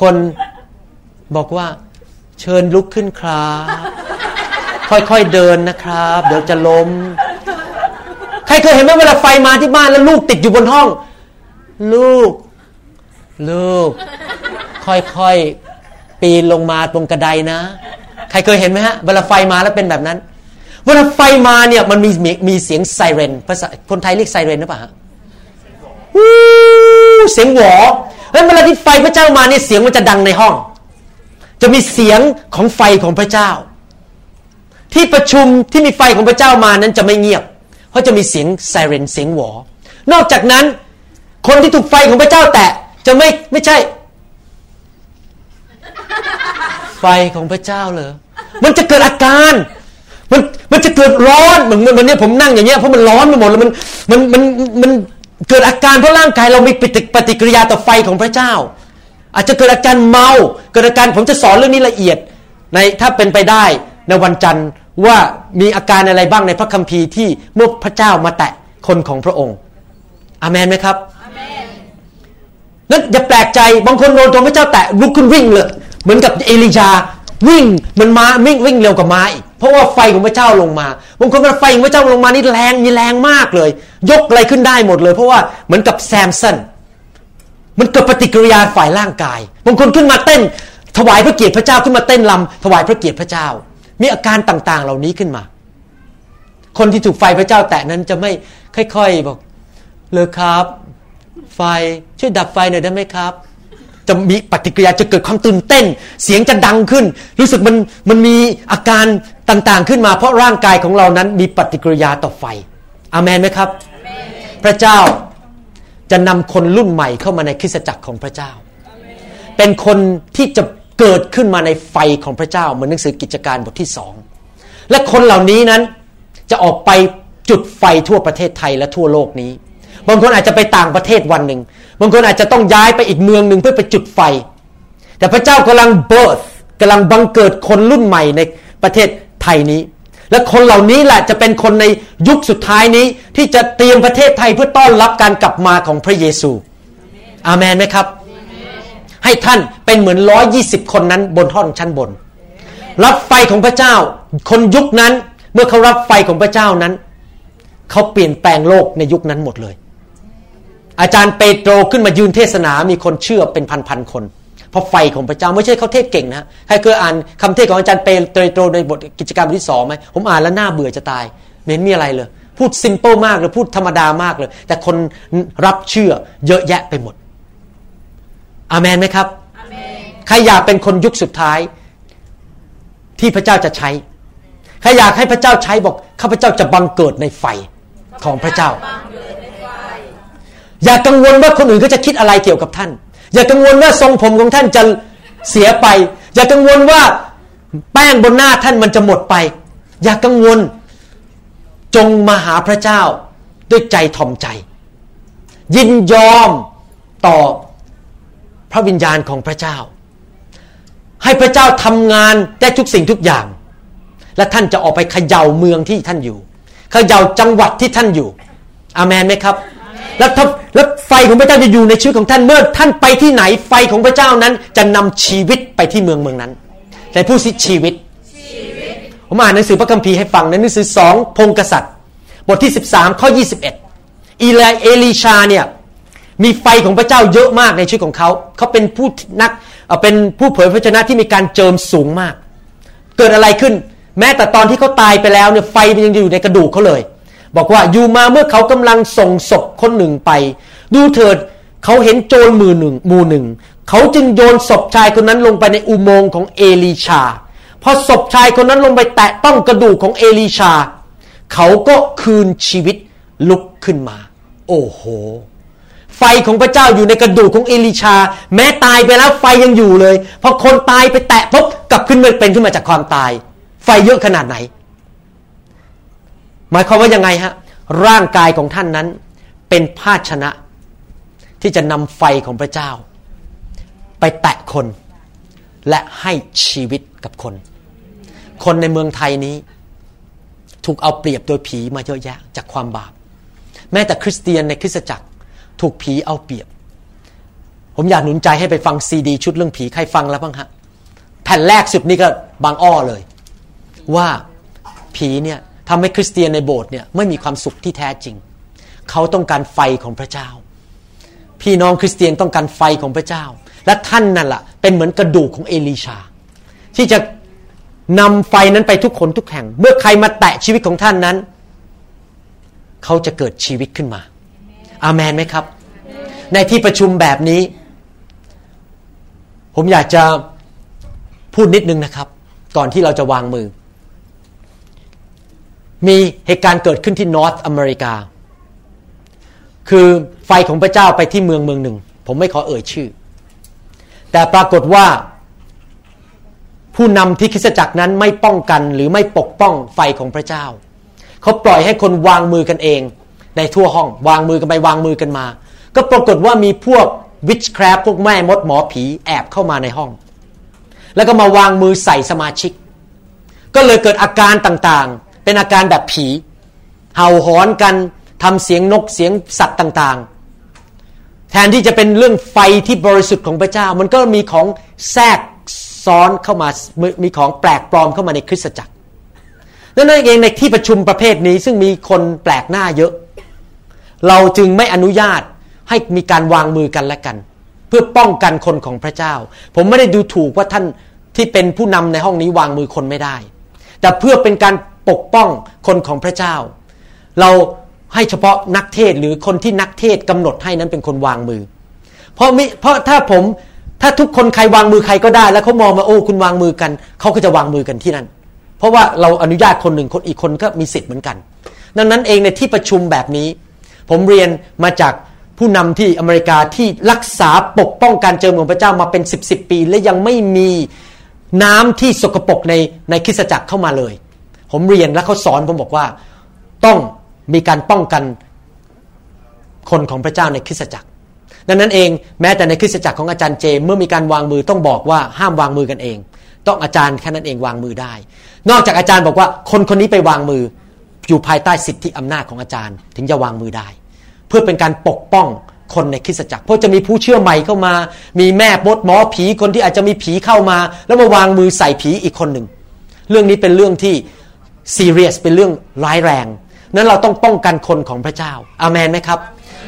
คนบอกว่าเชิญลุกขึ้นครับค่อยๆเดินนะครับเดี๋ยวจะล้มใครเคยเห็นไหมเวลาไฟมาที่บ้านแล้วลูกติดอยู่บนห้องลูกลูกค่อยๆปีนลงมาตรงกระไดนะใครเคยเห็นไหมฮะเวลาไฟมาแล้วเป็นแบบนั้นเวลาไฟมาเนี่ยมันมีมีเสียงไซเรนภาษาคนไทยเรียกไซเรนหรือเปล่าฮะวู้เสียงหวอแล้วเวลาที่ไฟพระเจ้ามาเนี่ยเสียงมันจะดังในห้องจะมีเสียงของไฟของพระเจ้าที่ประชุมที่มีไฟของพระเจ้ามานั้นจะไม่เงียบเพราะจะมีเสียงไซเรนเสียงหวอนอกจากนั้นคนที่ถูกไฟของพระเจ้าแตะจะไม่ไม่ใช่ไฟของพระเจ้าเหรอมันจะเกิดอาการมันมันจะเกิดร้อนเหมือนวันนี้ผมนั่งอย่างเงี้ยเพราะมันร้อนไปหมดแล้วมันมันมันมันเกิดอาการเพราะร่างกายเรามีปฏิกิริยาต่อไฟของพระเจ้าอาจจะเกิดอาการเมาเกิดอาการผมจะสอนเรื่องนี้ละเอียดในถ้าเป็นไปได้ในวันจันทร์ว่ามีอาการอะไรบ้างในพระคัมภีร์ที่เมื่อพระเจ้ามาแตะคนของพระองค์อาเมนไหมครับอาเมนแล้วอย่าแปลกใจบางคนโดนตัวพระเจ้าแตะลุกขึ้นวิ่งเลยเหมือนกับเอลียาวิ่งมันมาวิ่งวิ่งเร็วกว่าม้าอีกเพราะว่าไฟของพระเจ้าลงมาบางคนว่าไฟของพระเจ้าลงมานี่แรงมีแรงมากเลยยกอะไรขึ้นได้หมดเลยเพราะว่าเหมือนกับแซมสันมันเกิดปฏิกิริยาฝ่ายร่างกายบางคนขึ้นมาเต้นถวายพระเกียรติพระเจ้าขึ้นมาเต้นรำถวายพระเกียรติพระเจ้ามีอาการต่างๆเหล่านี้ขึ้นมาคนที่ถูกไฟพระเจ้าแตะนั้นจะไม่ค่อยๆบอกเลยครับไฟช่วยดับไฟหน่อยได้ไหมครับจะมีปฏิกิริยาจะเกิดความตื่นเต้นเสียงจะดังขึ้นรู้สึกมันมันมีอาการต่างๆขึ้นมาเพราะร่างกายของเรานั้นมีปฏิกิริยาต่อไฟอาเมนไหมครับอาเมนพระเจ้าจะนำคนรุ่นใหม่เข้ามาในคริสตจักรของพระเจ้าอาเมนเป็นคนที่จะเกิดขึ้นมาในไฟของพระเจ้าเหมือนหนังสือกิจการบทที่สองและคนเหล่านี้นั้นจะออกไปจุดไฟทั่วประเทศไทยและทั่วโลกนี้บางคนอาจจะไปต่างประเทศวันหนึ่งบางคนอาจจะต้องย้ายไปอีกเมืองหนึ่งเพื่อไปจุดไฟแต่พระเจ้ากำลัง birth กำลังบังเกิดคนรุ่นใหม่ในประเทศไทยนี้และคนเหล่านี้แหละจะเป็นคนในยุคสุดท้ายนี้ที่จะเตรียมประเทศไทยเพื่อต้อนรับการกลับมาของพระเยซูอาเมนไหมครับให้ท่านเป็นเหมือนหนึ่งร้อยยี่สิบคนนั้นบนห้องชั้นบนรับไฟของพระเจ้าคนยุคนั้นเมื่อเขารับไฟของพระเจ้านั้นเขาเปลี่ยนแปลงโลกในยุคนั้นหมดเลยอาจารย์เปโตรขึ้นมายืนเทศนามีคนเชื่อเป็นพันๆคนเพราะไฟของพระเจ้าไม่ใช่เขาเทศเก่งนะใครเคยอ่านคำเทศของอาจารย์เปโตรในบทกิจการบทที่สองไหมผมอ่านแล้วน่าเบื่อจะตายไม่เห็นมีอะไรเลยพูดซิมเปิลมากเลยพูดธรรมดามากเลยแต่คนรับเชื่อเยอะแยะไปหมดอาเมนไหมครับอาเมนใครอยากเป็นคนยุคสุดท้ายที่พระเจ้าจะใช้ใครอยากให้พระเจ้าใช้บอกข้าพเจ้าจะบังเกิดในไฟของพระเจ้าอย่ากังวลว่าคนอื่นก็จะคิดอะไรเกี่ยวกับท่านอย่ากังวลว่าทรงผมของท่านจะเสียไปอย่ากังวลว่าแป้งบนหน้าท่านมันจะหมดไปอย่ากังวลจงมาหาพระเจ้าด้วยใจถ่อมใจยินยอมต่อพระวิญญาณของพระเจ้า ให้พระเจ้าทำงานได้ทุกสิ่งทุกอย่างและท่านจะออกไปเขย่าเมืองที่ท่านอยู่เขย่าจังหวัดที่ท่านอยู่อาเมนไหมครับแล้วแล้วไฟของพระเจ้าจะอยู่ในชีวิตของท่านเมื่อท่านไปที่ไหนไฟของพระเจ้านั้นจะนำชีวิตไปที่เมืองเมืองนั้นแต่ผู้สิชีวิตผมอ่านหนังสือพระคัมภีร์ให้ฟังในหนังสือสองพงศ์กษัตริย์บทที่สิบสามข้อยี่สิบเอ็ดอีลาเอลีชาเนี่ยมีไฟของพระเจ้าเยอะมากในชีวิตของเขาเขาเป็นผู้นักเป็นผู้เผยพระชนะที่มีการเจิมสูงมากเกิดอะไรขึ้นแม้แต่ตอนที่เขาตายไปแล้วเนี่ยไฟมันยังอยู่ในกระดูกเขาเลยบอกว่าอยู่มาเมื่อเขากำลังส่งศพคนหนึ่งไปดูเถิดเขาเห็นโจรมือหนึ่งมูหนึ่งเขาจึงโยนศพชายคนนั้นลงไปในอุโมงค์ของเอลีชาพอศพชายคนนั้นลงไปแตะต้องกระดูกของเอลีชาเขาก็คืนชีวิตลุกขึ้นมาโอ้โหไฟของพระเจ้าอยู่ในกระดูกของเอลีชาแม้ตายไปแล้วไฟยังอยู่เลยพอคนตายไปแตะปุ๊บกลับขึ้นมาเป็นขึ้นมาจากความตายไฟเยอะขนาดไหนหมายความว่ายังไงฮะร่างกายของท่านนั้นเป็นภาชนะที่จะนำไฟของพระเจ้าไปแตะคนและให้ชีวิตกับคนคนในเมืองไทยนี้ถูกเอาเปรียบโดยผีมาเยอะแยะจากความบาปแม้แต่คริสเตียนในคริสตจักรถูกผีเอาเปรียบผมอยากหนุนใจให้ไปฟังซีดีชุดเรื่องผีใครฟังแล้วบ้างฮะแผ่นแรกสุดนี่ก็บางอ้อเลยว่าผีเนี่ยทำให้คริสเตียนในโบสถ์เนี่ยไม่มีความสุขที่แท้จริงเขาต้องการไฟของพระเจ้าพี่น้องคริสเตียนต้องการไฟของพระเจ้าและท่านนั่นล่ะเป็นเหมือนกระดูกของเอลีชาที่จะนำไฟนั้นไปทุกคนทุกแห่งเมื่อใครมาแตะชีวิตของท่านนั้นเขาจะเกิดชีวิตขึ้นมาอาเมนไหมครับในที่ประชุมแบบนี้ผมอยากจะพูดนิดนึงนะครับก่อนที่เราจะวางมือมีเหตุการณ์เกิดขึ้นที่นอร์ทอเมริกาคือไฟของพระเจ้าไปที่เมืองเมืองหนึ่งผมไม่ขอเอ่ยชื่อแต่ปรากฏว่าผู้นำที่คริสตจักรนั้นไม่ป้องกันหรือไม่ปกป้องไฟของพระเจ้าเขาปล่อยให้คนวางมือกันเองในทั่วห้องวางมือกันไปวางมือกันมาก็ปรากฏว่ามีพวก witchcraft พวกแม่มดหมอผีแอบเข้ามาในห้องแล้วก็มาวางมือใส่สมาชิกก็เลยเกิดอาการต่างๆเป็นอาการแบบผีเห่าหอนกันทำเสียงนกเสียงสัตว์ต่างๆแทนที่จะเป็นเรื่องไฟที่บริสุทธิ์ของพระเจ้ามันก็มีของแทรกซ้อนเข้ามามีของแปลกปลอมเข้ามาในคริสตจักรนั่นเองในที่ประชุมประเภทนี้ซึ่งมีคนแปลกหน้าเยอะเราจึงไม่อนุญาตให้มีการวางมือกันและกันเพื่อป้องกันคนของพระเจ้าผมไม่ได้ดูถูกว่าท่านที่เป็นผู้นำในห้องนี้วางมือคนไม่ได้แต่เพื่อเป็นการปกป้องคนของพระเจ้าเราให้เฉพาะนักเทศหรือคนที่นักเทศกำหนดให้นั้นเป็นคนวางมือเพราะมิเพราะถ้าผมถ้าทุกคนใครวางมือใครก็ได้แล้วเขามองมาโอ้คุณวางมือกันเขาก็จะวางมือกันที่นั่นเพราะว่าเราอนุญาตคนหนึ่งคนอีกคนก็มีสิทธิ์เหมือนกันดังนั้นเองในที่ประชุมแบบนี้ผมเรียนมาจากผู้นำที่อเมริกาที่รักษาปกป้องการเจิมของพระเจ้ามาเป็นสิบสิบปีและยังไม่มีน้ำที่สกปรกในในคริสตจักรเข้ามาเลยผมเรียนและเขาสอนผมบอกว่าต้องมีการป้องกันคนของพระเจ้าในคริสตจักรดังนั้นเองแม้แต่ในคริสตจักรของอาจารย์เจเมื่อมีการวางมือต้องบอกว่าห้ามวางมือกันเองต้องอาจารย์แค่นั้นเองวางมือได้นอกจากอาจารย์บอกว่าคนคนนี้ไปวางมืออยู่ภายใต้สิทธิอำนาจของอาจารย์ถึงจะวางมือได้เพื่อเป็นการปกป้องคนในคริสตจักรเพราะจะมีผู้เชื่อใหม่เข้ามามีแม่มดหมอผีคนที่อาจจะมีผีเข้ามาแล้วมาวางมือใส่ผีอีกคนหนึ่งเรื่องนี้เป็นเรื่องที่ซีเรียสเป็นเรื่องร้ายแรงนั้นเราต้องป้องกันคนของพระเจ้าอาเมนไหมครับ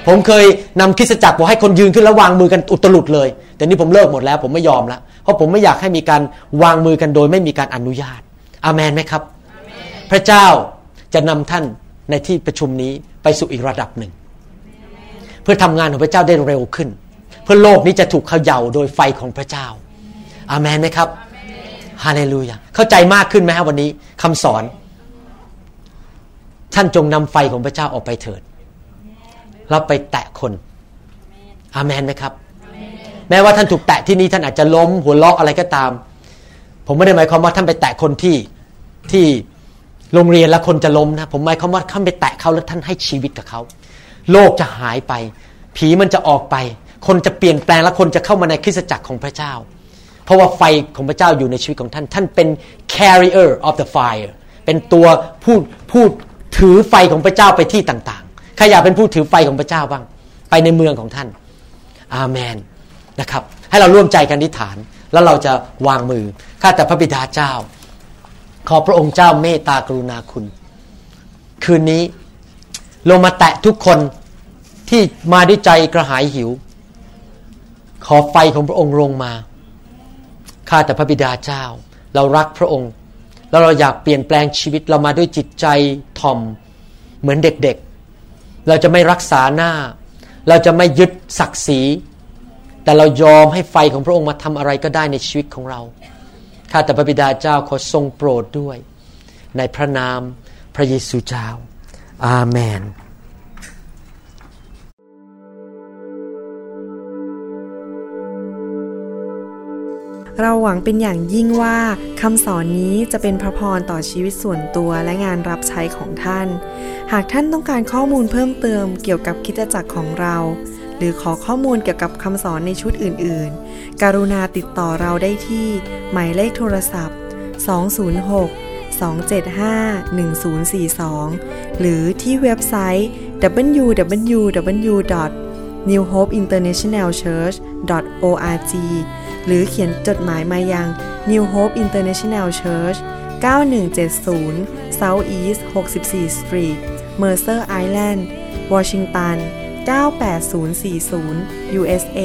ผมเคยนำคริสตจักรบอกให้คนยืนขึ้นแล้ววางมือกันอุตลุดเลยแต่นี่ผมเลิกหมดแล้วผมไม่ยอมแล้วเพราะผมไม่อยากให้มีการวางมือกันโดยไม่มีการอนุญาตอาเมนไหมครับพระเจ้าจะนำท่านในที่ประชุมนี้ไปสู่อีกระดับหนึ่งเพื่อทำงานของพระเจ้าได้เร็วขึ้นเพื่อโลกนี้จะถูกเขย่าโดยไฟของพระเจ้าอาเมนไหมครับฮาเลลูยาเข้าใจมากขึ้นไหมครับวันนี้คำสอนท่านจงนำไฟของพระเจ้าออกไปเถิดแล้วไปแตะคนอาเมนไหมครับแม้ว่าท่านถูกแตะที่นี่ท่านอาจจะล้มหัวเราะอะไรก็ตามผมไม่ได้หมายความว่าท่านไปแตะคนที่ที่โรงเรียนแล้วคนจะล้มนะผมหมายความว่าท่านไปแตะเขาแล้วท่านให้ชีวิตกับเขาโลกจะหายไปผีมันจะออกไปคนจะเปลี่ยนแปลงและคนจะเข้ามาในคริสตจักรของพระเจ้าพ ราะว่าไฟของพระเจ้าอยู่ในชีวิตของท่านท่านเป็น carrier of the fire เป็นตัวผู้ผู้ถือไฟของพระเจ้าไปที่ต่างๆใครอยากเป็นผู้ถือไฟของพระเจ้าบ้างไปในเมืองของท่านอาเมนนะครับให้เราร่วมใจกันอธิษฐานแล้วเราจะวางมือข้าแต่พระบิดาเจ้าขอพระองค์เจ้าเมตตากรุณาคุณคืนนี้ลงมาแตะทุกคนที่มาด้วยใจกระหายหิวขอไฟของพระองค์ลงมาข้าแต่พระบิดาเจ้าเรารักพระองค์แล้วเราอยากเปลี่ยนแปลงชีวิตเรามาด้วยจิตใจถ่อมเหมือนเด็กๆเราจะไม่รักษาหน้าเราจะไม่ยึดศักดิ์ศรีแต่เรายอมให้ไฟของพระองค์มาทำอะไรก็ได้ในชีวิตของเราข้าแต่พระบิดาเจ้าขอทรงโปรดด้วยในพระนามพระเยซูเจ้าอาเมนเราหวังเป็นอย่างยิ่งว่าคำสอนนี้จะเป็นพระพรต่อชีวิตส่วนตัวและงานรับใช้ของท่านหากท่านต้องการข้อมูลเพิ่มเติมเกี่ยวกับคริสตจักรของเราหรือขอข้อมูลเกี่ยวกับคำสอนในชุดอื่นๆกรุณาติดต่อเราได้ที่หมายเลขโทรศัพท์สอง ศูนย์ หก สอง เจ็ด ห้า หนึ่ง ศูนย์ สี่ สองหรือที่เว็บไซต์ ดับเบิลยู ดับเบิลยู ดับเบิลยู ดอท นิว โฮป อินเตอร์เนชั่นแนล เชิร์ช ดอท โอ อาร์ จี หรือเขียนจดหมายมายัง New Hope International Church เก้าหนึ่งเจ็ดศูนย์ South East หกสิบสี่ Street Mercer Island Washington เก้าแปดศูนย์สี่ศูนย์ ยู เอส เอ